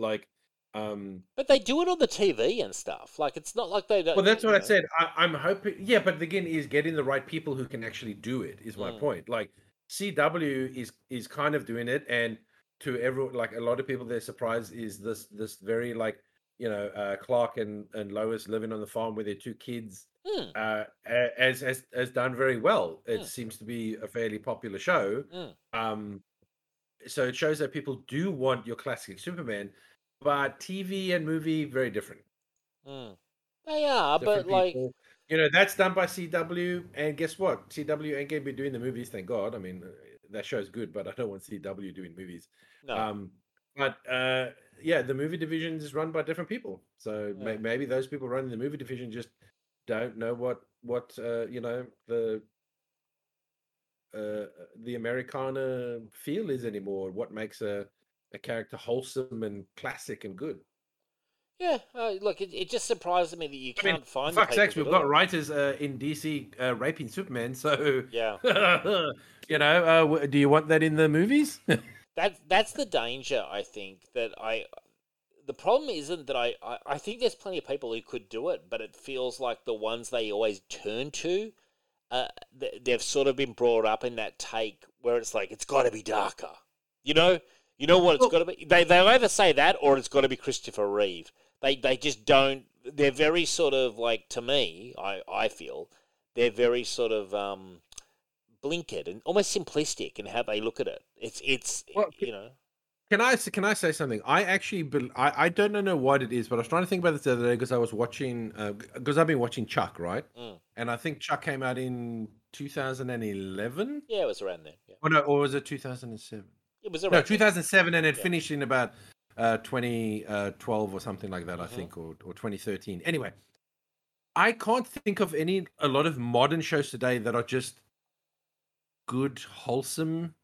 But they do it on the TV and stuff. It's not like they don't... Well, that's what I said. I'm hoping... Yeah, but again, is getting the right people who can actually do it is my point. CW is kind of doing it, and to everyone, a lot of people, their surprise is this very Clark and Lois living on the farm with their two kids has done very well. It seems to be a fairly popular show. So it shows that people do want your classic Superman, but TV and movie, very different. They are, different but people. That's done by CW, and guess what? CW ain't going to be doing the movies, thank God. I mean, that show's good, but I don't want CW doing movies. No. The movie division is run by different people. So maybe those people running the movie division just don't know what the Americana feel is anymore, what makes a character wholesome and classic and good. Yeah, it just surprises me that you can't find. Fuck sakes, we've got writers in DC raping Superman, so yeah. Do you want that in the movies? That's the danger, I think. The problem isn't that I think there's plenty of people who could do it, but it feels like the ones they always turn to, they've sort of been brought up in that take where it's it's got to be darker, what it's got to be. They'll either say that or it's got to be Christopher Reeve. They just don't. They're very sort of to me, I feel they're very sort of blinkered and almost simplistic in how they look at it. Can I say something? I actually I don't know what it is, but I was trying to think about this the other day because I was watching because I've been watching Chuck, right? And I think Chuck came out in 2011. Yeah, it was around then. Yeah. Or was it 2007? It was around 2007, and it finished in about 2012 or something like that, I think, or 2013. Anyway, I can't think of a lot of modern shows today that are just good, wholesome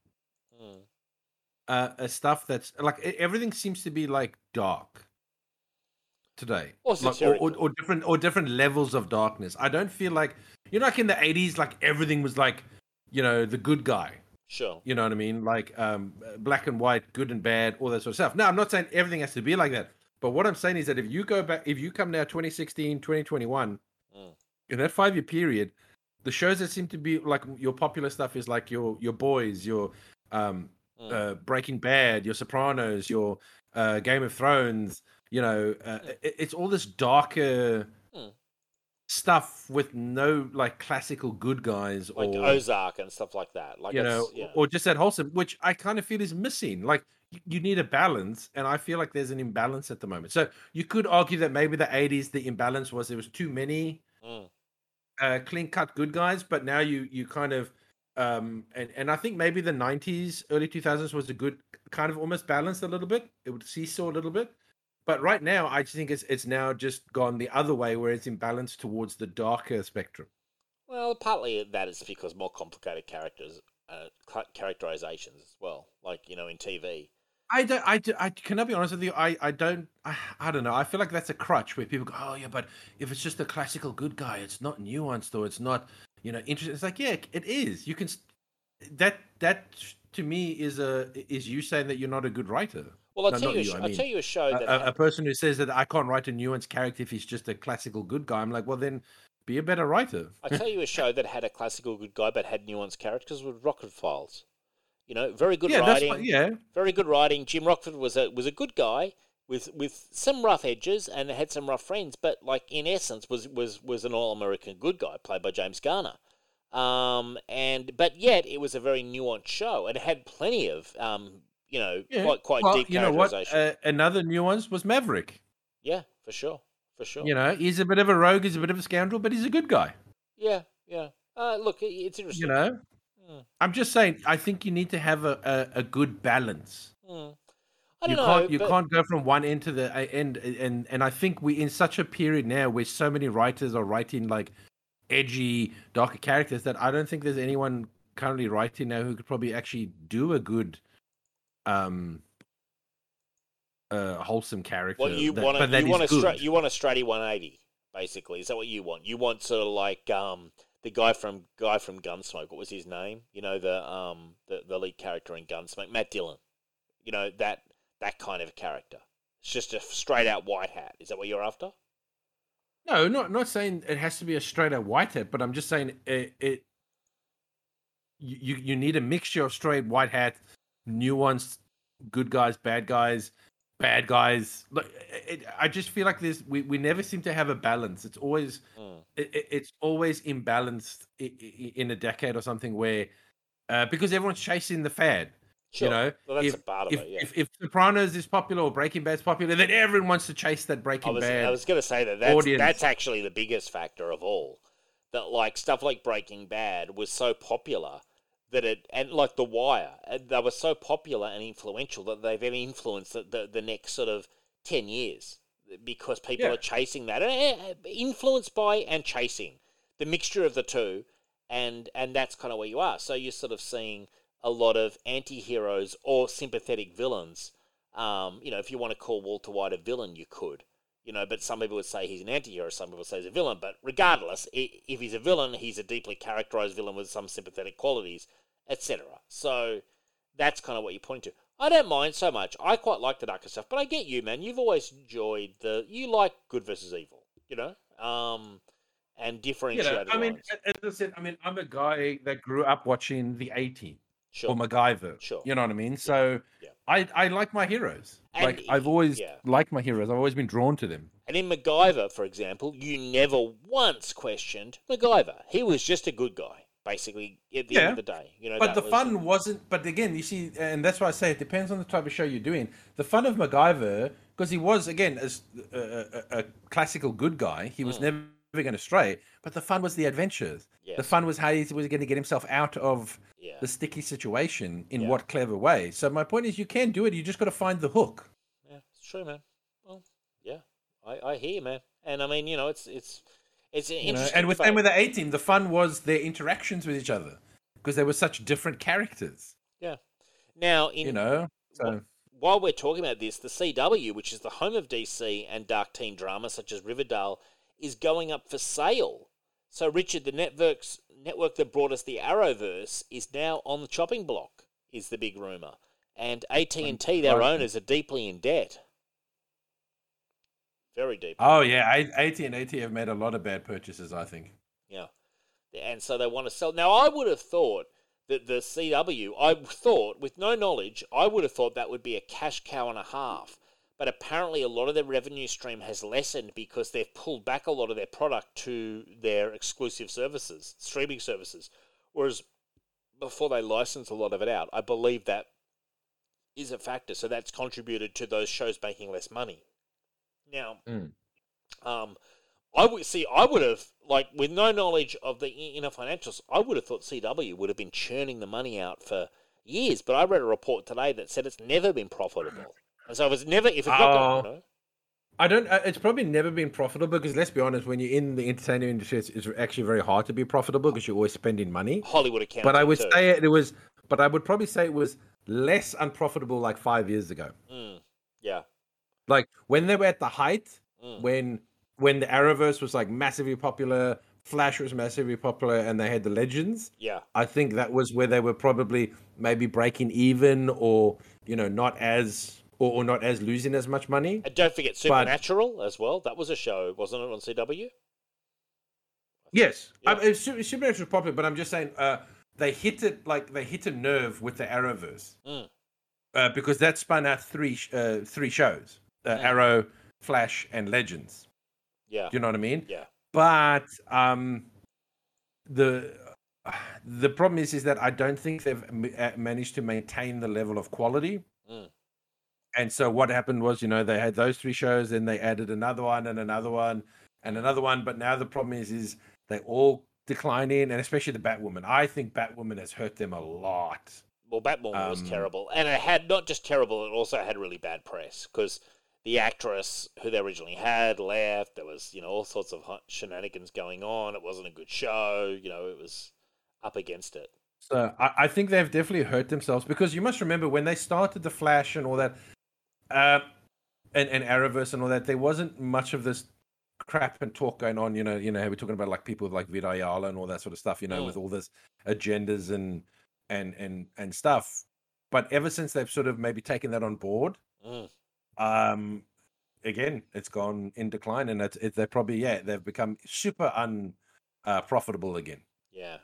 stuff that's everything seems to be dark today, or different levels of darkness. I don't feel in the 80s, everything was the good guy. Sure. You know what I mean? Black and white, good and bad, all that sort of stuff. Now, I'm not saying everything has to be like that. But what I'm saying is that if you go back, if you come now 2016, 2021, in that 5-year period, the shows that seem to be your popular stuff is your Boys, your Breaking Bad, your Sopranos, your Game of Thrones, it's all this darker stuff with no classical good guys or Ozark and stuff like that, or just that wholesome, which I kind of feel is missing. You need a balance, and I feel there's an imbalance at the moment. So you could argue that maybe the 80s the imbalance was there was too many clean cut good guys, but now you kind of and I think maybe the 90s, early 2000s was a good kind of almost balanced a little bit. It would seesaw a little bit. But right now, I just think it's now just gone the other way, where it's imbalanced towards the darker spectrum. Well, partly that is because more complicated characters, characterizations as well, in TV. Can I be honest with you? I don't know. I feel that's a crutch where people go, oh yeah, but if it's just a classical good guy, it's not nuanced or it's not, interesting. It's yeah, it is. You can. That to me is you saying that you're not a good writer. Well, I'll tell you a show that... A person who says that I can't write a nuanced character if he's just a classical good guy. I'm well, then be a better writer. I'll tell you a show that had a classical good guy but had nuanced characters with Rockford Files. Very good writing. Very good writing. Jim Rockford was a good guy with some rough edges and had some rough friends, but in essence was an all-American good guy played by James Garner. But yet it was a very nuanced show and it had plenty of... quite deep characterization. Another nuance was Maverick. Yeah, for sure. He's a bit of a rogue, he's a bit of a scoundrel, but he's a good guy. Yeah. It's interesting. I'm just saying, I think you need to have a good balance. I don't know, you can't go from one end to the end, and I think we're in such a period now where so many writers are writing like edgy, darker characters that I don't think there's anyone currently writing now who could probably actually do a good, wholesome character. Well, you want a straighty 180, basically. Is that what you want? You want sort of like the guy from Gunsmoke. What was his name? You know, the lead character in Gunsmoke, Matt Dillon. You know, that kind of character. It's just a straight out white hat. Is that what you're after? No, not saying it has to be a straight out white hat, but I'm just saying you need a mixture of straight white hat, nuanced good guys, bad guys. Like, I just feel like we never seem to have a balance. It's always it's always imbalanced in a decade or something where because everyone's chasing the fad. Sure. You know, well, that's a part of it, yeah. If Sopranos is popular or Breaking Bad's popular, then everyone wants to chase that Breaking Bad. I was going to say that's actually the biggest factor of all. That like stuff like Breaking Bad was so popular that it, and like The Wire, they were so popular and influential that they've influenced the next sort of 10 years because people are chasing that, and influenced by and chasing the mixture of the two, and that's kind of where you are. So you're sort of seeing a lot of anti-heroes or sympathetic villains. You know, if you want to call Walter White a villain, you could. You know, but some people would say he's an anti-hero, some people say he's a villain. But regardless, if he's a villain, he's a deeply characterized villain with some sympathetic qualities, etc. So that's kind of what you point to. I don't mind so much. I quite like the darker stuff, but I get you, man. You've always enjoyed you like good versus evil, you know? And differentiated lines. I mean, as I said, I mean, I'm a guy that grew up watching The A-Team. Sure. Or MacGyver. Sure. You know what I mean? So yeah. I like my heroes. And like I've always liked my heroes. I've always been drawn to them. And in MacGyver, for example, you never once questioned MacGyver. He was just a good guy, basically, at the end of the day. You know, but but again, you see, and that's why I say it depends on the type of show you're doing. The fun of MacGyver, because he was, again, as a classical good guy, he was never going to stray, but the fun was the adventures. Yes. The fun was how he was going to get himself out of the sticky situation in what clever way. So my point is, you can do it. You just got to find the hook. Yeah, it's true, man. Well, yeah, I hear you, man. And I mean, you know, it's interesting. You know, and with the A-Team, the fun was their interactions with each other because they were such different characters. Yeah. Now, while we're talking about this, the CW, which is the home of DC and dark teen dramas such as Riverdale, is going up for sale. So, Richard, the network that brought us the Arrowverse is now on the chopping block, is the big rumour. And AT&T, their owners, are deeply in debt. Very deep. Oh, yeah. AT&T have made a lot of bad purchases, I think. Yeah. And so they want to sell. Now, I would have thought that the CW, with no knowledge, I would have thought that would be a cash cow and a half. But apparently a lot of their revenue stream has lessened because they've pulled back a lot of their product to their exclusive services, streaming services. Whereas before they licensed a lot of it out, I believe that is a factor. So that's contributed to those shows making less money. Now, I would have, like, with no knowledge of the inner financials, I would have thought CW would have been churning the money out for years. But I read a report today that said it's never been profitable. So it was never, if it's not going to, it's probably never been profitable because let's be honest, when you're in the entertainment industry, it's actually very hard to be profitable because you're always spending money. Hollywood accounting. But I would say I would probably say it was less unprofitable like 5 years ago. Mm. Yeah. Like when they were at the height, when the Arrowverse was like massively popular, Flash was massively popular, and they had the Legends. Yeah. I think that was where they were probably maybe breaking even or, you know, not as losing as much money. And don't forget Supernatural as well. That was a show, wasn't it, on CW? Yes. Yeah. Supernatural was popular, but I'm just saying they hit a nerve with the Arrowverse because that spun out three shows, Arrow, Flash, and Legends. Yeah. Do you know what I mean? Yeah. But the problem is that I don't think they've managed to maintain the level of quality. Mm. And so what happened was, you know, they had those three shows, then they added another one and another one and another one. But now the problem is they all decline in, and especially the Batwoman. I think Batwoman has hurt them a lot. Well, Batwoman was terrible. And it had not just terrible, it also had really bad press because the actress who they originally had left. There was, you know, all sorts of shenanigans going on. It wasn't a good show. You know, it was up against it. So I think they've definitely hurt themselves because you must remember when they started The Flash and all that, and Arrowverse and all that, there wasn't much of this crap and talk going on. You know, we're talking about like people like Vida Ayala and all that sort of stuff. You know, with all this agendas and stuff. But ever since they've sort of maybe taken that on board, again, it's gone in decline, and they probably they've become super unprofitable again. Yeah.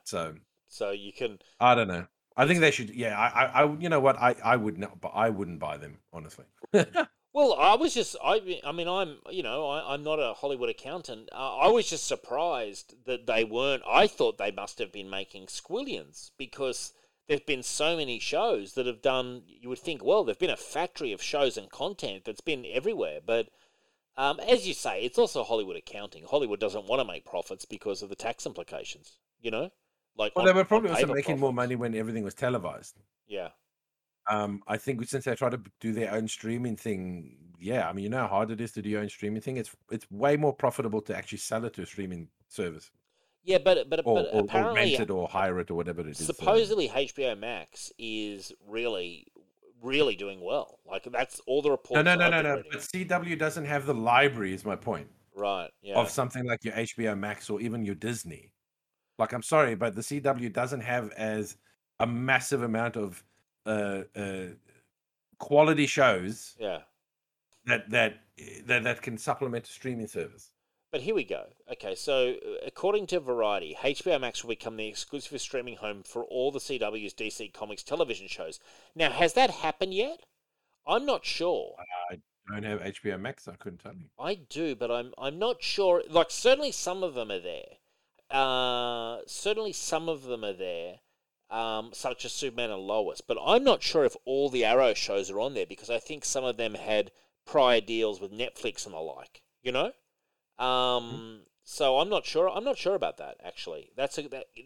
So you can. I don't know. I think they should. Yeah. I you know what? I would not. But I wouldn't buy them honestly. Well, I was just, I mean, I'm, you know, I'm not a Hollywood accountant. I was just surprised that they weren't. I thought they must have been making squillions because there's been so many shows that have done, you would think, well, there's been a factory of shows and content that's been everywhere. But as you say, it's also Hollywood accounting. Hollywood doesn't want to make profits because of the tax implications, you know? They were probably also making profits. More money when everything was televised. Yeah. I think since they try to do their own streaming thing, I mean, you know how hard it is to do your own streaming thing. It's way more profitable to actually sell it to a streaming service. Yeah, but apparently, or rent it or hire it or whatever it is. Supposedly, HBO Max is really, really doing well. Like that's all the reports. No. But CW doesn't have the library. Is my point. Right. Yeah. Of something like your HBO Max or even your Disney. Like I'm sorry, but the CW doesn't have as a massive amount of. Quality shows that can supplement a streaming service. But here we go. Okay, so according to Variety, HBO Max will become the exclusive streaming home for all the CW's DC Comics television shows. Now, has that happened yet? I'm not sure. I don't have HBO Max. I couldn't tell you. I do, but I'm not sure. Like, certainly some of them are there. Such as Superman and Lois, but I'm not sure if all the Arrow shows are on there because I think some of them had prior deals with Netflix and the like, you know. So I'm not sure. I'm not sure about that actually.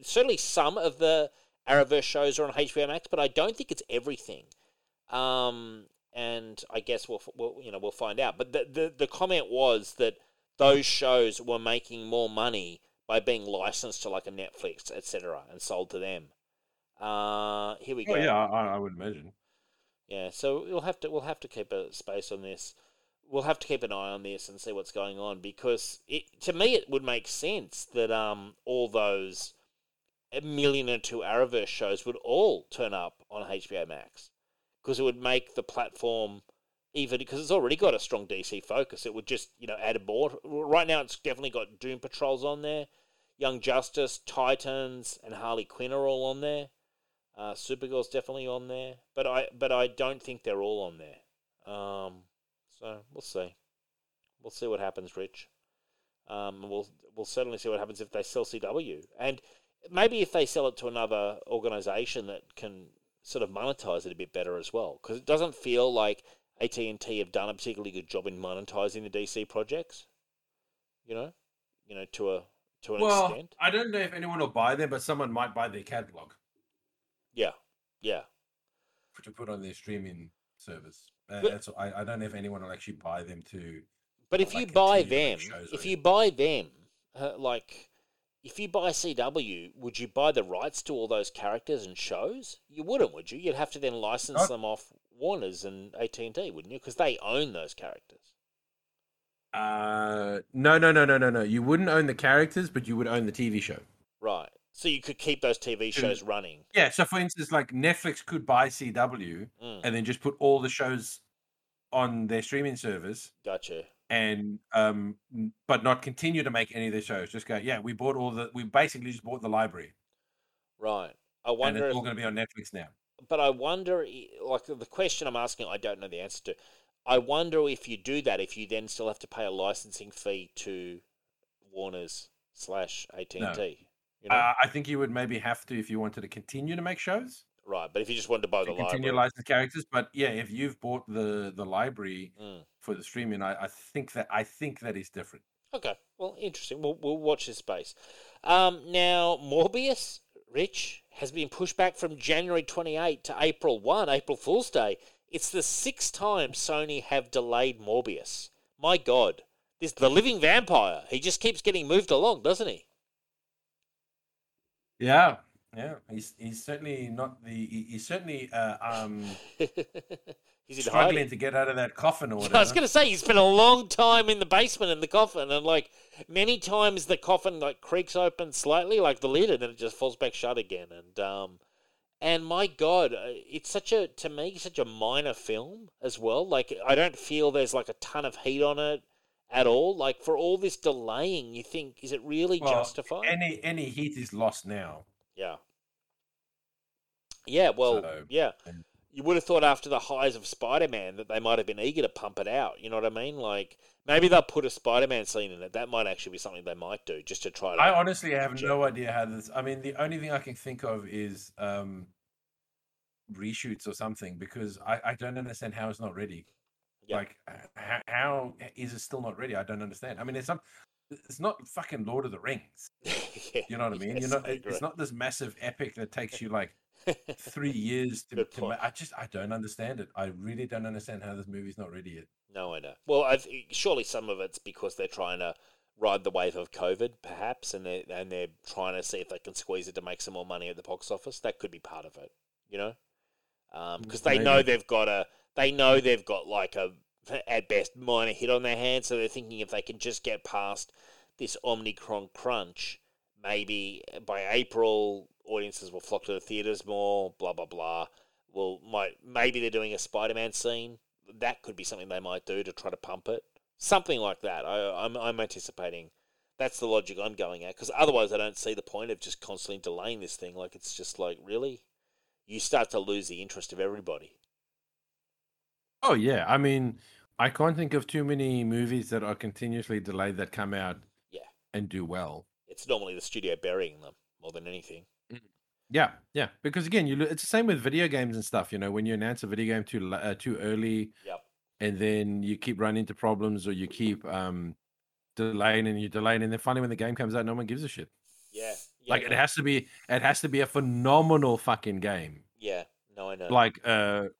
Certainly some of the Arrowverse shows are on HBO Max, but I don't think it's everything. And I guess we'll find out. But the comment was that those shows were making more money by being licensed to like a Netflix, etc., and sold to them. Here we go. Yeah, I would imagine. Yeah, so we'll have to keep a space on this. We'll have to keep an eye on this and see what's going on because to me it would make sense that all those 1.2 million Arrowverse shows would all turn up on HBO Max because it would make the platform even because it's already got a strong DC focus. It would just add more. Right now it's definitely got Doom Patrols on there, Young Justice, Titans, and Harley Quinn are all on there. Supergirl's definitely on there, but I don't think they're all on there. So we'll see what happens, Rich. We'll certainly see what happens if they sell CW, and maybe if they sell it to another organization that can sort of monetize it a bit better as well, because it doesn't feel like AT&T have done a particularly good job in monetizing the DC projects. You know, to an extent. I don't know if anyone will buy them, but someone might buy their catalog. Yeah. To put on their streaming service. I don't know if anyone will actually buy them to... But if if you buy CW, would you buy the rights to all those characters and shows? You wouldn't, would you? You'd have to then license them off Warner's and AT&T, wouldn't you? Because they own those characters. No. You wouldn't own the characters, but you would own the TV show. Right. So you could keep those TV shows running. Yeah. So for instance, like Netflix could buy CW and then just put all the shows on their streaming service. Gotcha. And but not continue to make any of their shows. Just go, we basically just bought the library. Right. I wonder. And it's all going to be on Netflix now. But I wonder, like the question I'm asking, I don't know the answer to. I wonder if you do that, if you then still have to pay a licensing fee to Warner's / AT&T. No. You know? I think you would maybe have to if you wanted to continue to make shows. Right, but if you just wanted to buy the library. Continue licensed characters, but yeah, if you've bought the library for the streaming, I think that is different. Okay, well, interesting. We'll watch this space. Now, Morbius, Rich, has been pushed back from January 28 to April 1, April Fool's Day. It's the sixth time Sony have delayed Morbius. My God. This the living vampire. He just keeps getting moved along, doesn't he? Yeah. Yeah, he's certainly not the. He's certainly he's struggling hiding to get out of that coffin or whatever. I was going to say he's spent a long time in the basement in the coffin, and like many times the coffin like creaks open slightly, like the lid, and then it just falls back shut again. And my God, it's such a to me such a minor film as well. Like I don't feel there's like a ton of heat on it at all. Like for all this delaying, you think is it really justified? Any heat is lost now. Yeah. Yeah, well, so, yeah. You would have thought after the highs of Spider-Man that they might have been eager to pump it out. You know what I mean? Like, maybe they'll put a Spider-Man scene in it. That might actually be something they might do just to try to... I honestly have no idea how this... I mean, the only thing I can think of is reshoots or something because I don't understand how it's not ready. Yep. Like, how is it still not ready? I don't understand. I mean, it's not fucking Lord of the Rings. Yeah, you know what I mean? Yes, you're not, it's not this massive epic that takes you like 3 years to make. I don't understand it. I really don't understand how this movie's not ready yet. No, I know. Well, surely some of it's because they're trying to ride the wave of COVID, perhaps, and they're trying to see if they can squeeze it to make some more money at the box office. That could be part of it, you know? Because they know they've got at best minor hit on their hands, so they're thinking if they can just get past this Omicron crunch, maybe by April audiences will flock to the theaters more, blah blah blah. Well, maybe they're doing a Spider-Man scene. That could be something they might do to try to pump it, something like that. I'm anticipating that's the logic I'm going at, because otherwise I don't see the point of just constantly delaying this thing. Like, it's just like, really, you start to lose the interest of everybody. Oh, yeah. I mean, I can't think of too many movies that are continuously delayed that come out and do well. It's normally the studio burying them more than anything. Yeah, yeah. Because, again, it's the same with video games and stuff. You know, when you announce a video game too early, and then you keep running into problems, or you keep delaying, and then finally when the game comes out, no one gives a shit. Yeah. It has to be a phenomenal fucking game. Yeah. No, I know. Like,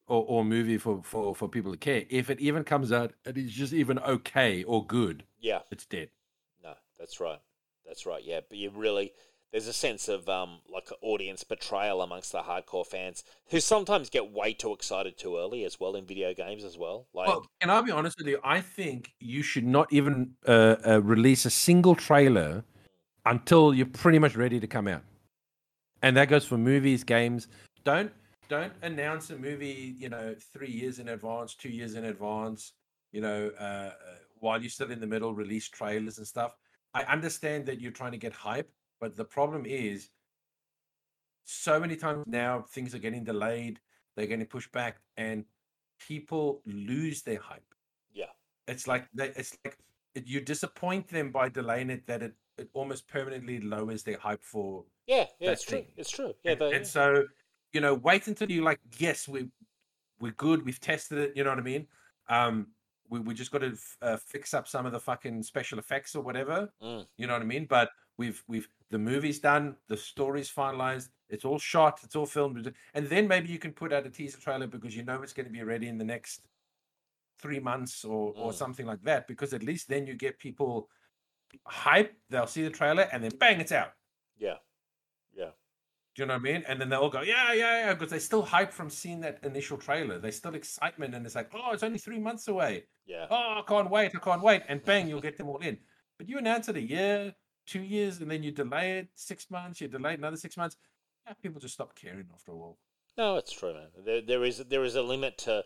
or movie for people to care. If it even comes out, it is just even okay or good. Yeah, it's dead. No, that's right. That's right. Yeah, but you really, there's a sense of like audience betrayal amongst the hardcore fans who sometimes get way too excited too early as well in video games as well. Like, well, and I'll be honest with you, I think you should not even release a single trailer until you're pretty much ready to come out, and that goes for movies, games. Don't announce a movie, you know, 3 years in advance, 2 years in advance, you know, while you're still in the middle, release trailers and stuff. I understand that you're trying to get hype, but the problem is so many times now things are getting delayed, they're getting pushed back, and people lose their hype. Yeah. It's like you disappoint them by delaying it, that it almost permanently lowers their hype for. Yeah, it's true. It's true. Yeah, and so... You know, wait until you like, yes, we're good. We've tested it. You know what I mean? We just got to fix up some of the fucking special effects or whatever. Mm. You know what I mean? But we've the movie's done. The story's finalized. It's all shot. It's all filmed. And then maybe you can put out a teaser trailer because you know it's going to be ready in the next 3 months or something like that. Because at least then you get people hyped. They'll see the trailer and then bang, it's out. Yeah. Yeah. Do you know what I mean? And then they all go, yeah, because they still hype from seeing that initial trailer. They still excitement, and it's like, oh, it's only 3 months away. Yeah. Oh, I can't wait. And bang, you'll get them all in. But you announce it a year, 2 years, and then you delay it 6 months, you delay it another 6 months. Yeah, people just stop caring after a while. No, it's true, man. There is a limit to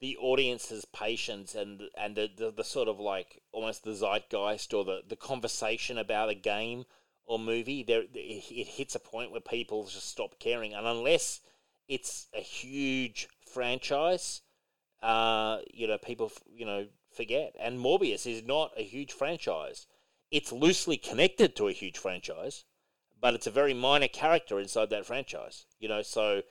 the audience's patience and the sort of like almost the zeitgeist or the conversation about a game or movie. It hits a point where people just stop caring, and unless it's a huge franchise, you know, people, you know, forget. And Morbius is not a huge franchise. It's loosely connected to a huge franchise, but it's a very minor character inside that franchise, you know. So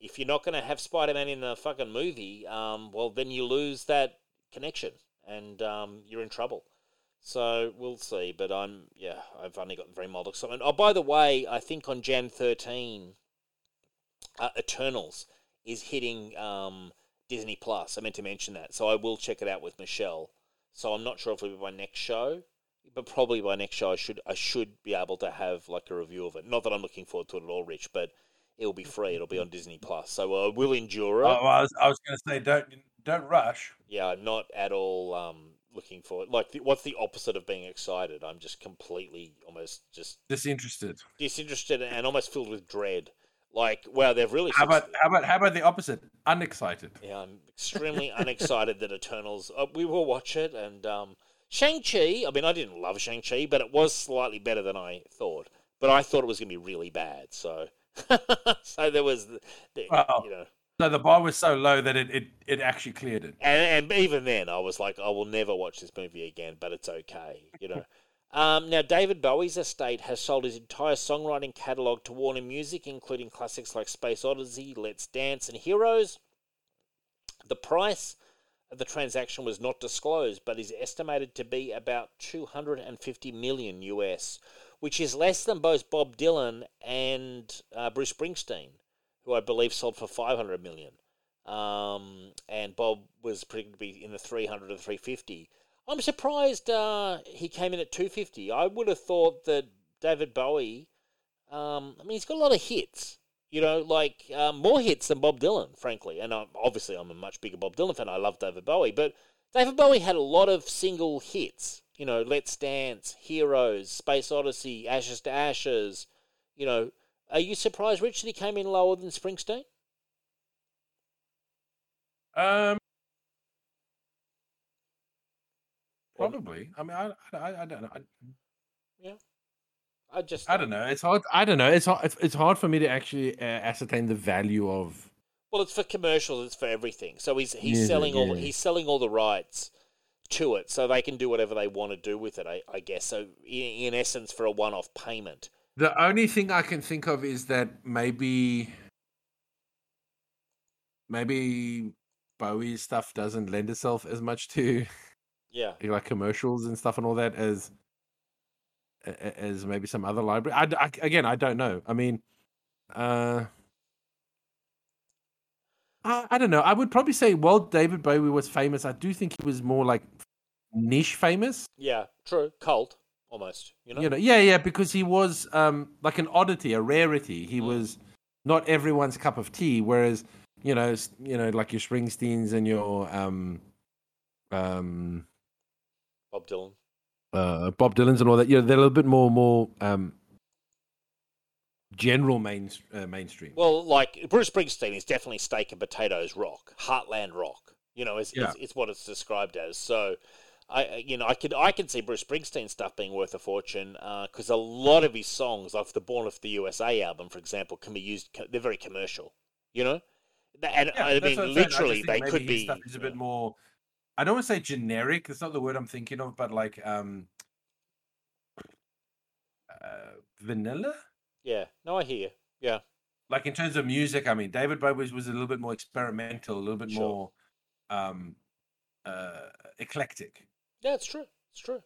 if you're not going to have Spider-Man in the fucking movie, well, then you lose that connection, and you're in trouble. So we'll see, but I've only got very mild excitement. Oh, by the way, I think on Jan 13, Eternals is hitting Disney Plus. I meant to mention that. So I will check it out with Michelle. So I'm not sure if it'll be my next show, but probably by next show I should be able to have like a review of it. Not that I'm looking forward to it at all, Rich, but it'll be free. It'll be on Disney Plus. So I will endure it. Oh, I was going to say don't rush. Yeah, I'm not at all looking forward. Like, what's the opposite of being excited? I'm just completely almost just disinterested and almost filled with dread. Like, wow, they've really... How about the opposite? Unexcited. Yeah, I'm extremely unexcited that Eternals... we will watch it, and Shang-Chi... I mean, I didn't love Shang-Chi, but it was slightly better than I thought. But I thought it was going to be really bad, so... so there was... you know... So the bar was so low that it actually cleared it. And even then, I was like, I will never watch this movie again, but it's okay, you know... now, David Bowie's estate has sold his entire songwriting catalogue to Warner Music, including classics like Space Odyssey, Let's Dance, and Heroes. The price of the transaction was not disclosed, but is estimated to be about $250 million US, which is less than both Bob Dylan and Bruce Springsteen, who I believe sold for $500 million. And Bob was predicted to be in the 300 to 350. I'm surprised he came in at 250. I would have thought that David Bowie, I mean, he's got a lot of hits, you know, like more hits than Bob Dylan, frankly. And obviously I'm a much bigger Bob Dylan fan. I love David Bowie. But David Bowie had a lot of single hits, you know, Let's Dance, Heroes, Space Odyssey, Ashes to Ashes, you know. Are you surprised, Rich, that he came in lower than Springsteen? Probably. I mean, I don't know. I don't know. It's hard. I don't know. It's hard for me to actually ascertain the value of. Well, it's for commercials. It's for everything. So he's selling all the rights to it, so they can do whatever they want to do with it. I guess so. In essence, for a one-off payment. The only thing I can think of is that maybe Bowie's stuff doesn't lend itself as much to. Yeah, like commercials and stuff and all that as maybe some other library. I don't know. I mean, I don't know. I would probably say while David Bowie was famous, I do think he was more like niche famous. Yeah, true. Cult almost. You know. Yeah. Because he was like an oddity, a rarity. He was not everyone's cup of tea. Whereas you know, like your Springsteens and your Bob Dylan's and all that. You know, they're a little bit more general mainstream. Well, like Bruce Springsteen is definitely steak and potatoes rock, heartland rock. You know, it's what it's described as. So, I can see Bruce Springsteen stuff being worth a fortune because a lot of his songs, like the Born of the USA album, for example, can be used. They're very commercial. You know, and yeah, I mean, literally, I they could be. Stuff is a bit more. I don't want to say generic. That's not the word I'm thinking of, but like vanilla. Yeah. No, I hear you. Yeah. Like in terms of music, I mean, David Bowie was a little bit more experimental, a little bit more eclectic. Yeah, it's true. It's true.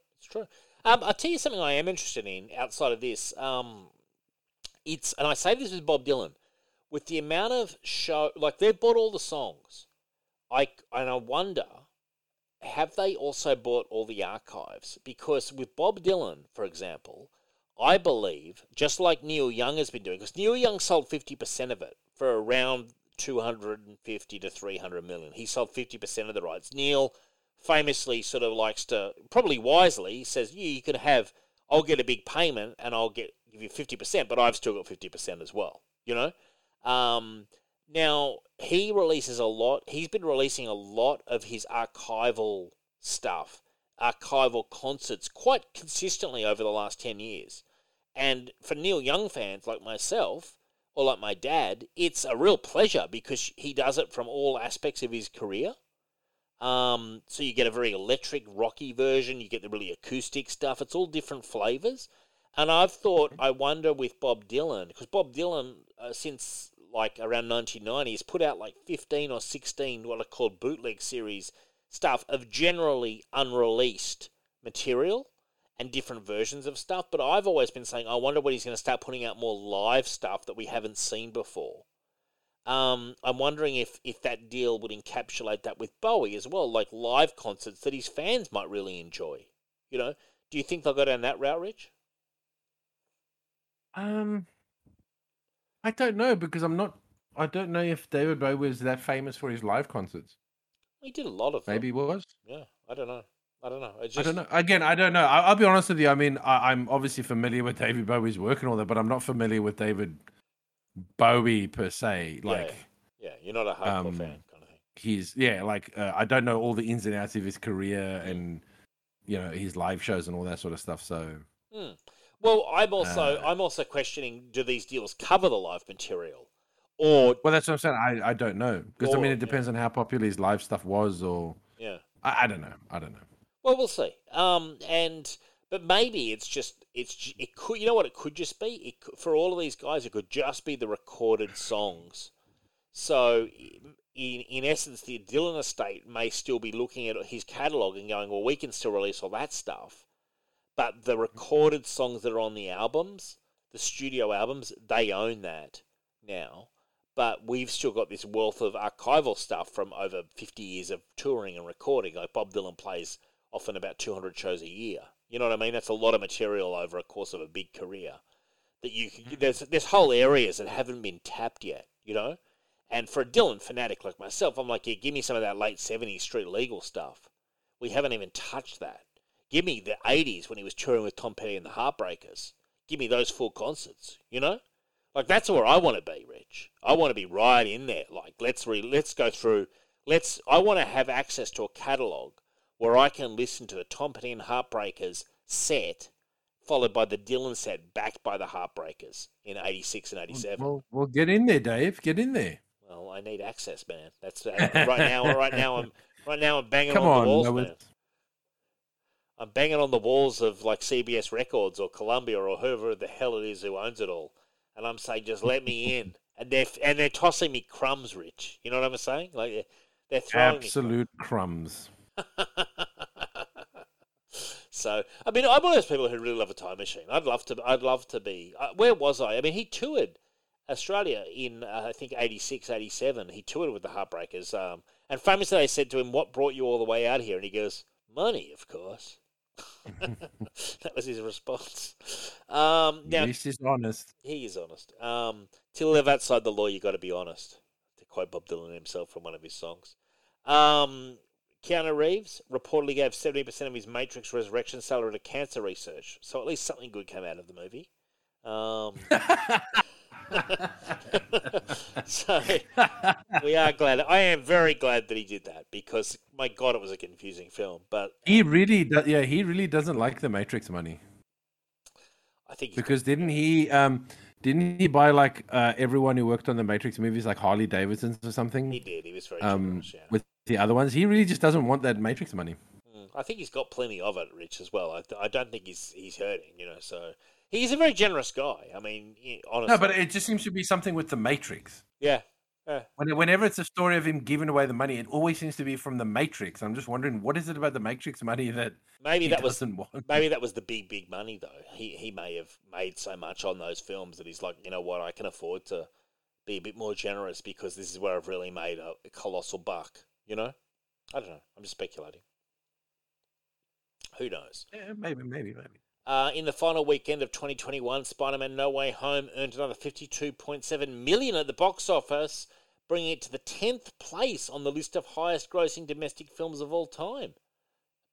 I'll tell you something I am interested in outside of this. It's, and I say this with Bob Dylan, with the amount of show, like they've bought all the songs. I wonder. Have they also bought all the archives? Because with Bob Dylan, for example, I believe, just like Neil Young has been doing, because Neil Young sold 50% of it for around 250 to 300 million. He sold 50% of the rights. Neil famously sort of likes to, probably wisely, says, yeah, you can have, I'll get a big payment and I'll give you 50%, but I've still got 50% as well, you know? Now, he releases a lot. He's been releasing a lot of his archival stuff, archival concerts, quite consistently over the last 10 years. And for Neil Young fans like myself, or like my dad, it's a real pleasure because he does it from all aspects of his career. So you get a very electric, rocky version. You get the really acoustic stuff. It's all different flavors. And I've thought, I wonder with Bob Dylan, because Bob Dylan, since... like around 1990, he's put out like 15 or 16 what are called bootleg series stuff of generally unreleased material and different versions of stuff. But I've always been saying, I wonder when he's going to start putting out more live stuff that we haven't seen before. I'm wondering if that deal would encapsulate that with Bowie as well, like live concerts that his fans might really enjoy. You know, do you think they'll go down that route, Rich? I don't know, because I don't know if David Bowie was that famous for his live concerts. He did a lot of them. Maybe he was. Yeah, I don't know. I don't know. Again, I don't know. I'll be honest with you. I mean, I'm obviously familiar with David Bowie's work and all that, but I'm not familiar with David Bowie per se. Like, yeah, you're not a hardcore fan kind of thing. I don't know all the ins and outs of his career and you know his live shows and all that sort of stuff. So, well, I'm also questioning: do these deals cover the live material? Or well, that's what I'm saying. I don't know because I mean it depends on how popular his live stuff was, or I don't know. Well, we'll see. But maybe it could. You know what? It could just be for all of these guys. It could just be the recorded songs. So, in essence, the Dylan estate may still be looking at his catalog and going, "Well, we can still release all that stuff," but the recorded songs that are on the albums, the studio albums, they own that now. But we've still got this wealth of archival stuff from over 50 years of touring and recording. Like Bob Dylan plays often about 200 shows a year. You know what I mean? That's a lot of material over a course of a big career. That you can, there's whole areas that haven't been tapped yet, you know? And for a Dylan fanatic like myself, I'm like, yeah, give me some of that late 70s Street Legal stuff. We haven't even touched that. Give me the 80s when he was touring with Tom Petty and the Heartbreakers. Give me those full concerts, you know? Like, that's where I want to be, Rich. I want to be right in there. Like, let's go through. I want to have access to a catalogue where I can listen to the Tom Petty and Heartbreakers set, followed by the Dylan set, backed by the Heartbreakers in 86 and 87. Well, get in there, Dave. Get in there. Well, I need access, man. That's right now. I'm banging on the walls, man. I'm banging on the walls of like CBS Records or Columbia or whoever the hell it is who owns it all, and I'm saying, just let me in. And they're tossing me crumbs, Rich. You know what I'm saying? Like they're throwing absolute crumbs. So, I mean, I'm one of those people who really love a time machine. I'd love to be. Where was I? I mean, he toured Australia in I think 86, 87. He toured with the Heartbreakers. And famously, they said to him, "What brought you all the way out here?" And he goes, "Money, of course." That was his response. Now, this is honest. He is honest. Till you live outside the law, you got to be honest. To quote Bob Dylan himself from one of his songs. Keanu Reeves reportedly gave 70% of his Matrix Resurrection salary to cancer research, so at least something good came out of the movie. So we are glad. I am very glad that he did that because, my God, it was a confusing film. But he really doesn't like the Matrix money. I think because didn't he buy like everyone who worked on the Matrix movies like Harley Davidson's or something? He did. He was very generous, yeah. With the other ones, he really just doesn't want that Matrix money. I think he's got plenty of it, Rich, as well. I don't think he's hurting, you know. So he's a very generous guy. I mean, honestly. No, but it just seems to be something with the Matrix. Yeah. Whenever it's a story of him giving away the money, it always seems to be from the Matrix. I'm just wondering, what is it about the Matrix money that maybe that was the big money though. He may have made so much on those films that he's like, you know what, I can afford to be a bit more generous because this is where I've really made a colossal buck. You know, I don't know. I'm just speculating. Who knows? Yeah, maybe. In the final weekend of 2021, Spider-Man No Way Home earned another $52.7 million at the box office, bringing it to the 10th place on the list of highest-grossing domestic films of all time.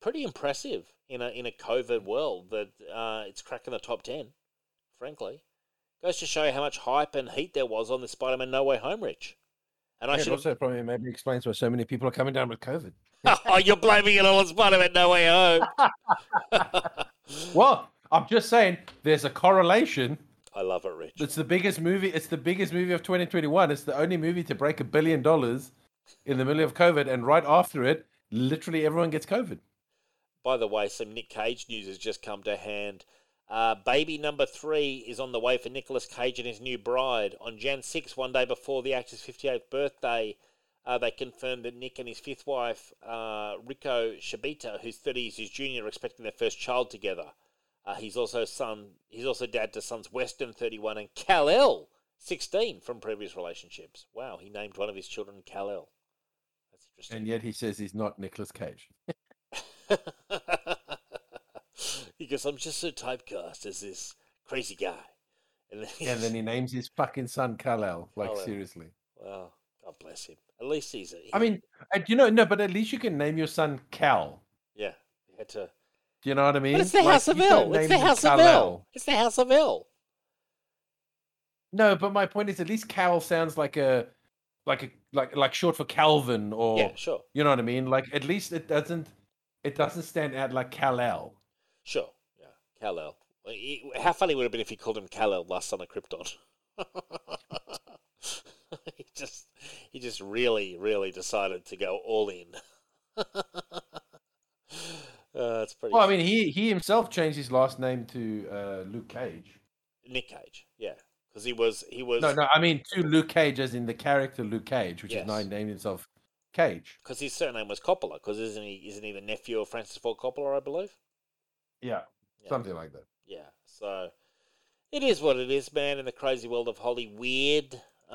Pretty impressive in a COVID world that it's cracking the top 10. Frankly, goes to show you how much hype and heat there was on the Spider-Man No Way Home, Rich. And I should also probably maybe explains why so many people are coming down with COVID. Oh, you're blaming it all on Spider-Man No Way Home. Well, I'm just saying there's a correlation. I love it, Rich. It's the biggest movie. It's the biggest movie of 2021. It's the only movie to break $1 billion in the middle of COVID. And right after it, literally everyone gets COVID. By the way, some Nick Cage news has just come to hand. Baby number 3 is on the way for Nicolas Cage and his new bride. On Jan 6, one day before the actor's 58th birthday, they confirmed that Nick and his fifth wife, Rico Shibita, who's 30 years his junior, are expecting their first child together. He's also dad to sons Weston, 31, and Kal-El, 16 from previous relationships. Wow, he named one of his children Kal-El. That's interesting. And yet he says he's not Nicolas Cage. He goes, I'm just so typecast as this crazy guy. And then, yeah, then he names his fucking son Kal-El. Like, Kal-El. Seriously. Wow. God bless him. At least he's a... I mean, you know, no, but at least you can name your son Cal. Yeah. You had to... Do you know what I mean? But it's the House of L. It's the House of L. It's the House of L. No, but my point is, at least Cal sounds like short for Calvin, or yeah, sure. You know what I mean? Like, at least it doesn't stand out like Kal-El. Sure, yeah, Kal-El. How funny would it have been if he called him Kal-El, last son of Krypton? he just really, really decided to go all in. It's pretty. Well, funny. I mean, he himself changed his last name to Luke Cage. Nick Cage, yeah. Because he was. No, I mean to Luke Cage, as in the character Luke Cage, which is now named himself Cage. Because his surname was Coppola. Because isn't he the nephew of Francis Ford Coppola, I believe? Yeah, something like that. Yeah, so it is what it is, man. In the crazy world of Hollyweird, you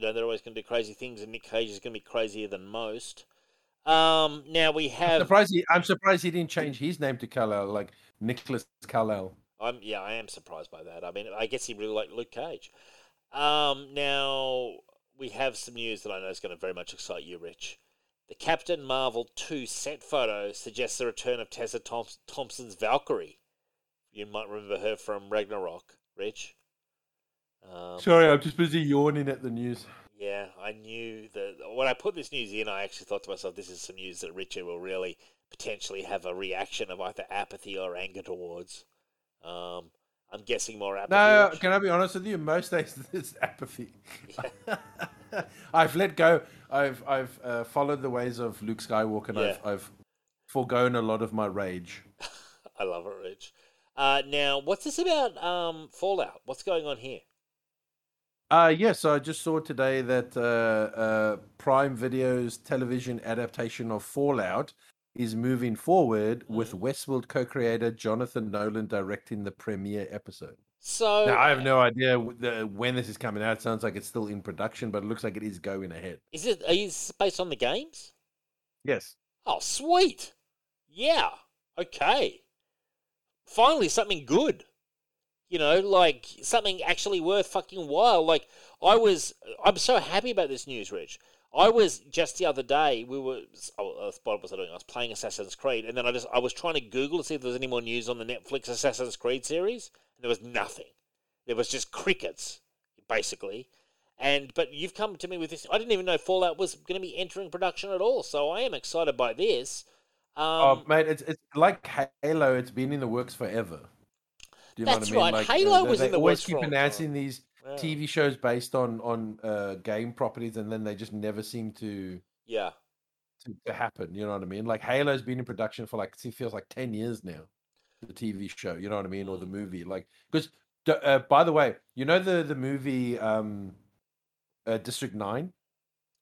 know, they're always going to do crazy things, and Nick Cage is going to be crazier than most. Now we have. I'm surprised he didn't change his name to Kal-El, like Nicholas Kal-El. I am surprised by that. I mean, I guess he really liked Luke Cage. Now, we have some news that I know is going to very much excite you, Rich. The Captain Marvel 2 set photo suggests the return of Tessa Thompson's Valkyrie. You might remember her from Ragnarok, Rich. Sorry, I'm just busy yawning at the news. Yeah, I knew that. When I put this news in, I actually thought to myself, this is some news that Richard will really potentially have a reaction of either apathy or anger towards. I'm guessing more apathy. No, can I be honest with you? Most days it's apathy. Yeah. I've let go. I've followed the ways of Luke Skywalker, and I've forgone a lot of my rage. I love it, Rich. Now, what's this about Fallout? What's going on here? So I just saw today that Prime Video's television adaptation of Fallout is moving forward, with Westworld co-creator Jonathan Nolan directing the premiere episode. So now, I have no idea when this is coming out. It sounds like it's still in production, but it looks like it is going ahead. Is it? Is it based on the games? Yes. Oh, sweet. Yeah. Okay. Finally, something good. You know, like something actually worth fucking while. Like I'm so happy about this news, Rich. I was just the other day. What was I doing? I was playing Assassin's Creed, and then I was trying to Google to see if there was any more news on the Netflix Assassin's Creed series. And there was nothing. There was just crickets, basically. But you've come to me with this. I didn't even know Fallout was going to be entering production at all. So I am excited by this. Mate, it's like Halo. It's been in the works forever. Do you know what I mean? Right. Like, Halo was in the works forever. They always keep announcing these. Yeah. TV shows based on game properties, and then they just never seem to happen. You know what I mean? Like Halo's been in production for it feels like 10 years now. The TV show, you know what I mean, or the movie. Like because by the way, you know the movie District 9.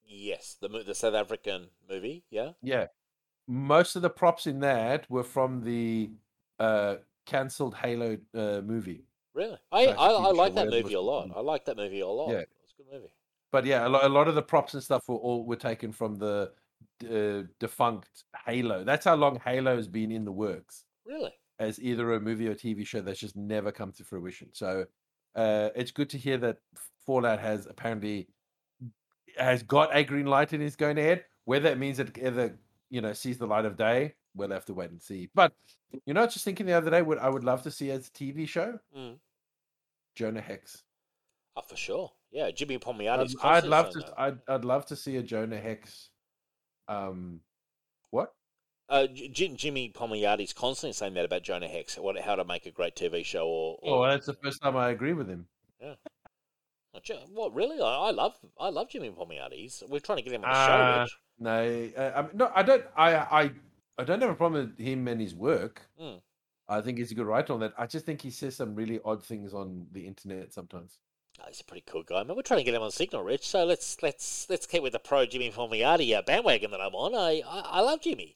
Yes, the South African movie. Yeah, yeah. Most of the props in that were from the cancelled Halo movie. Really? I like that movie a lot. Yeah. It was a good movie. But yeah, a lot of the props and stuff were taken from the defunct Halo. That's how long Halo has been in the works. Really? As either a movie or TV show that's just never come to fruition. So it's good to hear that Fallout has apparently got a green light and is going ahead. Whether it means it ever, you know, sees the light of day, we'll have to wait and see. But you know, I was just thinking the other day, I would love to see as a TV show, Jonah Hex. Oh, for sure. Yeah, Jimmy Palmioti's. I'd love to see a Jonah Hex. What? Jimmy Palmioti's constantly saying that about Jonah Hex. How to make a great TV show? Or that's the first time I agree with him. Yeah. What really? I love Jimmy Palmioti's. We're trying to get him on the show. Rich. No, I don't. I don't have a problem with him and his work. I think he's a good writer on that. I just think he says some really odd things on the internet sometimes. Oh, he's a pretty cool guy, man. We're trying to get him on Signal, Rich. So let's keep with the pro Jimmy Palmiotti bandwagon that I'm on. I love Jimmy.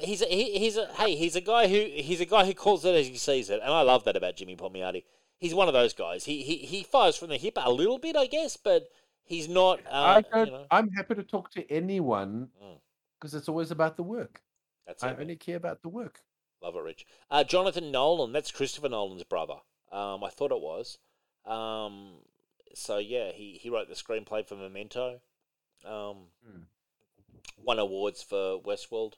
He's a guy who calls it as he sees it, and I love that about Jimmy Palmiotti. he's one of those guys. He fires from the hip a little bit, I guess, but he's not. I'm happy to talk to anyone because it's always about the work. That's I only care about the work. Love it, Rich. Jonathan Nolan, that's Christopher Nolan's brother. I thought it was. So yeah, he wrote the screenplay for Memento. Won awards for Westworld.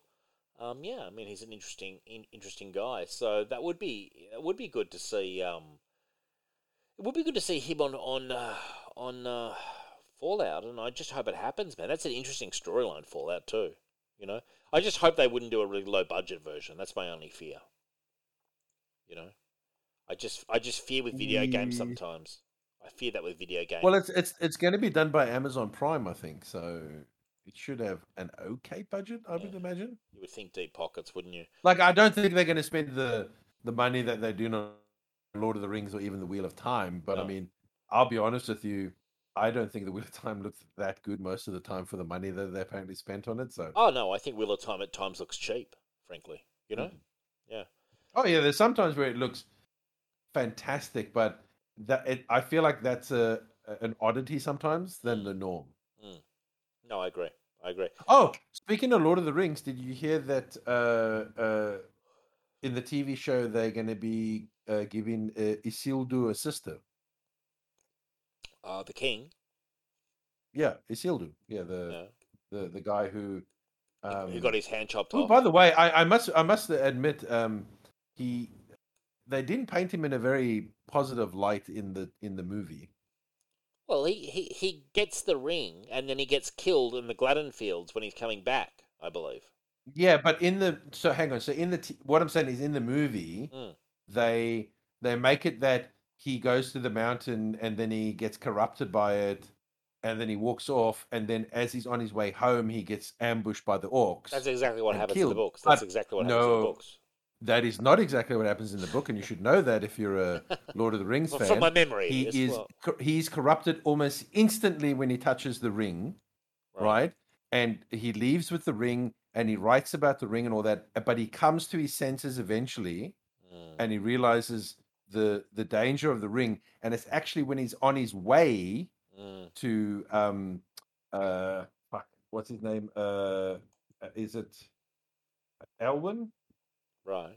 Yeah, I mean, he's an interesting guy. So that would be good to see. It would be good to see him on Fallout, and I just hope it happens, man. That's an interesting storyline, Fallout too. You know, I just hope they wouldn't do a really low budget version. That's my only fear. You know, I just fear with video games sometimes. I fear that with video games. Well, it's going to be done by Amazon Prime, I think. So it should have an okay budget, I would imagine. You would think deep pockets, wouldn't you? Like, I don't think they're going to spend the money that they do on Lord of the Rings or even The Wheel of Time. But, I mean, I'll be honest with you. I don't think The Wheel of Time looks that good most of the time for the money that they apparently spent on it. So. Oh, no, I think Wheel of Time at times looks cheap, frankly. You know? Yeah. Oh, yeah, there's sometimes where it looks fantastic, but I feel like that's an oddity sometimes than the norm. No, I agree. Oh, speaking of Lord of the Rings, did you hear that in the TV show they're going to be giving Isildur a sister? The king? Yeah, Isildur. Yeah, the guy who got his hand chopped off. By the way, I must admit, they didn't paint him in a very positive light in the movie. Well, he gets the ring, and then he gets killed in the Gladden Fields when he's coming back, I believe. Yeah, but what I'm saying is in the movie, they make it that he goes to the mountain, and then he gets corrupted by it, and then he walks off, and then as he's on his way home, he gets ambushed by the orcs. That's exactly what happens in the books. Happens in the books. That is not exactly what happens in the book, and you should know that if you're a Lord of the Rings fan. From my memory, he's corrupted almost instantly when he touches the ring, right? And he leaves with the ring, and he writes about the ring and all that. But he comes to his senses eventually, and he realizes the danger of the ring. And it's actually when he's on his way to what's his name? Is it Elwyn? Right.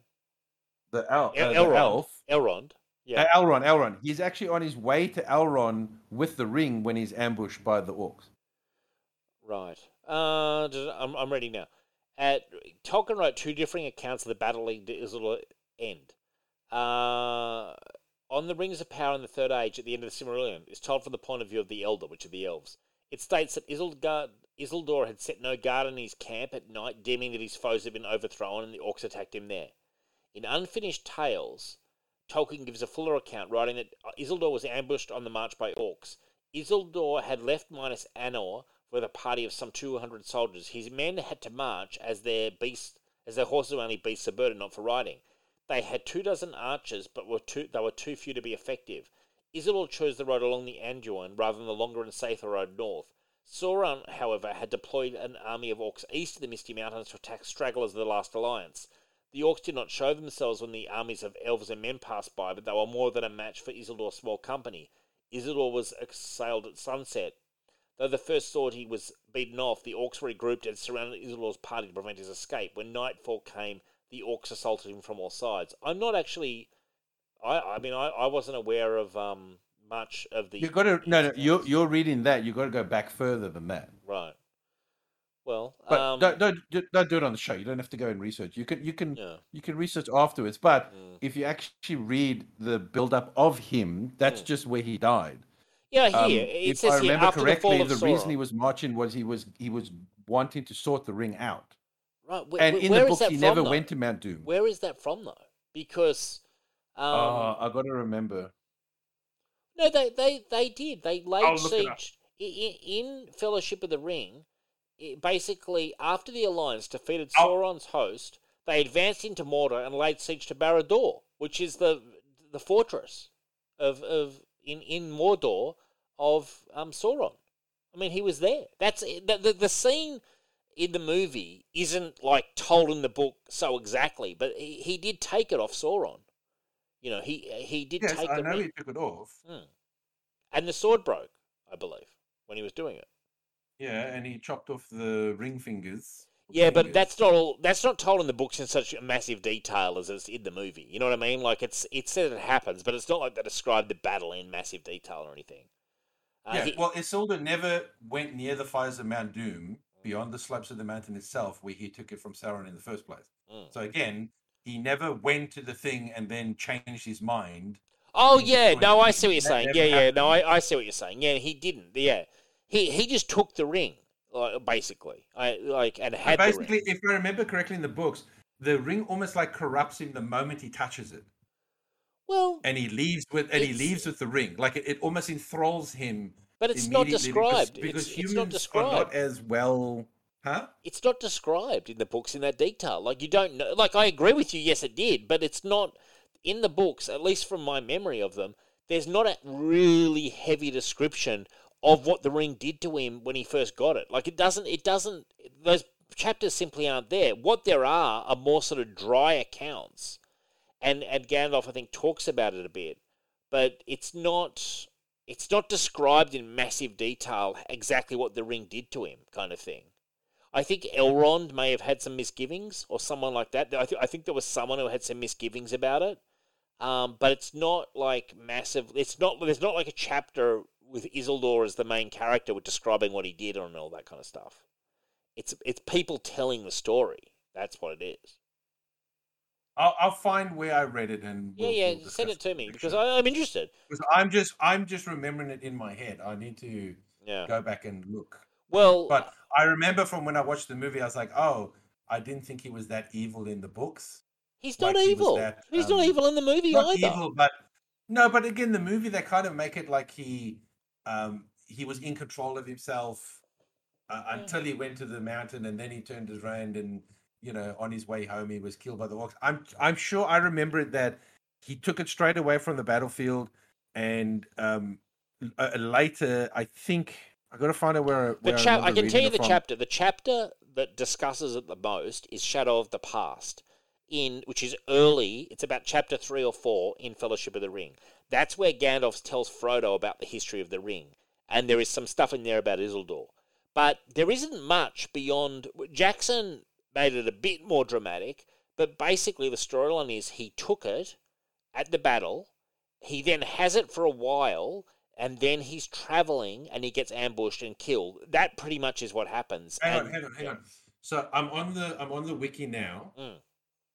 Elrond. Yeah. Elrond. He's actually on his way to Elrond with the ring when he's ambushed by the orcs. Right. I'm reading now. Tolkien wrote two differing accounts of the battle it'll end. On the Rings of Power in the Third Age at the end of the Silmarillion is told from the point of view of the Elder, which are the elves. It states that Isildur had set no guard in his camp at night, deeming that his foes had been overthrown and the orcs attacked him there. In Unfinished Tales, Tolkien gives a fuller account, writing that Isildur was ambushed on the march by orcs. Isildur had left Minas Anor with a party of some 200 soldiers. His men had to march as their horses were only beasts of burden, not for riding. They had 2 dozen archers, but they were too few to be effective. Isildur chose the road along the Anduin rather than the longer and safer road north. Sauron, however, had deployed an army of orcs east of the Misty Mountains to attack stragglers of the Last Alliance. The orcs did not show themselves when the armies of elves and men passed by, but they were more than a match for Isildur's small company. Isildur was assailed at sunset. Though the first sortie was beaten off, the orcs regrouped and surrounded Isildur's party to prevent his escape. When nightfall came, the orcs assaulted him from all sides. I'm not actually... I wasn't aware of... much of the... You're reading that. You've got to go back further than that. Right. Well... But don't do it on the show. You don't have to go and research. You can research afterwards, but if you actually read the build-up of him, that's just where he died. Yeah, here. It says here, after the fall of Sauron. If I remember correctly, the reason he was marching was he was wanting to sort the ring out. Right. In the book, he never went to Mount Doom. Where is that from, though? Because... I've got to remember... No, they did. They laid siege in Fellowship of the Ring. Basically, after the Alliance defeated Sauron's host, they advanced into Mordor and laid siege to Barad-dûr, which is the fortress of Mordor of Sauron. I mean, he was there. That's the scene in the movie isn't like told in the book so exactly, but he did take it off Sauron. You know, he did take the ring. Yes, I know he took it off. And the sword broke, I believe, when he was doing it. Yeah, and he chopped off the ring fingers. Yeah, but that's not all. That's not told in the books in such massive detail as it's in the movie. You know what I mean? Like it said it happens, but it's not like they described the battle in massive detail or anything. Well, Isildur never went near the fires of Mount Doom beyond the slopes of the mountain itself, where he took it from Sauron in the first place. So again, he never went to the thing and then changed his mind. Oh yeah, no, I see what you're saying. Yeah, no, I see what you're saying. Yeah, he didn't. Yeah, he just took the ring. Basically, basically, if I remember correctly in the books, the ring almost like corrupts him the moment he touches it. Well, and he leaves with the ring, like it almost enthralls him. But it's not described because humans are not as well. Huh? It's not described in the books in that detail. Like you don't know. Like I agree with you. Yes, it did, but it's not in the books. At least from my memory of them, there's not a really heavy description of what the ring did to him when he first got it. Like, it doesn't, those chapters simply aren't there. What there are more sort of dry accounts. And Gandalf, I think, talks about it a bit. But it's not described in massive detail exactly what the ring did to him, kind of thing. I think Elrond may have had some misgivings, or someone like that. I think there was someone who had some misgivings about it. But it's not, like, massive. There's not, like, a chapter with Isildur as the main character, with describing what he did and all that kind of stuff. It's people telling the story. That's what it is. I'll find where I read it and we'll send it to me because I'm interested. Because I'm just remembering it in my head. I need to go back and look. Well, but I remember from when I watched the movie, I was like, oh, I didn't think he was that evil in the books. He's not evil. He's not evil in the movie either. Evil, but again, the movie they kind of make it like he was in control of himself until he went to the mountain, and then he turned his round, and on his way home he was killed by the orcs. I'm sure I remembered that he took it straight away from the battlefield, and later I think I got to find out where I can tell you the chapter. The chapter that discusses it the most is Shadow of the Past, which is early. It's about chapter 3 or 4 in Fellowship of the Ring. That's where Gandalf tells Frodo about the history of the ring, and there is some stuff in there about Isildur. But there isn't much beyond... Jackson made it a bit more dramatic, but basically the storyline is he took it at the battle, he then has it for a while, and then he's travelling and he gets ambushed and killed. That pretty much is what happens. Hang on. So I'm on the wiki now,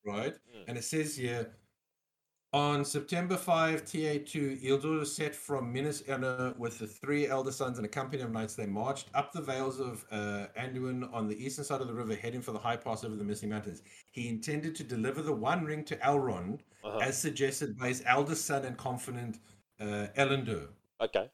right? And it says here... On September 5, TA2, Isildur set from Minas Ithil with the 3 elder sons and a company of knights. They marched up the vales of Anduin on the eastern side of the river, heading for the high pass over the Misty Mountains. He intended to deliver the One Ring to Elrond, as suggested by his eldest son and confidant, Elendil. Okay.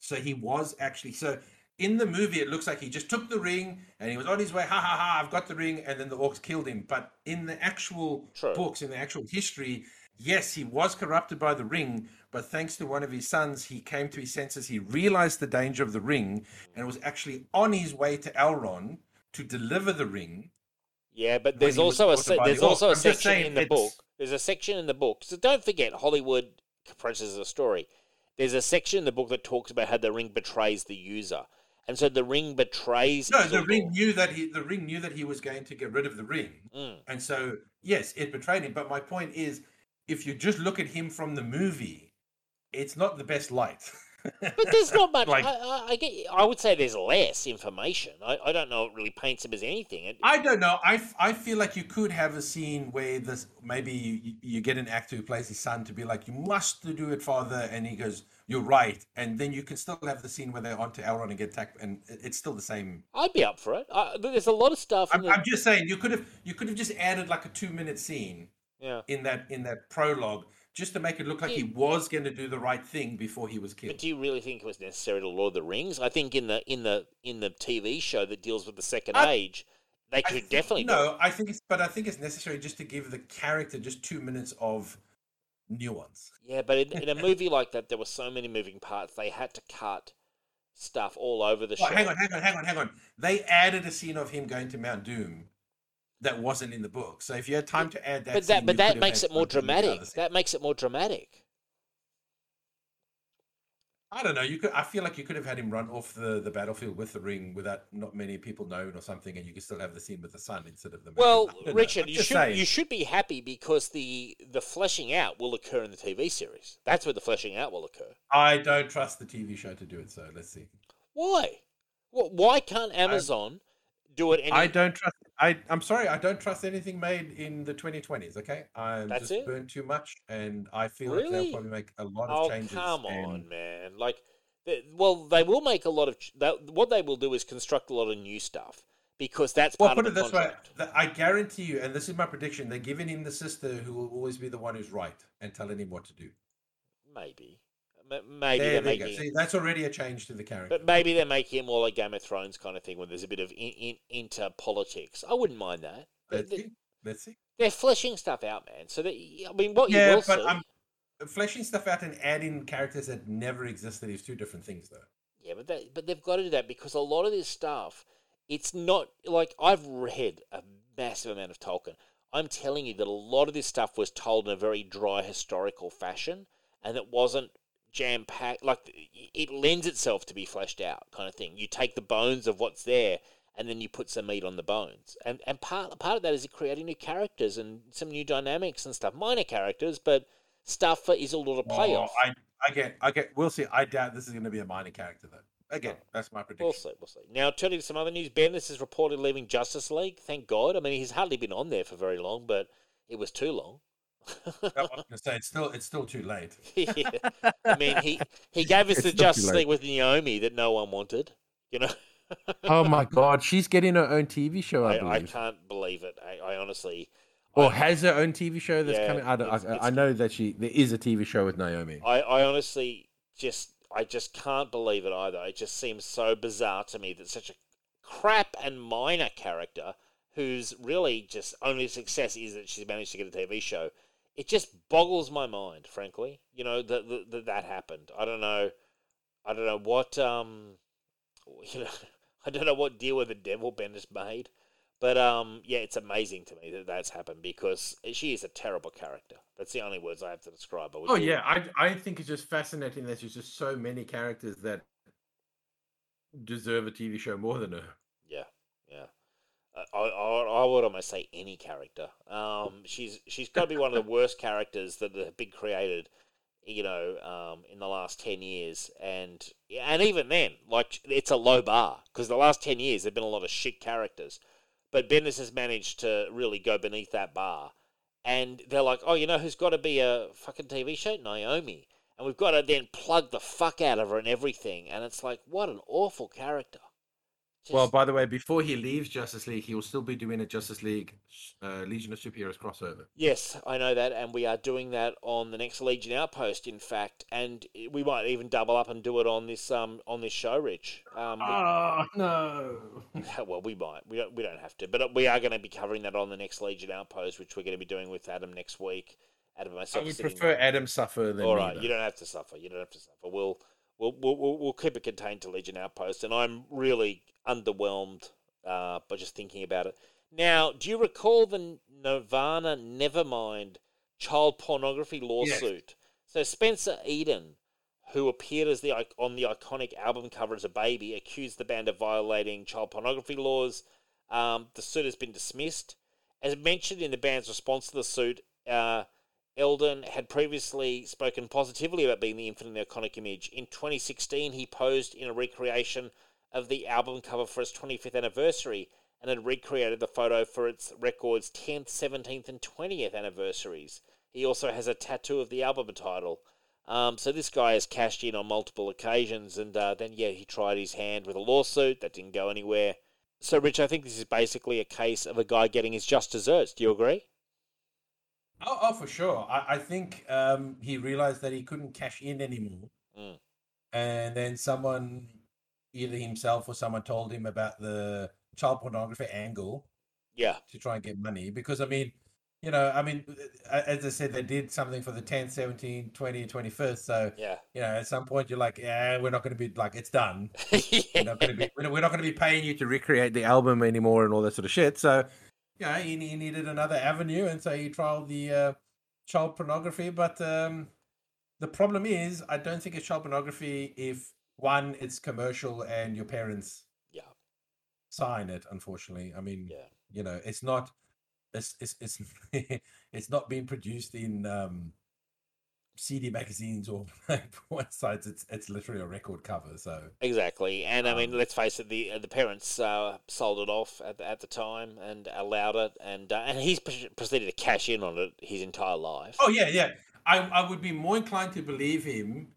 So he was actually... So in the movie, it looks like he just took the ring and he was on his way, ha, ha, ha, I've got the ring, and then the orcs killed him. But in the actual books, in the actual history... Yes, he was corrupted by the ring, but thanks to one of his sons, he came to his senses. He realized the danger of the ring and was actually on his way to Elrond to deliver the ring. Yeah, but there's also a section in the book. There's a section in the book. So don't forget, Hollywood compresses a story. There's a section in the book that talks about how the ring betrays the user. And so the ring betrays. No, the ring knew that he was going to get rid of the ring. And so, yes, it betrayed him. But my point is, if you just look at him from the movie, it's not the best light. But there's not much. Like, I would say there's less information. I don't know. It really paints him as anything. I don't know. I feel like you could have a scene where this maybe you get an actor who plays his son to be like, you must do it, father, and he goes, you're right, and then you can still have the scene where they're onto Elrond and get attacked, and it's still the same. I'd be up for it. There's a lot of stuff. I'm just saying you could have just added like a 2-minute scene. Yeah. In that prologue, just to make it look like he was going to do the right thing before he was killed. But do you really think it was necessary to Lord of the Rings? I think in the TV show that deals with the Second Age, they could definitely do it. I think it's necessary just to give the character just 2 minutes of nuance. Yeah, but in a movie like that, there were so many moving parts. They had to cut stuff all over the show. Hang on. They added a scene of him going to Mount Doom that wasn't in the book. So if you had time to add that, but that makes it more dramatic. That makes it more dramatic. I don't know. I feel like you could have had him run off the battlefield with the ring without not many people knowing or something, and you could still have the scene with the sun instead of the. Well, Richard, you should be happy because the fleshing out will occur in the TV series. That's where the fleshing out will occur. I don't trust the TV show to do it, so let's see. Why? Well, why can't Amazon do it? I don't trust anything made in the 2020s. Okay, I'm burned too much, and I feel like they'll probably make a lot of changes. Come on, man! Like, they will make a lot of. What they will do is construct a lot of new stuff because that's part of the contract. This way, I guarantee you, and this is my prediction: they're giving him the sister who will always be the one who's right and telling him what to do. Maybe they're making him... See, that's already a change to the character. But maybe they're making him more like Game of Thrones kind of thing, where there's a bit of inter-politics. I wouldn't mind that. Let's see. They're fleshing stuff out, man. So, fleshing stuff out and adding characters that never existed is two different things, though. Yeah, but they've got to do that because a lot of this stuff, it's not... Like, I've read a massive amount of Tolkien. I'm telling you that a lot of this stuff was told in a very dry historical fashion, and it wasn't jam-packed, like it lends itself to be fleshed out kind of thing. You take the bones of what's there and then you put some meat on the bones. And part of that is creating new characters and some new dynamics and stuff. Minor characters, but stuff is a lot of playoff. We'll see. I doubt this is going to be a minor character though. Again, that's my prediction. We'll see. Now, turning to some other news, Bendis is reported leaving Justice League. Thank God. I mean, he's hardly been on there for very long, but it was too long. I was going to say it's still too late. Yeah. I mean, he gave us the Justice League with Naomi that no one wanted, you know. Oh my God, she's getting her own TV show. I can't believe it. I honestly. Has her own TV show that's coming. I know that there is a TV show with Naomi. I honestly just can't believe it either. It just seems so bizarre to me that such a crap and minor character, whose really just only success is that she's managed to get a TV show. It just boggles my mind, frankly. You know that happened. I don't know what I don't know what deal with the devil Bendis made, but it's amazing to me that that's happened because she is a terrible character. That's the only words I have to describe her. I think it's just fascinating that there's just so many characters that deserve a TV show more than her. Yeah. I would almost say any character. She's got to be one of the worst characters that have been created, you know, in the last 10 years. And even then, like it's a low bar because the last 10 years there've been a lot of shit characters, but Bendis has managed to really go beneath that bar. And they're like, oh, you know, who's got to be a fucking TV show? Naomi, and we've got to then plug the fuck out of her and everything. And it's like, what an awful character. Well, by the way, before he leaves Justice League, he will still be doing a Justice League Legion of Superheroes crossover. Yes, I know that, and we are doing that on the next Legion Outpost, in fact, and we might even double up and do it on this show, Rich. No. Well, we might. We don't have to, but we are going to be covering that on the next Legion Outpost, which we're going to be doing with Adam next week. Adam and myself. I would prefer Adam suffer than. All right, you don't have to suffer. We'll keep it contained to Legion Outpost, and I'm really underwhelmed by just thinking about it. Now, do you recall the Nirvana Nevermind child pornography lawsuit? Yes. So Spencer Eden, who appeared as on the iconic album cover as a baby, accused the band of violating child pornography laws. The suit has been dismissed. As mentioned in the band's response to the suit, Eldon had previously spoken positively about being the infinitely iconic image. In 2016, he posed in a recreation of the album cover for its 25th anniversary and had recreated the photo for its record's 10th, 17th, and 20th anniversaries. He also has a tattoo of the album title. So this guy has cashed in on multiple occasions, and then he tried his hand with a lawsuit. That didn't go anywhere. So, Rich, I think this is basically a case of a guy getting his just desserts. Do you agree? Oh, for sure. I think he realized that he couldn't cash in anymore. Mm. And then someone, either himself or someone, told him about the child pornography angle. Yeah. To try and get money. Because, as I said, they did something for the 10th, 17th, 20th, 21st. So, at some point you're like, we're not going to be like, it's done. We're not going to be paying you to recreate the album anymore and all that sort of shit. So, yeah, he needed another avenue, and so he trialed the child pornography. But the problem is, I don't think it's child pornography if, one, it's commercial and your parents sign it, unfortunately. I mean, you know, it's not it's not being produced in CD magazines or websites. It's literally a record cover. So exactly, and I mean, let's face it, the parents sold it off at the time and allowed it, and he's proceeded to cash in on it his entire life. Oh yeah, yeah. I would be more inclined to believe him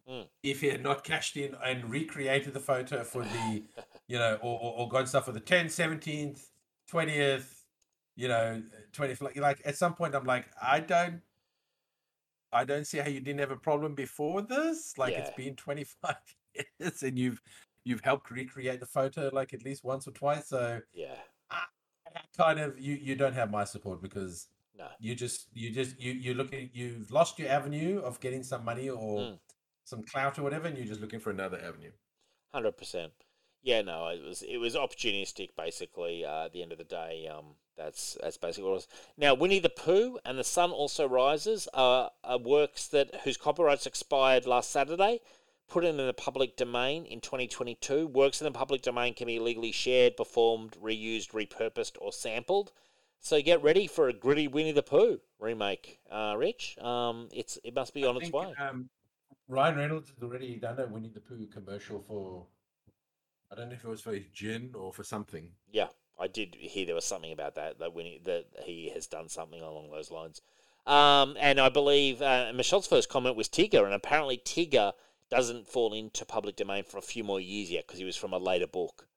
if he had not cashed in and recreated the photo for the, you know, or gone stuff for the 10th, 17th, 20th, you know, 20th. Like at some point, I'm like, I don't see how you didn't have a problem before this. Like it's been 25 years and you've helped recreate the photo like at least once or twice. So yeah, I kind of you don't have my support because. No. You've lost your avenue of getting some money or some clout or whatever, and you're just looking for another avenue. 100%. Yeah, no, it was opportunistic, basically. At the end of the day, that's basically what it was. Now, Winnie the Pooh and the Sun Also Rises are works whose copyrights expired last Saturday, put in the public domain in 2022. Works in the public domain can be legally shared, performed, reused, repurposed, or sampled. So get ready for a gritty Winnie the Pooh remake, Rich. It must be on its way. Ryan Reynolds has already done a Winnie the Pooh commercial for, I don't know if it was for his gin or for something. Yeah, I did hear there was something about that he has done something along those lines. And I believe Michelle's first comment was Tigger, and apparently Tigger doesn't fall into public domain for a few more years yet because he was from a later book.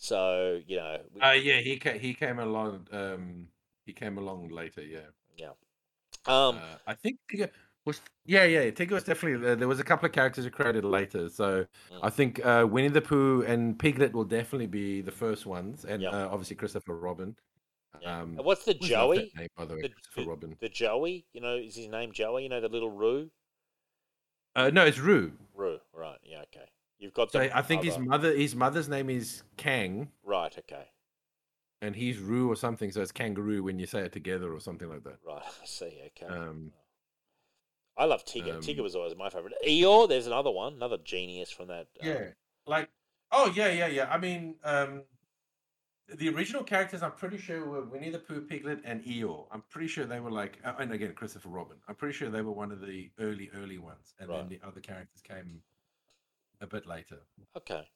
So, you know, he came along later. Yeah. I think Tigger was, Tigger was definitely, there was a couple of characters who created later. So I think Winnie the Pooh and Piglet will definitely be the first ones. And obviously Christopher Robin. Yeah. What's the Joey? Name, by the way, Christopher Robin. The Joey, you know, is his name Joey? You know, the little Roo? No, it's Roo. Roo, right. Yeah, okay. You've got. So I think his mother's name is Kang. Right. Okay. And he's Roo or something, so it's kangaroo when you say it together or something like that. Right. I see. Okay. I love Tigger. Tigger was always my favorite. Eeyore. There's another genius from that. I mean, the original characters, I'm pretty sure, were Winnie the Pooh, Piglet, and Eeyore. I'm pretty sure they were like, and again, Christopher Robin. I'm pretty sure they were one of the early ones, and then the other characters came a bit later. Okay.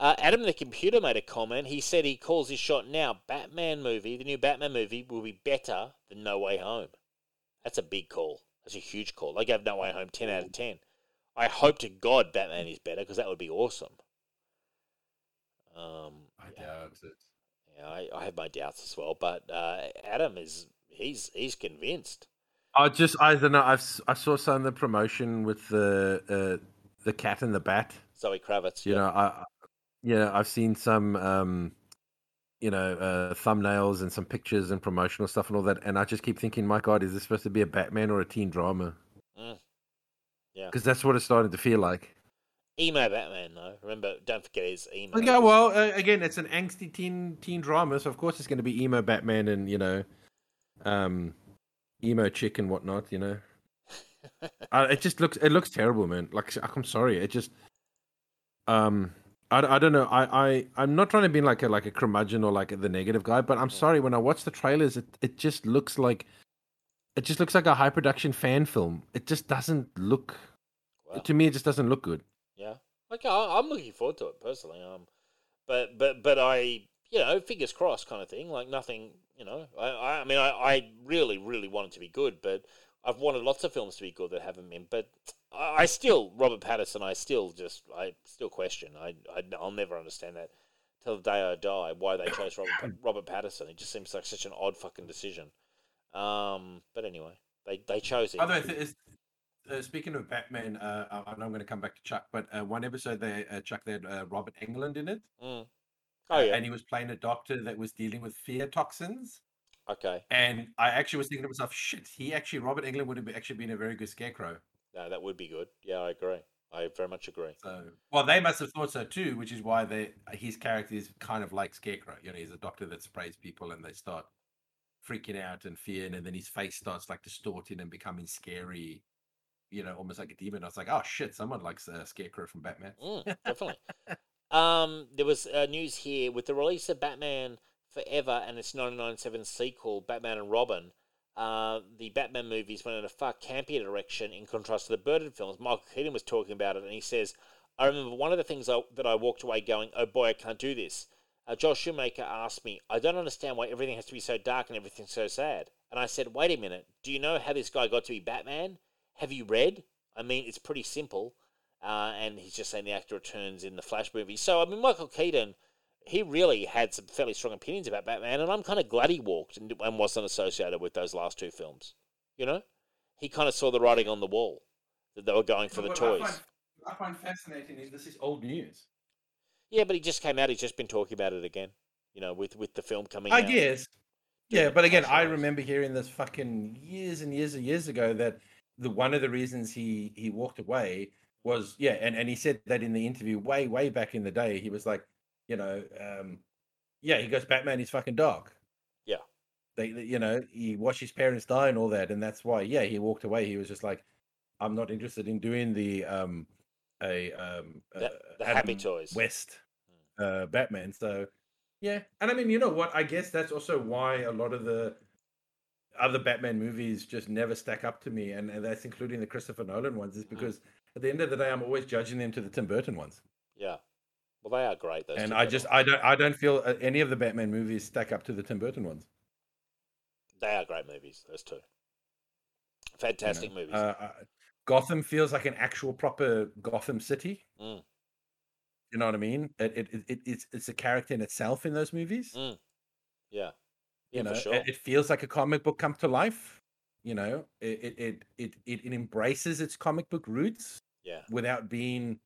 Adam the Computer made a comment. He said he calls his shot now. The new Batman movie will be better than No Way Home. That's a big call. That's a huge call. I gave No Way Home 10 out of 10. I hope to God Batman is better because that would be awesome. I doubt it. Yeah, I have my doubts as well, but Adam he's convinced. I don't know. I saw some of the promotion with the Cat and the Bat, Zoe Kravitz. You know, I've seen some, thumbnails and some pictures and promotional stuff and all that, and I just keep thinking, my God, is this supposed to be a Batman or a teen drama? Yeah, because that's what it started to feel like. Emo Batman, though. Remember, don't forget his emo. Okay, well, again, it's an angsty teen drama, so of course it's going to be emo Batman and emo chick and whatnot, you know. It looks terrible, man. Like, I'm sorry. It just, I don't know. I'm not trying to be like a curmudgeon or like the negative guy, but I'm sorry. When I watch the trailers, it just looks like a high production fan film. It just doesn't look, to me, it just doesn't look good. Yeah. Like, I'm looking forward to it personally. But I, you know, fingers crossed kind of thing, like nothing, you know, I mean, I really, really want it to be good, but I've wanted lots of films to be good that haven't been, but I still question. I'll never understand that till the day I die, why they chose Robert Pattinson. It just seems like such an odd fucking decision. But anyway, they chose it. Although, speaking of Batman, I know I'm going to come back to Chuck, but one episode, they had Robert Englund in it. Oh, yeah. And he was playing a doctor that was dealing with fear toxins. Okay. And I actually was thinking to myself, shit, Robert Englund would have actually been a very good scarecrow. No, that would be good. Yeah, I agree. I very much agree. So, well, they must have thought so too, which is why his character is kind of like Scarecrow. You know, he's a doctor that sprays people and they start freaking out and fearing, and then his face starts like distorting and becoming scary, you know, almost like a demon. I was like, oh shit, someone likes Scarecrow from Batman. Definitely. There was news here with the release of Batman Forever and its 1997 sequel, Batman and Robin. The Batman movies went in a far campier direction in contrast to the Burton films. Michael Keaton was talking about it, and he says, I remember one of the things that I walked away going, oh boy, I can't do this. Josh Shoemaker asked me, I don't understand why everything has to be so dark and everything so sad. And I said, wait a minute, do you know how this guy got to be Batman? Have you read? I mean, it's pretty simple. And he's just saying the actor returns in the Flash movie. So, I mean, Michael Keaton, he really had some fairly strong opinions about Batman, and I'm kind of glad he walked and wasn't associated with those last two films. You know? He kind of saw the writing on the wall, that they were going for the toys. I find fascinating is this is old news. Yeah, but he just came out. He's just been talking about it again, you know, with the film coming out. I guess. Yeah, but again, I remember hearing this fucking years and years and years ago that the one of the reasons he walked away was, and he said that in the interview way back in the day. He was like, you know, he goes, Batman is fucking dark. Yeah. They, you know, he watched his parents die and all that, and that's why, he walked away. He was just like, I'm not interested in doing the Happy Toys West Batman. So, yeah. And I mean, you know what? I guess that's also why a lot of the other Batman movies just never stack up to me, and that's including the Christopher Nolan ones, is because at the end of the day, I'm always judging them to the Tim Burton ones. Yeah. Well, they are great, those. And I don't feel any of the Batman movies stack up to the Tim Burton ones. They are great movies, those two. Fantastic movies. Gotham feels like an actual proper Gotham City. Mm. You know what I mean? It's a character in itself in those movies. Mm. Yeah. You know, for sure. It feels like a comic book come to life. You know, it embraces its comic book roots. Yeah. Without being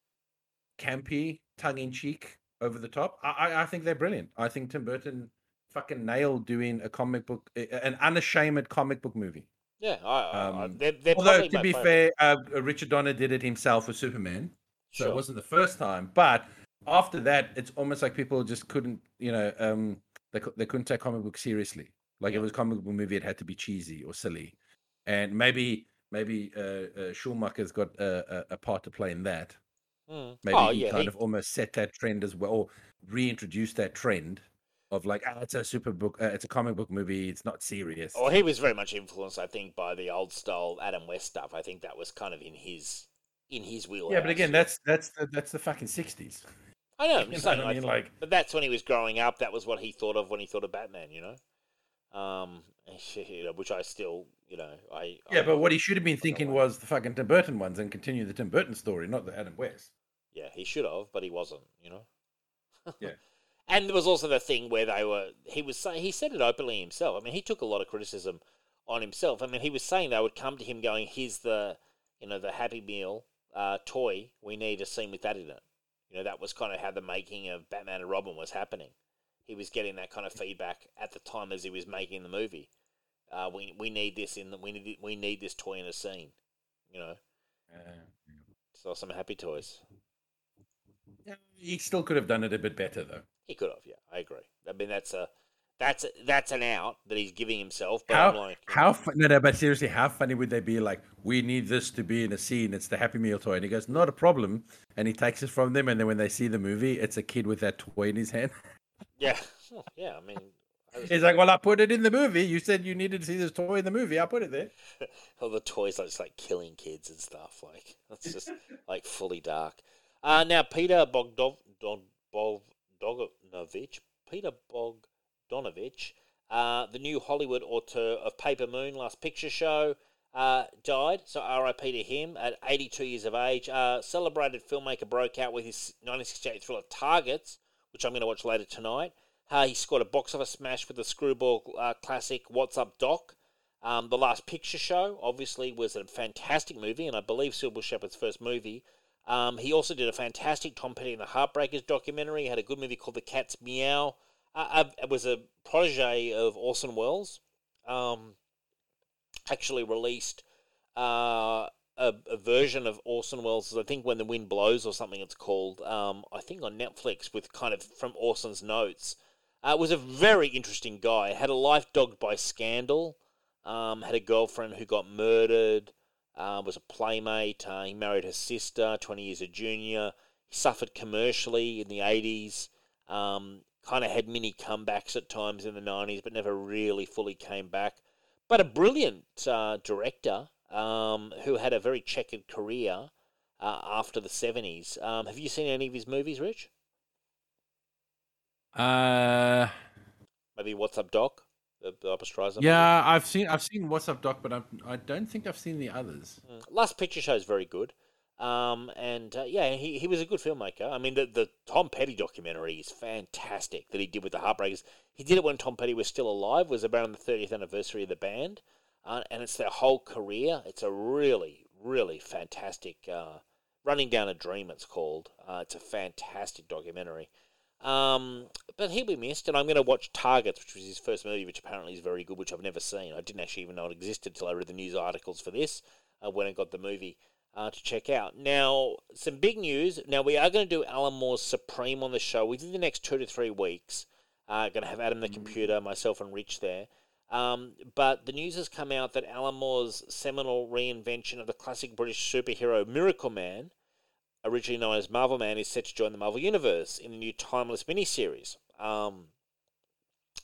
campy, tongue in cheek, over the top. I think they're brilliant. I think Tim Burton fucking nailed doing a comic book, an unashamed comic book movie. Yeah, they're although to be fair, Richard Donner did it himself with Superman, so it wasn't the first time. But after that, it's almost like people just couldn't, you know, they couldn't take comic book seriously. Like if it was a comic book movie, it had to be cheesy or silly, and maybe Schumacher's got a part to play in that. Mm. Maybe he kind of almost set that trend as well, or reintroduced that trend. Of like, it's a comic book movie. It's not serious. Well, he was very much influenced, I think, by the old style Adam West stuff. I think that was kind of in his wheelhouse. Yeah, but again, that's the fucking 60s. I know. But that's when he was growing up. That was what he thought of when he thought of Batman. You know, which I still, you know, but what he should have been thinking was the fucking Tim Burton ones and continue the Tim Burton story, not the Adam West. Yeah, he should have, but he wasn't. You know. Yeah. And there was also the thing where he said it openly himself. I mean, he took a lot of criticism on himself. I mean, he was saying they would come to him going, here's the Happy Meal toy. We need a scene with that in it. You know, that was kind of how the making of Batman and Robin was happening. He was getting that kind of feedback at the time as he was making the movie. We need this we need this toy in a scene, you know. So some Happy Toys. He still could have done it a bit better, though. He could have, yeah. I agree. I mean, that's an out that he's giving himself. But but seriously, how funny would they be? Like, we need this to be in a scene. It's the Happy Meal toy, and he goes, not a problem, and he takes it from them, and then when they see the movie, it's a kid with that toy in his hand. Yeah, yeah. I mean, he's like, well, I put it in the movie. You said you needed to see this toy in the movie. I put it there. All the toys are just like killing kids and stuff. Like, that's just like fully dark. Now, Peter Bogdanovich, the new Hollywood auteur of Paper Moon, Last Picture Show, died. So R.I.P. to him at 82 years of age. Celebrated filmmaker broke out with his 1968 thriller Targets, which I'm going to watch later tonight. He scored a box office smash with the screwball classic What's Up, Doc? The Last Picture Show, obviously, was a fantastic movie, and I believe Sybil Shepherd's first movie. He also did a fantastic Tom Petty and the Heartbreakers documentary. He had a good movie called The Cat's Meow. It was a protege of Orson Welles. Actually released a version of Orson Welles, I think When the Wind Blows or something it's called, I think on Netflix, with kind of from Orson's notes. Was a very interesting guy. Had a life dogged by scandal. Had a girlfriend who got murdered. Was a playmate. He married her sister, 20 years a junior. He suffered commercially in the 80s. Kind of had mini comebacks at times in the 90s, but never really fully came back. But a brilliant director who had a very checkered career after the 70s. Have you seen any of his movies, Rich? Maybe What's Up, Doc? Yeah, movie. I've seen What's Up, Doc, but I don't think I've seen the others. Last Picture Show is very good. He was a good filmmaker. I mean, the Tom Petty documentary is fantastic that he did with the Heartbreakers. He did it when Tom Petty was still alive, was around the 30th anniversary of the band, and it's their whole career. It's a really, really fantastic, Running Down a Dream it's called. It's a fantastic documentary. But he'll be missed, and I'm going to watch Targets, which was his first movie, which apparently is very good, which I've never seen. I didn't actually even know it existed until I read the news articles for this when I got the movie to check out. Now, some big news. Now, we are going to do Alan Moore's Supreme on the show within the next 2 to 3 weeks. Going to have Adam the Computer, myself, and Rich there. But the news has come out that Alan Moore's seminal reinvention of the classic British superhero Miracle Man, originally known as Marvel Man, is set to join the Marvel Universe in a new timeless miniseries,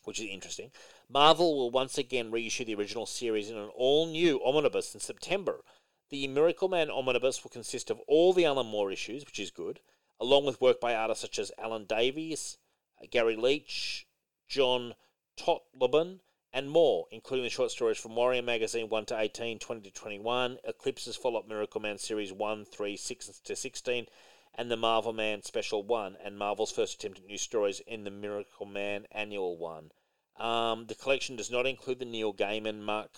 which is interesting. Marvel will once again reissue the original series in an all-new omnibus in September. The Miracle Man omnibus will consist of all the Alan Moore issues, which is good, along with work by artists such as Alan Davies, Gary Leach, John Totleben, and more, including the short stories from Warrior Magazine 1 to 18, 20 to 21, Eclipse's follow-up Miracle Man series 1, 3, 6 to 16, and the Marvel Man Special 1, and Marvel's first attempt at new stories in the Miracle Man Annual 1. The collection does not include the Neil Gaiman, Mark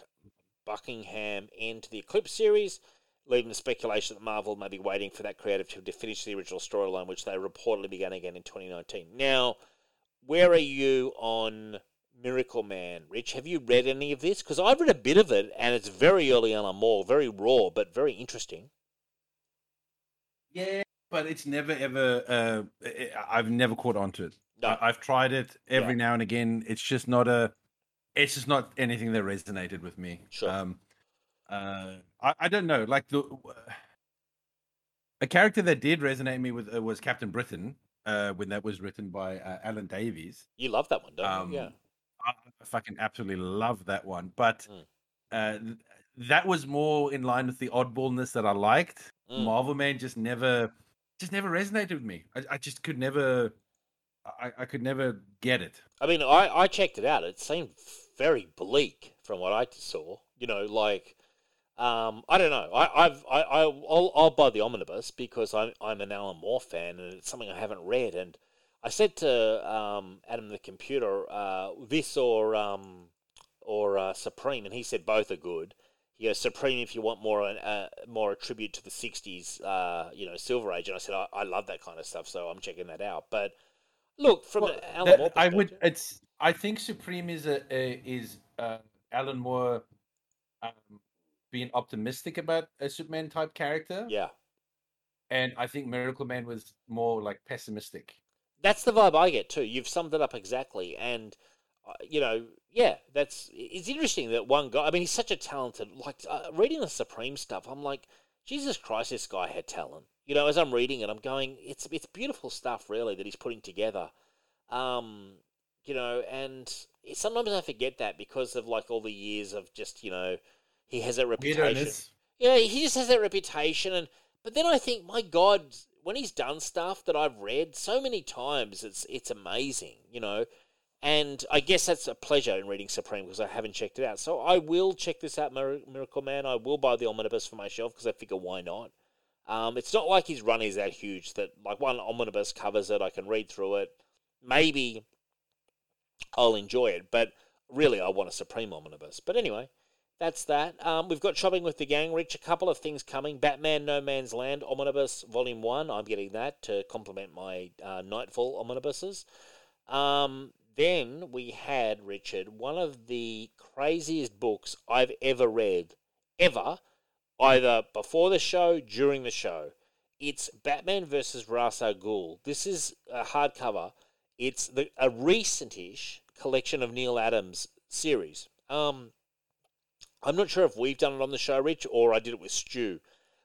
Buckingham end to the Eclipse series, leading to speculation that Marvel may be waiting for that creative team to finish the original storyline, which they reportedly began again in 2019. Now, where are you on Miracle Man, Rich? Have you read any of this? Because I've read a bit of it, and it's very early Alan Moore, very raw, but very interesting. Yeah, but it's never, ever... I've never caught on to it. No. I've tried it every now and again. It's just not a... It's just not anything that resonated with me. Sure. I don't know. Like, a character that did resonate me with was Captain Britain, when that was written by Alan Davies. You love that one, don't you? Yeah. I fucking absolutely love that one. But that was more in line with the oddballness that I liked. Marvel Man just never resonated with me. I just could never... I could never get it. I mean, I checked it out. It seemed very bleak from what I saw. You know, like, I don't know. I'll buy the omnibus because I'm an Alan Moore fan, and it's something I haven't read. And I said to Adam the Computer, this or Supreme, and he said both are good. You know, Supreme if you want more a tribute to the '60s, Silver Age. And I said I love that kind of stuff, so I'm checking that out. But look, from Alan Moore, I would. It's. I think Supreme is Alan Moore being optimistic about a Superman type character. Yeah, and I think Miracle Man was more like pessimistic. That's the vibe I get too. You've summed it up exactly, and it's interesting that one guy. I mean, he's such a talented. Like reading the Supreme stuff, I'm like, Jesus Christ, this guy had talent. You know, as I'm reading it, I'm going, it's beautiful stuff, really, that he's putting together. And sometimes I forget that because of, like, all the years of just, he has that reputation. Yeah, he just has that reputation. But then I think, my God, when he's done stuff that I've read so many times, it's amazing, And I guess that's a pleasure in reading Supreme because I haven't checked it out. So I will check this out, Miracle Man. I will buy the omnibus for myself because I figure, why not? It's not like his run is that huge that, like, one omnibus covers it. I can read through it. Maybe I'll enjoy it, but really I want a Supreme omnibus. But anyway, that's that. We've got Shopping with the Gang, Rich. A couple of things coming. Batman No Man's Land omnibus, Volume 1. I'm getting that to complement my Nightfall omnibuses. Then we had, Richard, one of the craziest books I've ever read, ever, either before the show, during the show. It's Batman versus Ra's al Ghul. This is a hardcover. It's a recent-ish collection of Neil Adams series. I'm not sure if we've done it on the show, Rich, or I did it with Stu.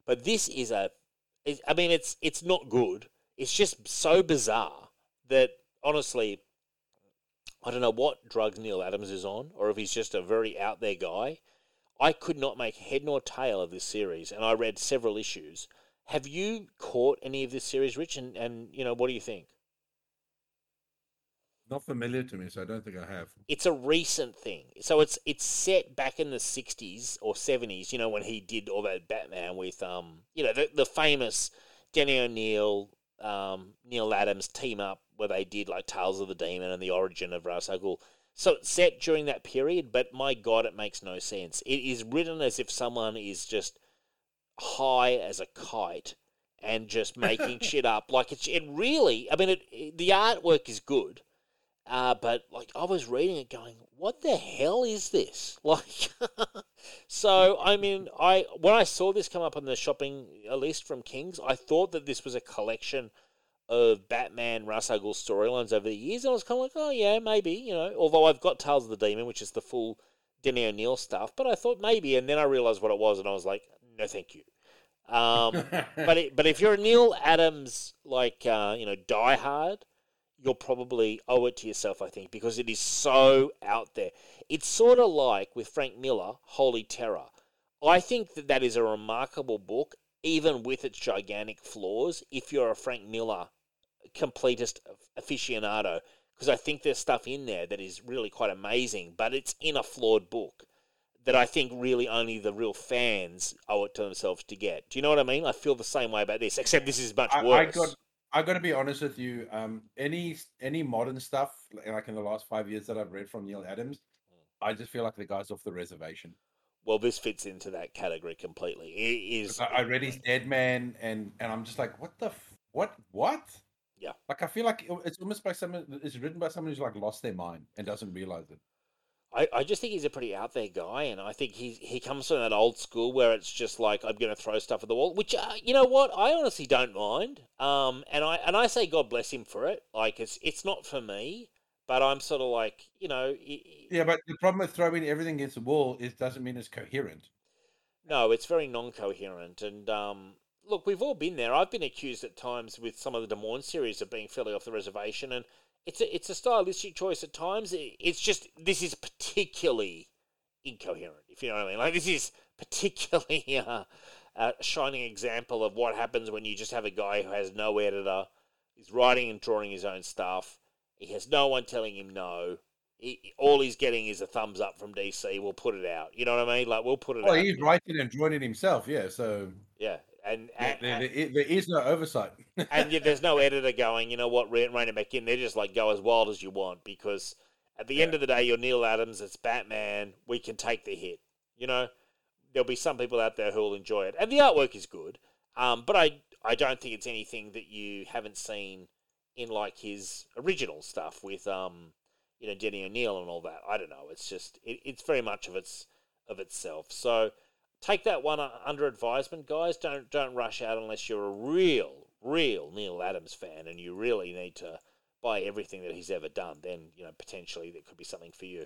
But this is I mean, it's not good. It's just so bizarre that, honestly, I don't know what drugs Neil Adams is on, or if he's just a very out-there guy. I could not make head nor tail of this series, and I read several issues. Have you caught any of this series, Rich? And you know, what do you think? Not familiar to me, so I don't think I have. It's a recent thing. So it's set back in the 60s or 70s, you know, when he did all that Batman with, you know, the famous Danny O'Neill, Neil Adams team up where they did like Tales of the Demon and the Origin of Ra's al Ghul. So it's set during that period, but my God, it makes no sense. It is written as if someone is just high as a kite and just making shit up. Like it really, I mean, the artwork is good. But like I was reading it going, what the hell is this? Like, so, I mean, when I saw this come up on the shopping list from King's, I thought that this was a collection of Batman, Ra's al Ghul storylines over the years. And I was kind of like, oh yeah, maybe, you know, although I've got Tales of the Demon, which is the full Denny O'Neill stuff, but I thought maybe, and then I realized what it was and I was like, no, thank you. But if you're a Neil Adams, like, you know, diehard, you'll probably owe it to yourself, I think, because it is so out there. It's sort of like with Frank Miller, Holy Terror. I think that is a remarkable book, even with its gigantic flaws, if you're a Frank Miller completist aficionado, because I think there's stuff in there that is really quite amazing, but it's in a flawed book that I think really only the real fans owe it to themselves to get. Do you know what I mean? I feel the same way about this, except this is much worse. I've got to be honest with you. Any modern stuff, like in the last 5 years that I've read from Neil Adams, I just feel like the guy's off the reservation. Well, this fits into that category completely. It is. I read his Dead Man, and I'm just like, what? Yeah. Like I feel like it's almost by someone. It's written by someone who's like lost their mind and doesn't realize it. I just think he's a pretty out there guy, and I think he comes from that old school where it's just like, I'm going to throw stuff at the wall, which you know what, I honestly don't mind. And I say God bless him for it. Like it's not for me, but I'm sort of like, you know. Yeah, but the problem with throwing everything against the wall is doesn't mean it's coherent. No, it's very non-coherent, and look, we've all been there. I've been accused at times with some of the Des Moines series of being fairly off the reservation, and. It's a stylistic choice at times. It's just, this is particularly incoherent, if you know what I mean. Like, this is particularly a shining example of what happens when you just have a guy who has no editor, is writing and drawing his own stuff, he has no one telling him no, all he's getting is a thumbs up from DC, we'll put it out. You know what I mean? Like, we'll put it out. Well, he's writing and drawing it himself, yeah, so... Yeah. And there is no oversight. And yet there's no editor going, you know what, rein it back in. They're just like, go as wild as you want, because at the end of the day, you're Neil Adams, it's Batman, we can take the hit. You know, there'll be some people out there who will enjoy it. And the artwork is good, but I don't think it's anything that you haven't seen in, like, his original stuff with, you know, Denny O'Neill and all that. I don't know. It's just, it's very much of itself. So... Take that one under advisement, guys. Don't rush out unless you're a real Neil Adams fan and you really need to buy everything that he's ever done. Then, you know, potentially there could be something for you.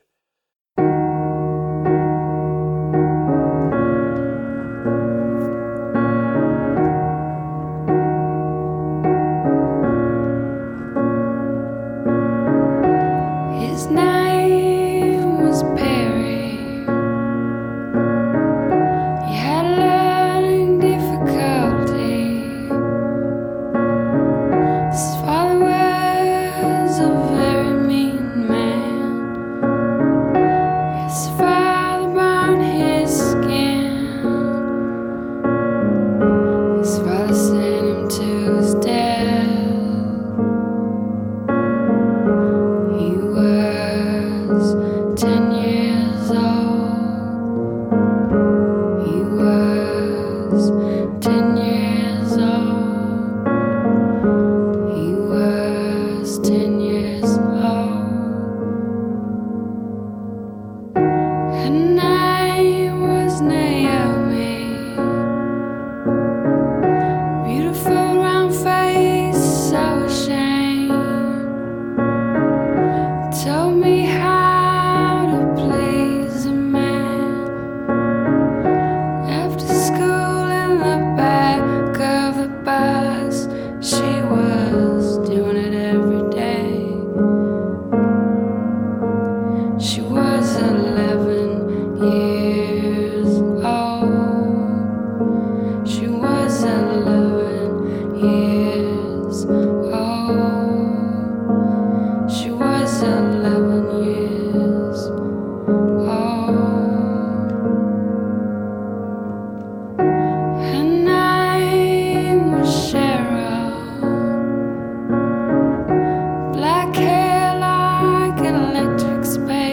She was 11 years old. She was 11 years old. She was 11 years old. Her name was Cheryl. Black hair like an electric space.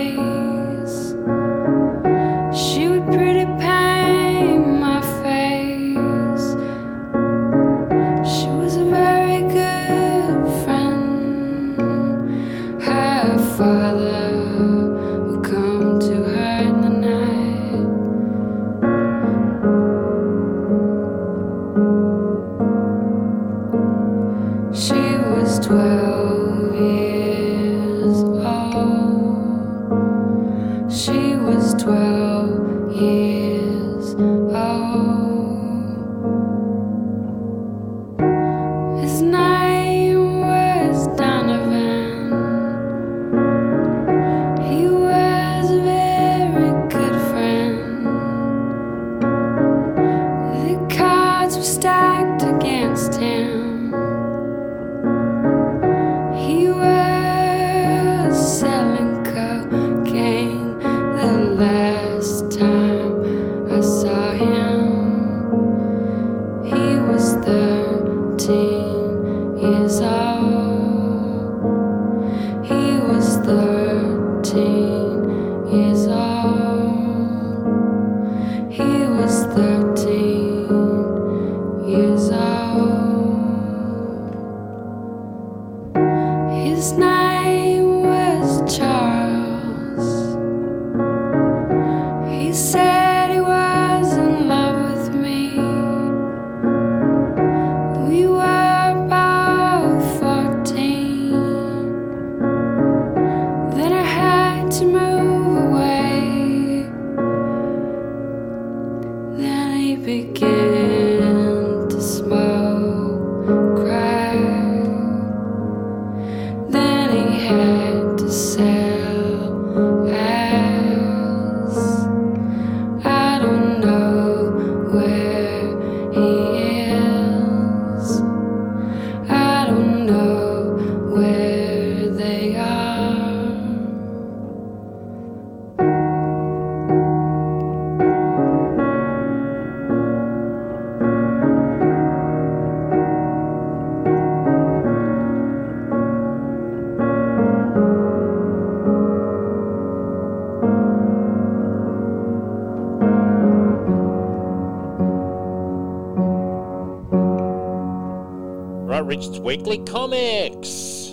Richard's Weekly Comics.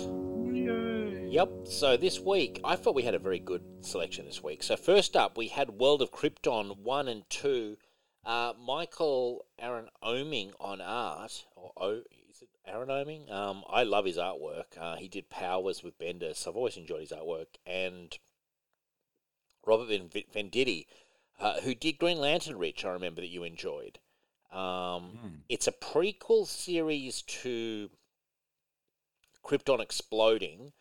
Yay. Yep, so this week, I thought we had a very good selection this week. So first up, we had World of Krypton 1 and 2. Michael Aaron Oeming on art. Is it Aaron Oeming? I love his artwork. He did Powers with Bender, so I've always enjoyed his artwork. And Robert Venditti, who did Green Lantern, Rich, I remember that you enjoyed. It's a prequel series to Krypton exploding,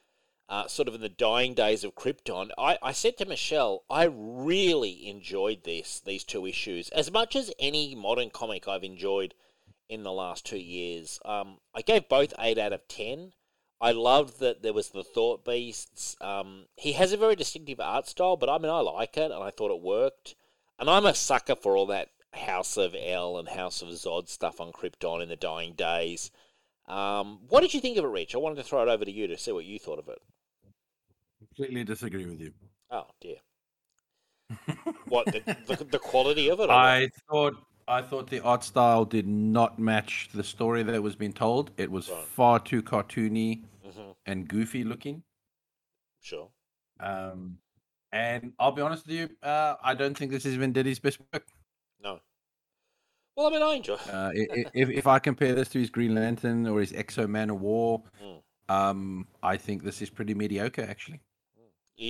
sort of in the dying days of Krypton. I said to Michelle, I really enjoyed these two issues, as much as any modern comic I've enjoyed in the last 2 years. I gave both 8 out of 10. I loved that there was the Thought Beasts. He has a very distinctive art style, but I mean, I like it, and I thought it worked. And I'm a sucker for all that House of L and House of Zod stuff on Krypton in the dying days. What did you think of it, Rich? I wanted to throw it over to you to see what you thought of it. Completely disagree with you. Oh dear. What the quality of it? I thought the art style did not match the story that was being told. It was far too cartoony and goofy looking. Sure. And I'll be honest with you, I don't think this is Venditti's best work. No. Well, I mean, I enjoy if I compare this to his Green Lantern or his Exo Man of War, I think this is pretty mediocre, actually.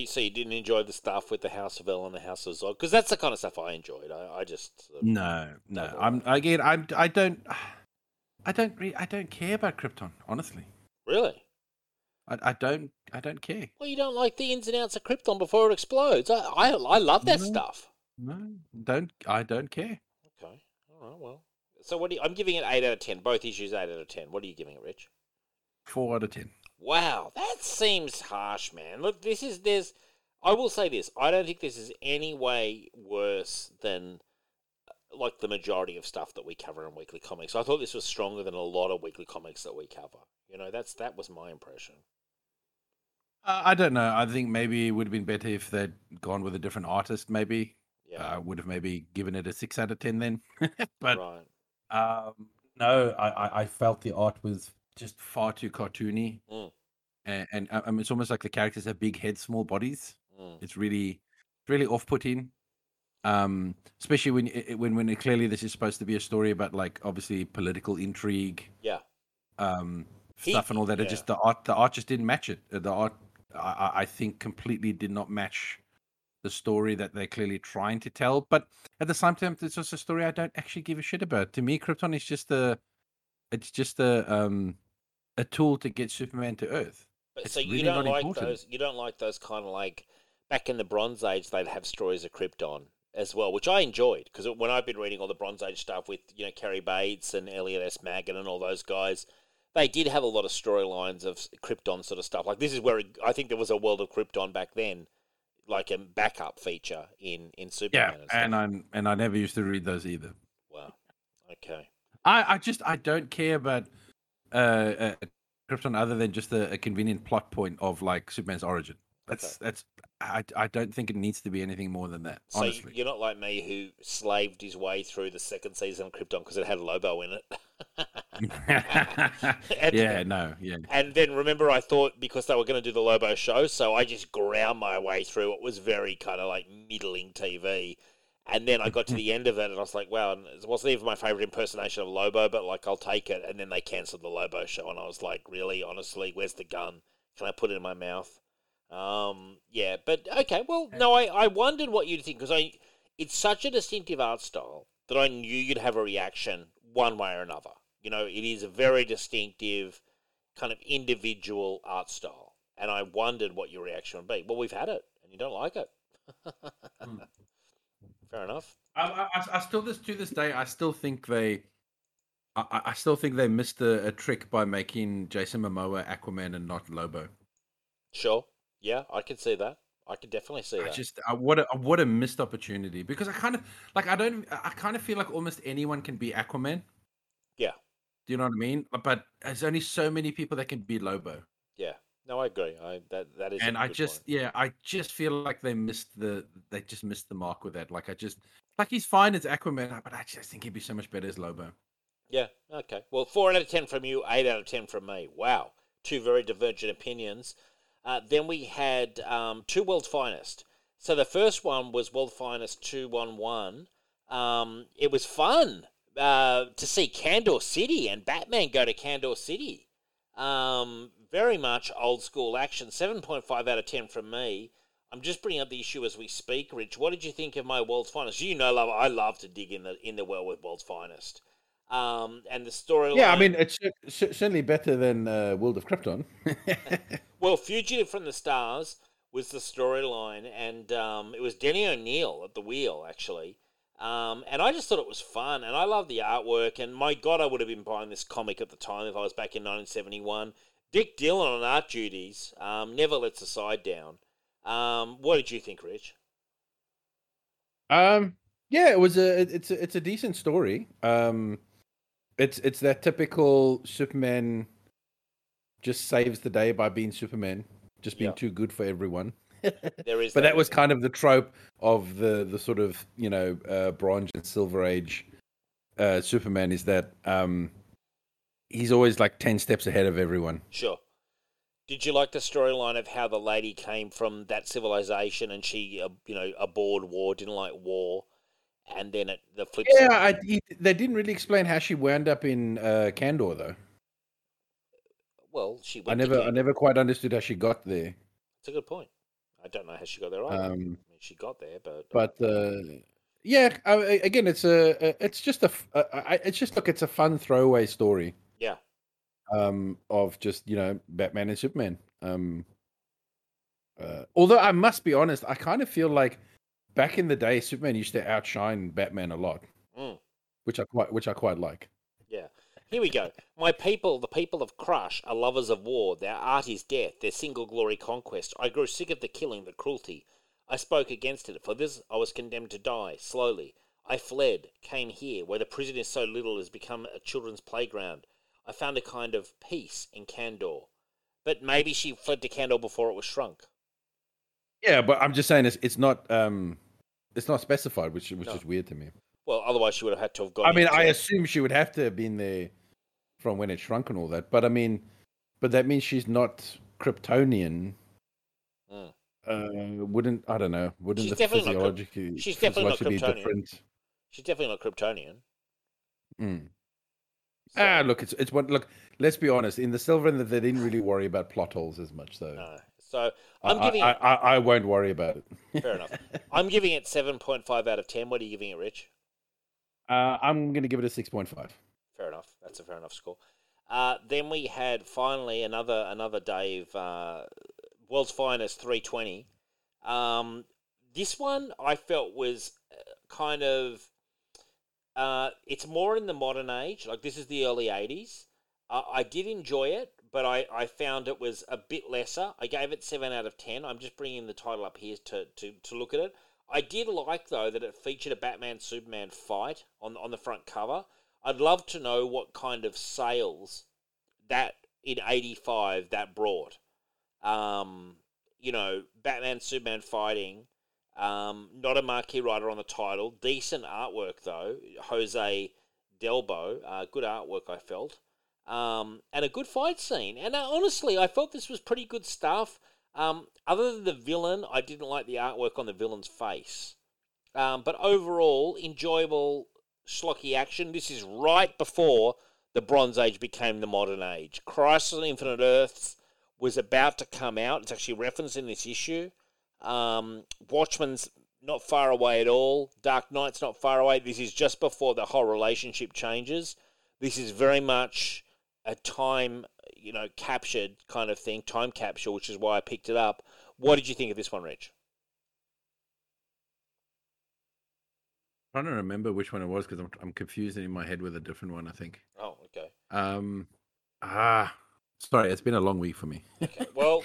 So you didn't enjoy the stuff with the House of El and the House of Zod? Because that's the kind of stuff I enjoyed. I just no. I don't care about Krypton, honestly. Really? I don't care. Well, you don't like the ins and outs of Krypton before it explodes. I love that stuff. I don't care. Okay, all right, well. So what? I'm giving it 8 out of 10. Both issues 8 out of 10. What are you giving it, Rich? 4 out of 10. Wow, that seems harsh, man. Look, I will say this. I don't think this is any way worse than like the majority of stuff that we cover in weekly comics. I thought this was stronger than a lot of weekly comics that we cover. You know, that was my impression. I don't know. I think maybe it would have been better if they'd gone with a different artist. Maybe I would have maybe given it a 6 out of 10 then. But I felt the art was just far too cartoony, and I mean, it's almost like the characters have big heads, small bodies. It's really off-putting. Especially when clearly this is supposed to be a story about like obviously political intrigue, stuff and all that. Yeah. It just the art just didn't match it. The art I think completely did not match the story that they're clearly trying to tell. But at the same time, it's just a story I don't actually give a shit about. To me, Krypton is just a tool to get Superman to Earth. So you don't like those? You don't like those kind of like back in the Bronze Age? They'd have stories of Krypton as well, which I enjoyed, because when I've been reading all the Bronze Age stuff with, you know, Carrie Bates and Elliot S. Magan and all those guys, they did have a lot of storylines of Krypton sort of stuff. Like, this is where I think there was a World of Krypton back then, like a backup feature in Superman. Yeah, and I never used to read those either. Wow. Okay. I don't care about Krypton other than just a convenient plot point of like Superman's origin. I don't think it needs to be anything more than that, so honestly. You're not like me who slaved his way through the second season of Krypton because it had Lobo in it. And then remember, I thought because they were going to do the Lobo show, so I just ground my way through. It was very kind of like middling TV. And then I got to the end of it and I was like, wow, and it wasn't even my favourite impersonation of Lobo, but like, I'll take it. And then they cancelled the Lobo show and I was like, really, honestly, where's the gun? Can I put it in my mouth? Yeah, but okay, well, no, I wondered what you'd think, because it's such a distinctive art style that I knew you'd have a reaction one way or another. You know, it is a very distinctive kind of individual art style, and I wondered what your reaction would be. Well, we've had it, and you don't like it. Fair enough. I still, to this day, I still think they missed a trick by making Jason Momoa Aquaman and not Lobo. Sure. Yeah, I can see that. I can definitely see that. What a missed opportunity, because I kind of feel like almost anyone can be Aquaman. Yeah. Do you know what I mean? But there's only so many people that can be Lobo. Yeah. No, I agree. That is. And I just feel like they just missed the mark with that. Like, he's fine as Aquaman, but I just think he'd be so much better as Lobo. Yeah. Okay. Well, 4 out of 10 from you, 8 out of 10 from me. Wow. Two very divergent opinions. Then we had two World's Finest. So the first one was World Finest 211. It was fun to see Kandor City and Batman go to Kandor City. Very much old school action. 7.5 out of 10 from me. I'm just bringing up the issue as we speak, Rich. What did you think of my World's Finest? You know, I love to dig in the well with World's Finest. And the storyline. Yeah, I mean, it's certainly better than World of Krypton. Well, Fugitive from the Stars was the storyline, and it was Denny O'Neil at the wheel, actually. And I just thought it was fun, and I love the artwork. And my God, I would have been buying this comic at the time if I was back in 1971. Dick Dillon on art duties never lets the side down. What did you think, Rich? Yeah, it's a decent story. It's that typical Superman just saves the day by being Superman, just being too good for everyone. But that was kind of the trope of the sort of, you know, Bronze and Silver Age Superman, is that he's always like 10 steps ahead of everyone. Sure. Did you like the storyline of how the lady came from that civilization and she, abhorred war, didn't like war? And then the flip side. Yeah, they didn't really explain how she wound up in Kandor, though. Well, she went I never quite understood how she got there. That's a good point. I don't know how she got there either. I mean, she got there, again, it's a fun throwaway story. Yeah. Of just, you know, Batman and Superman. Although I must be honest, I kind of feel like back in the day, Superman used to outshine Batman a lot, which I quite like. Yeah. Here we go. My people, the people of Crush, are lovers of war. Their art is death. Their single glory conquest. I grew sick of the killing, the cruelty. I spoke against it. For this, I was condemned to die slowly. I fled, came here, where the prison is so little has become a children's playground. I found a kind of peace in Kandor. But maybe she fled to Kandor before it was shrunk. Yeah, but I'm just saying it's not specified, which is weird to me. Well, otherwise she would have had to have gone. I mean, I assume she would have to have been there from when it shrunk and all that. But I mean, that means she's not Kryptonian. Mm. Wouldn't the physiology? She's definitely not Kryptonian. She's definitely not Kryptonian. Mm. So. Look, it's one. Look, let's be honest. In the Silver, they didn't really worry about plot holes as much, though. No. So I'm giving. I won't worry about it. Fair enough. I'm giving it 7.5 out of 10. What are you giving it, Rich? I'm going to give it a 6.5. Fair enough. That's a fair enough score. Then we had finally another Dave, World's Finest 320. This one I felt was kind of it's more in the modern age. Like this is the early 80s. I did enjoy it, but I found it was a bit lesser. I gave it 7 out of 10. I'm just bringing the title up here to look at it. I did like, though, that it featured a Batman-Superman fight on the front cover. I'd love to know what kind of sales that, in 85, that brought. Batman-Superman fighting, not a marquee writer on the title, decent artwork, though, Jose Delbo, good artwork, I felt, and a good fight scene. And honestly, I felt this was pretty good stuff. Other than the villain, I didn't like the artwork on the villain's face. But overall, enjoyable, schlocky action. This is right before the Bronze Age became the modern age. Crisis on Infinite Earths was about to come out. It's actually referenced in this issue. Watchmen's not far away at all. Dark Knight's not far away. This is just before the whole relationship changes. This is very much a time... captured kind of thing, time capture, which is why I picked it up. What did you think of this one, Rich? I'm trying to remember which one it was because I'm confused in my head with a different one, I think. Oh, okay. Sorry, it's been a long week for me. Okay. Well,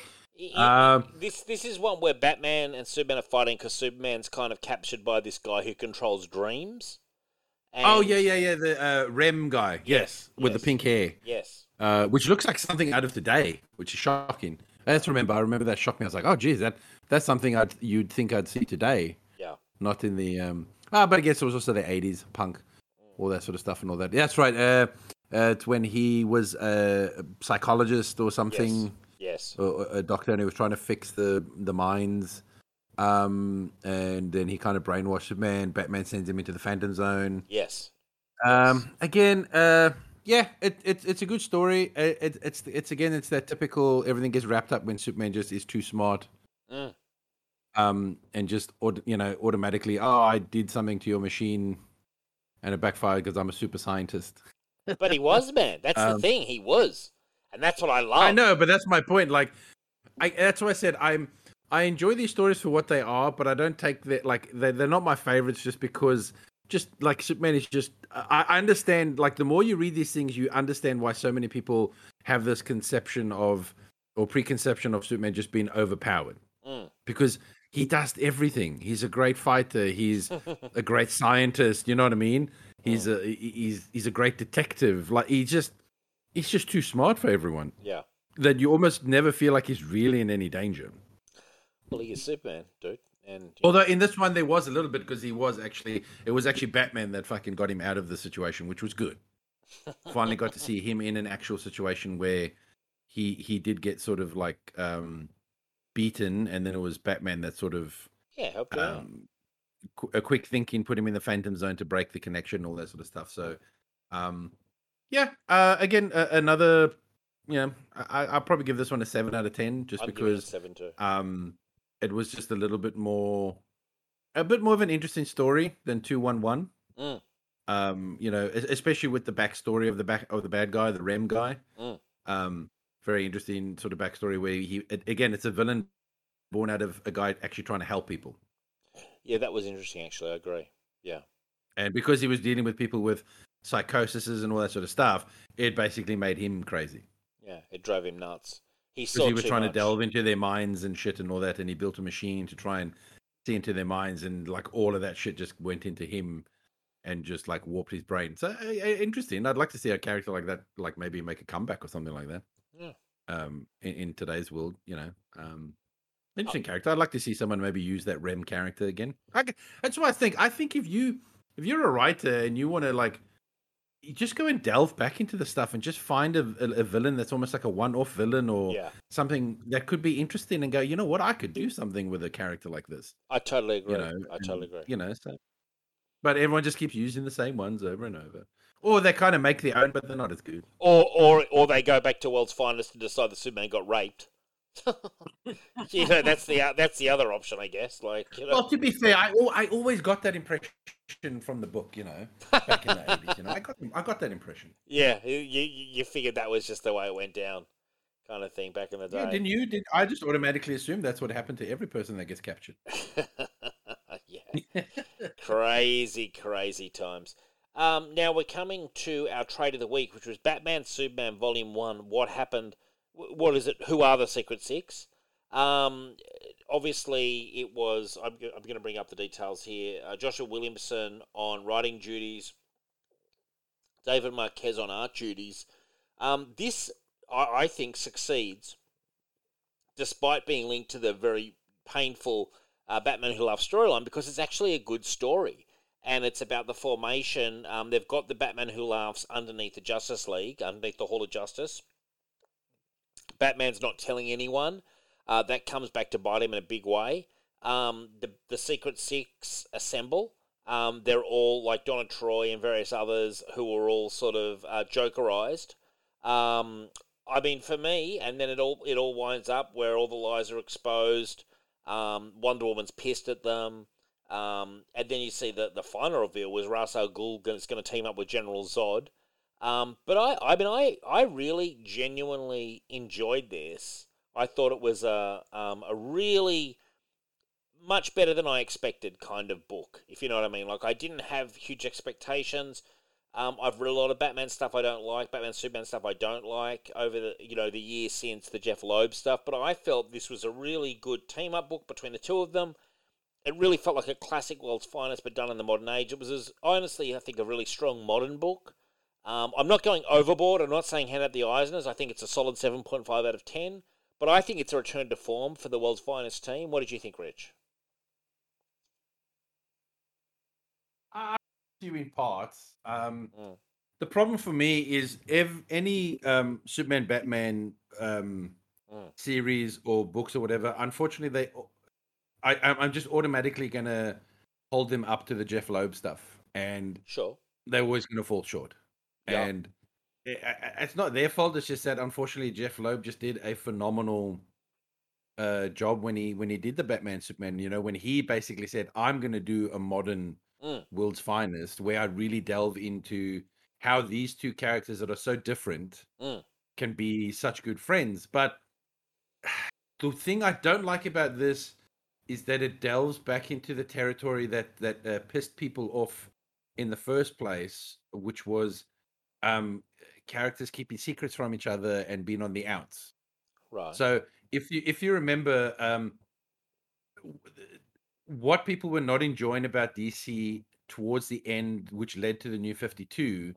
this is one where Batman and Superman are fighting because Superman's kind of captured by this guy who controls dreams. And... Oh, yeah, the REM guy, yes. With the pink hair. Yes. Which looks like something out of today, which is shocking. I remember that shocked me. I was like, oh, geez, that's something you'd think I'd see today. Yeah. Not in the... but I guess it was also the 80s, punk, all that sort of stuff and all that. Yeah, that's right. It's when he was a psychologist or something. Yes. Or a doctor, and he was trying to fix the minds. And then he kind of brainwashed man. Batman sends him into the Phantom Zone. Yes. Again... Yeah, it's a good story. It's that typical everything gets wrapped up when Superman just is too smart, and just automatically. Oh, I did something to your machine, and it backfired because I'm a super scientist. But he was, man. That's the thing. He was, and that's what I love. I know, but that's my point. Like, that's what I said. I enjoy these stories for what they are, but I don't take that. Like, they're not my favorites just because. Just like Superman is just, I understand, like the more you read these things, you understand why so many people have this conception of, or preconception of Superman just being overpowered. Mm. Because he does everything. He's a great fighter. He's a great scientist. You know what I mean? He's he's a great detective. Like he's just too smart for everyone. Yeah. That you almost never feel like he's really in any danger. Well, he is Superman, dude. And, although in this one there was a little bit because it was actually Batman that fucking got him out of the situation, which was good. Finally got to see him in an actual situation where he did get sort of like beaten, and then it was Batman that sort of helped him. A quick thinking put him in the Phantom Zone to break the connection, all that sort of stuff. So again another I'll probably give this one a 7 out of 10 just because 7 too. It was just a bit more of an interesting story than 211. Mm. Especially with the backstory of the bad guy, the REM guy. Mm. very interesting sort of backstory where he, again, it's a villain born out of a guy actually trying to help people. Yeah, that was interesting, actually. I agree. Yeah. And because he was dealing with people with psychosis and all that sort of stuff, it basically made him crazy. Yeah, it drove him nuts. He was trying to delve into their minds and shit and all that, and he built a machine to try and see into their minds, and like all of that shit just went into him and just like warped his brain. So interesting. I'd like to see a character like that, like maybe make a comeback or something like that. Yeah. In today's world, you know. Interesting character. I'd like to see someone maybe use that Rem character again. That's what I think. I think if you're a writer and you want to like, you just go and delve back into the stuff and just find a villain that's almost like a one-off villain or something that could be interesting and go, you know what, I could do something with a character like this. I totally agree. You know, so. But everyone just keeps using the same ones over and over. Or they kind of make their own, but they're not as good. Or they go back to World's Finest and decide that Superman got raped. You know, that's the other option, I guess. Like, you know. Well, to be fair, I always got that impression from the book, you know, back in the 80s. You know, I got that impression. Yeah, you figured that was just the way it went down, kind of thing back in the day. Yeah, didn't you? I just automatically assumed that's what happened to every person that gets captured. Yeah, crazy times. Now we're coming to our trade of the week, which was Batman, Superman, Volume 1. What happened? What is it? Who are the Secret Six? Obviously, it was... I'm going to bring up the details here. Joshua Williamson on writing duties. David Marquez on art duties. This, I think, succeeds, despite being linked to the very painful Batman Who Laughs storyline, because it's actually a good story. And it's about the formation. They've got the Batman Who Laughs underneath the Justice League, underneath the Hall of Justice. Batman's not telling anyone. That comes back to bite him in a big way. The Secret Six assemble. They're all like Donna Troy and various others who are all sort of jokerized. I mean, for me, and then it all winds up where all the lies are exposed. Wonder Woman's pissed at them. And then you see the final reveal was Ra's al Ghul is going to team up with General Zod. But I really genuinely enjoyed this. I thought it was a really much better than I expected kind of book, if you know what I mean. Like, I didn't have huge expectations. I've read a lot of Batman stuff I don't like, Batman Superman stuff I don't like over the year since the Jeff Loeb stuff. But I felt this was a really good team-up book between the two of them. It really felt like a classic World's Finest, but done in the modern age. It was, honestly, I think, a really strong modern book. I'm not going overboard. I'm not saying hand out the Eisners. I think it's a solid 7.5 out of 10. But I think it's a return to form for the World's Finest team. What did you think, Rich? I agree with you in parts. The problem for me is any Superman, Batman series or books or whatever, unfortunately, I'm just automatically going to hold them up to the Jeff Loeb stuff. And sure, they're always going to fall short. Yeah. And it's not their fault. It's just that, unfortunately, Jeff Loeb just did a phenomenal job when he did the Batman Superman. You know, when he basically said, "I'm going to do a modern World's Finest," where I really delve into how these two characters that are so different can be such good friends. But the thing I don't like about this is that it delves back into the territory that pissed people off in the first place, which was characters keeping secrets from each other and being on the outs. Right. So if you remember, what people were not enjoying about DC towards the end, which led to the New 52,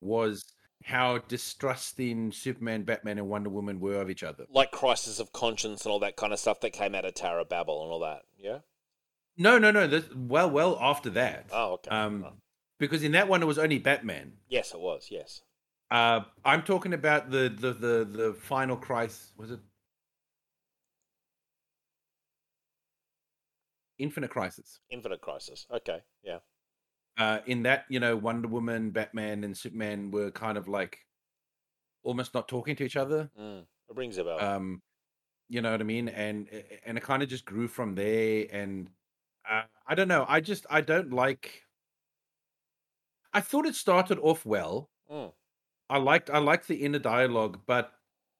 was how distrusting Superman, Batman, and Wonder Woman were of each other. Like crisis of conscience and all that kind of stuff that came out of Tower of Babel and all that, yeah? No. This, well after that. Oh, okay. Because in that one, it was only Batman. Yes, it was, yes. I'm talking about the final crisis. Was it Infinite Crisis? Infinite Crisis, okay, yeah. In that, you know, Wonder Woman, Batman, and Superman were kind of like almost not talking to each other. It rings a bell. You know what I mean? And it kind of just grew from there. And I don't know. I don't like. I thought it started off well. I liked the inner dialogue, but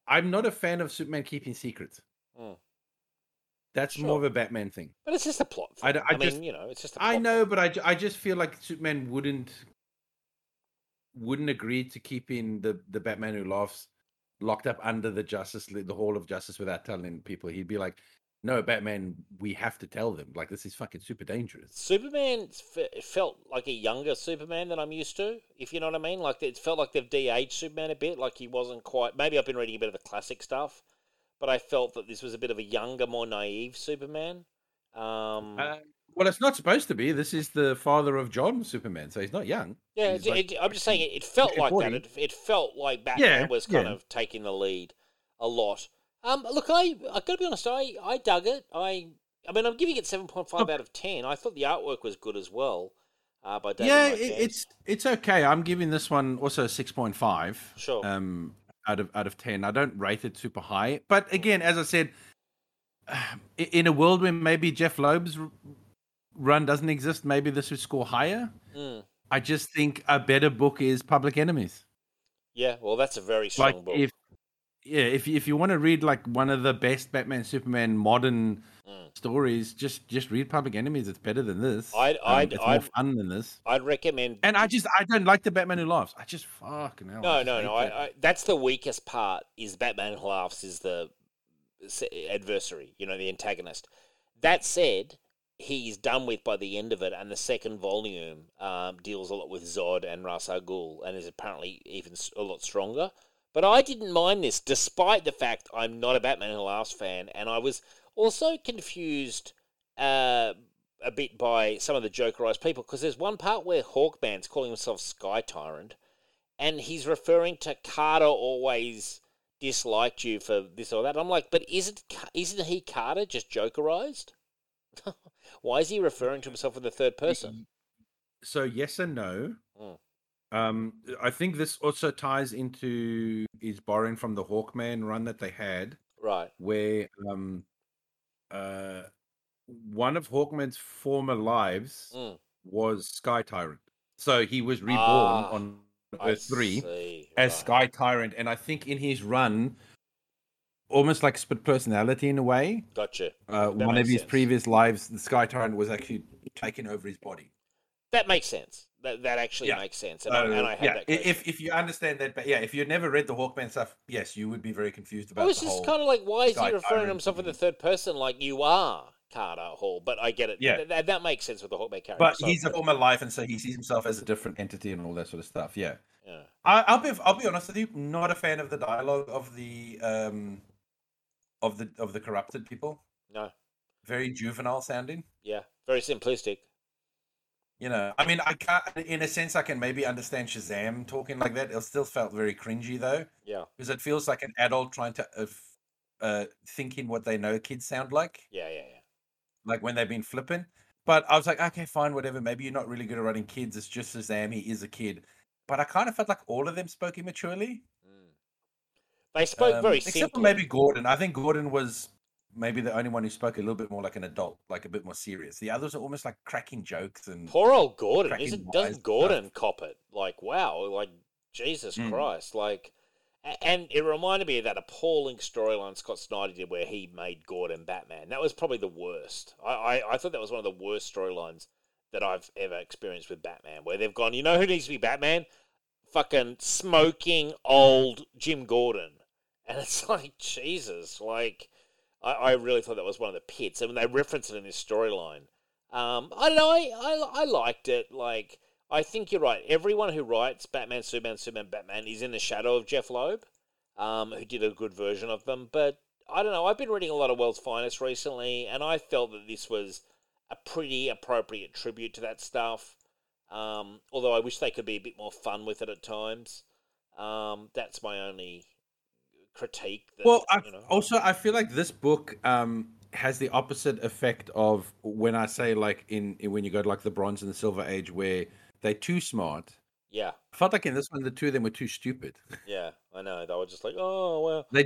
I'm not a fan of Superman keeping secrets. Mm. That's more of a Batman thing. But it's just a plot thing. I just feel like Superman wouldn't agree to keeping the Batman Who Laughs locked up under the Justice League, the Hall of Justice, without telling people. He'd be like, no, Batman, we have to tell them. Like, this is fucking super dangerous. Superman felt like a younger Superman than I'm used to, if you know what I mean. Like, it felt like they've de-aged Superman a bit. Like, he wasn't quite... Maybe I've been reading a bit of the classic stuff, but I felt that this was a bit of a younger, more naive Superman. Well, it's not supposed to be. This is the father of John Superman, so he's not young. Yeah, I'm just saying it felt like that. It felt like Batman was kind of taking the lead a lot. Look, I got to be honest, I dug it. I mean, I'm giving it 7.5 out of 10. I thought the artwork was good as well by David. Yeah, it's okay. I'm giving this one also 6.5 out of 10. I don't rate it super high. But again, as I said, in a world where maybe Jeff Loeb's run doesn't exist, maybe this would score higher. Mm. I just think a better book is Public Enemies. Yeah, well, that's a very strong book. If you want to read like one of the best Batman Superman modern stories, just read Public Enemies. It's better than this. It's more fun than this. I'd recommend. And I don't like the Batman Who Laughs. I just fucking hell. No. That's the weakest part. Is Batman Who Laughs is the adversary, the antagonist. That said, he's done with by the end of it, and the second volume deals a lot with Zod and Ra's al Ghul, and is apparently even a lot stronger. But I didn't mind this, despite the fact I'm not a Batman Who Laughs fan, and I was also confused a bit by some of the Jokerized people, because there's one part where Hawkman's calling himself Sky Tyrant, and he's referring to Carter always disliked you for this or that. I'm like, but isn't he Carter just Jokerized? Why is he referring to himself in the third person? So yes and no. Mm. I think this also ties into is borrowing from the Hawkman run that they had, right? Where one of Hawkman's former lives was Sky Tyrant, so he was reborn on Earth 3 as Sky Tyrant, and I think in his run, almost like split personality in a way. Gotcha. One of his previous lives, the Sky Tyrant was actually taking over his body. That makes sense. That actually makes sense, and I had that question. If you understand that, but if you'd never read the Hawkman stuff, yes, you would be very confused about. It was just kind of like, why is he referring to himself in the third person? Like, you are Carter Hall, but I get it. Yeah, that makes sense with the Hawkman character. But he's a former life, and so he sees himself as a different entity and all that sort of stuff. Yeah, yeah. I'll be honest with you, not a fan of the dialogue of the of the corrupted people. No, very juvenile sounding. Yeah, very simplistic. I mean, I can't. In a sense, I can maybe understand Shazam talking like that. It still felt very cringy, though. Yeah, because it feels like an adult trying to thinking what they know kids sound like. Yeah. Like when they've been flipping. But I was like, okay, fine, whatever. Maybe you're not really good at writing kids. It's just Shazam. He is a kid. But I kind of felt like all of them spoke immaturely. Mm. They spoke very simply. Except for maybe Gordon. I think Gordon was maybe the only one who spoke a little bit more like an adult, like a bit more serious. The others are almost like cracking jokes and poor old Gordon. Doesn't Gordon cop it? Like, wow, like Jesus Christ! Like, and it reminded me of that appalling storyline Scott Snyder did, where he made Gordon Batman. That was probably the worst. I thought that was one of the worst storylines that I've ever experienced with Batman, where they've gone, you know, who needs to be Batman? Fucking smoking old Jim Gordon, and it's like Jesus, like. I really thought that was one of the pits. I mean, they reference it in this storyline. I don't know. I liked it. Like, I think you're right. Everyone who writes Batman, Superman, Superman, Batman is in the shadow of Jeff Loeb, who did a good version of them. But I don't know. I've been reading a lot of World's Finest recently, and I felt that this was a pretty appropriate tribute to that stuff. Although I wish they could be a bit more fun with it at times. That's my only critique that, also I feel like this book has the opposite effect of when I say like when you go to like the Bronze and the Silver Age where they're too smart. Yeah, I felt like in this one the two of them were too stupid. Yeah, I know, they were just like, oh well, they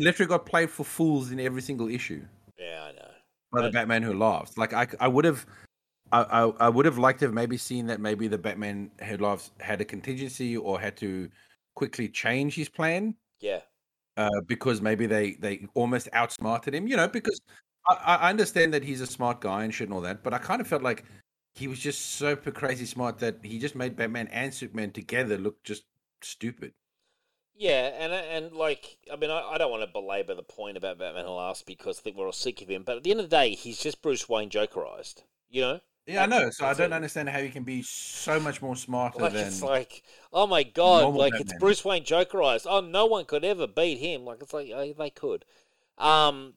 literally got played for fools in every single issue. Yeah, I know, by the Batman Who Laughs. Like I would have liked to have maybe seen that maybe the Batman Who Laughs had a contingency or had to quickly change his plan. Yeah. because maybe they almost outsmarted him, you know, because I understand that he's a smart guy and shit and all that, but I kind of felt like he was just super crazy smart that he just made Batman and Superman together look just stupid. Yeah, and like, I mean, I don't want to belabor the point about Batman and last because I think we're all sick of him, but at the end of the day, he's just Bruce Wayne Jokerized, you know? Yeah, I know. So I don't understand how you can be so much more smarter than... It's like, oh my God, like Batman. It's Bruce Wayne Jokerized. Oh, no one could ever beat him. Like, it's like, oh, they could. But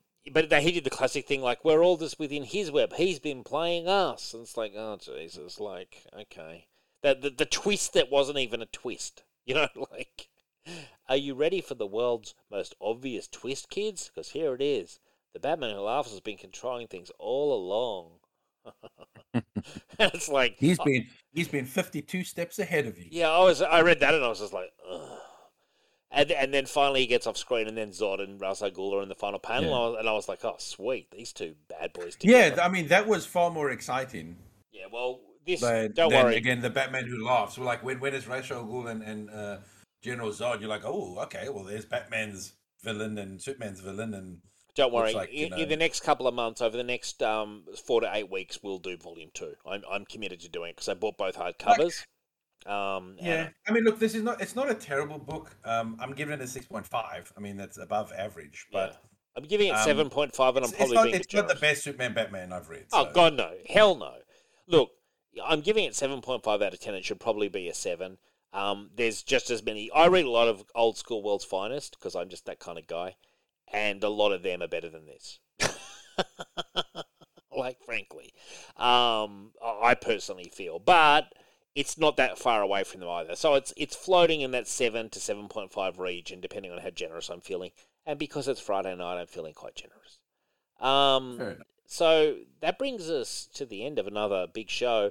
he did the classic thing, like, we're all just within his web. He's been playing us. And it's like, oh, Jesus, like, okay. The twist that wasn't even a twist. You know, like, are you ready for the world's most obvious twist, kids? Because here it is. The Batman who laughs has been controlling things all along. It's like he's been 52 steps ahead of you. Yeah, I read that and I was just like, ugh. And then finally he gets off screen, and then Zod and Ra's al Ghul are in the final panel, yeah. And I was like, oh sweet, these two bad boys together. Yeah, I mean that was far more exciting. Yeah, well, don't worry. Again, the Batman who laughs. We're like, when is Ra's al Ghul and General Zod? You're like, oh, okay, well, there's Batman's villain and Superman's villain and. Don't worry. Like, in the next couple of months, over the next 4 to 8 weeks, we'll do Volume 2. I'm committed to doing it because I bought both hardcovers. Like, yeah. I mean, look, it's not a terrible book. I'm giving it a 6.5. I mean, that's above average. But yeah. I'm giving it 7.5, and I'm probably being it's not the best Superman Batman I've read. So. Oh, God, no. Hell no. Look, I'm giving it 7.5 out of 10. It should probably be a 7. There's just as many. I read a lot of old school World's Finest because I'm just that kind of guy. And a lot of them are better than this. Like, frankly. I personally feel. But it's not that far away from them either. So it's floating in that 7 to 7.5 region, depending on how generous I'm feeling. And because it's Friday night, I'm feeling quite generous. So that brings us to the end of another big show.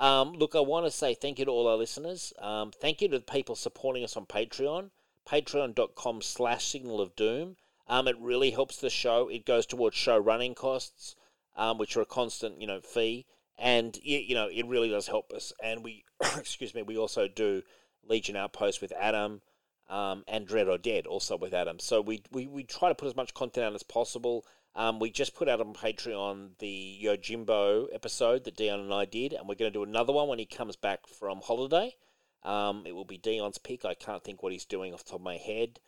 Look, I want to say thank you to all our listeners. Thank you to the people supporting us on Patreon. Patreon.com/Signal of Doom. It really helps the show. It goes towards show running costs, which are a constant, you know, fee. And, you know, it really does help us. And we, excuse me, we also do Legion Outpost with Adam and Dread or Dead also with Adam. So we try to put as much content out as possible. We just put out on Patreon the Yojimbo episode that Dion and I did. And we're going to do another one when he comes back from holiday. It will be Dion's pick. I can't think what he's doing off the top of my head.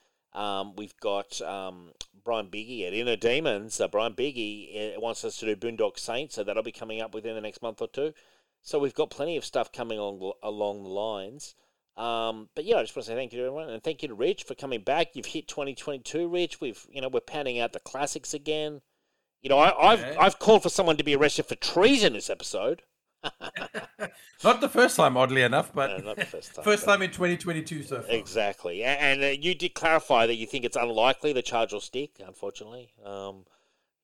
We've got Brian Biggie at Inner Demons. Brian Biggie wants us to do Boondock Saints, so that'll be coming up within the next month or two. So we've got plenty of stuff coming along the lines. But yeah, I just want to say thank you to everyone, and thank you to Rich for coming back. You've hit 2022, Rich. We're pounding out the classics again. You know, I've called for someone to be arrested for treason this episode. Not the first time, oddly enough, but no, first time in 2022 so far. Exactly, and you did clarify that you think it's unlikely the charge will stick. Unfortunately,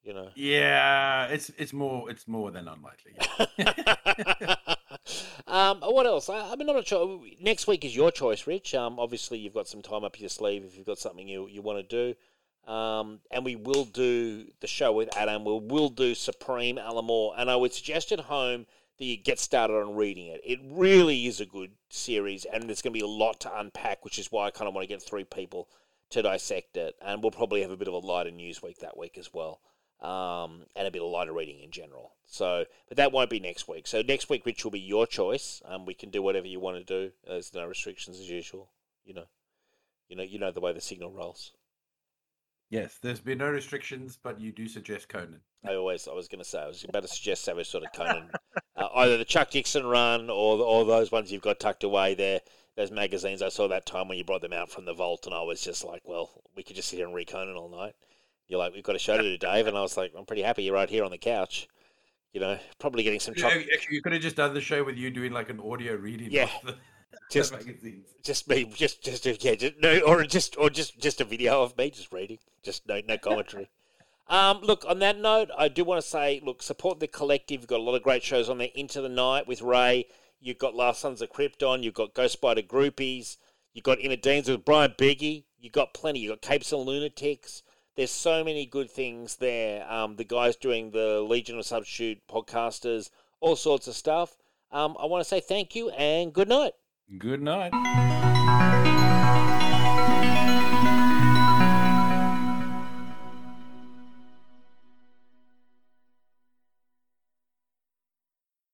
you know. Yeah, it's more than unlikely. Yeah. What else? I mean, I'm not sure. Next week is your choice, Rich. Obviously you've got some time up your sleeve if you've got something you want to do. And we will do the show with Adam. We'll do Supreme Alan Moore, and I would suggest at home. You get started on reading it. It really is a good series, and there's going to be a lot to unpack, which is why I kind of want to get three people to dissect it. And we'll probably have a bit of a lighter news week that week as well, and a bit of lighter reading in general. So, but that won't be next week. So next week, Rich, will be your choice. We can do whatever you want to do. There's no restrictions as usual. You know the way the signal rolls. Yes, there's been no restrictions, but you do suggest Conan. I was about to suggest Savage sort of Conan, either the Chuck Dixon run or those ones you've got tucked away there. Those magazines I saw that time when you brought them out from the vault, and I was just like, well, we could just sit here and read Conan all night. You're like, we've got a show to do, Dave, and I was like, I'm pretty happy you're right here on the couch. You know, probably getting some. Actually, you could have just done the show with you doing like an audio reading. Yeah. Just a video of me just reading, just no commentary. Look, on that note, I do want to say, look, support the collective. You've got a lot of great shows on there. Into the Night with Ray. You've got Last Sons of Krypton. You've got Ghost Spider Groupies. You've got Inner Deans with Brian Biggie. You've got plenty. You've got Capes and Lunatics. There's so many good things there. The guys doing the Legion of Substitute podcasters, all sorts of stuff. I want to say thank you and good night. Good night.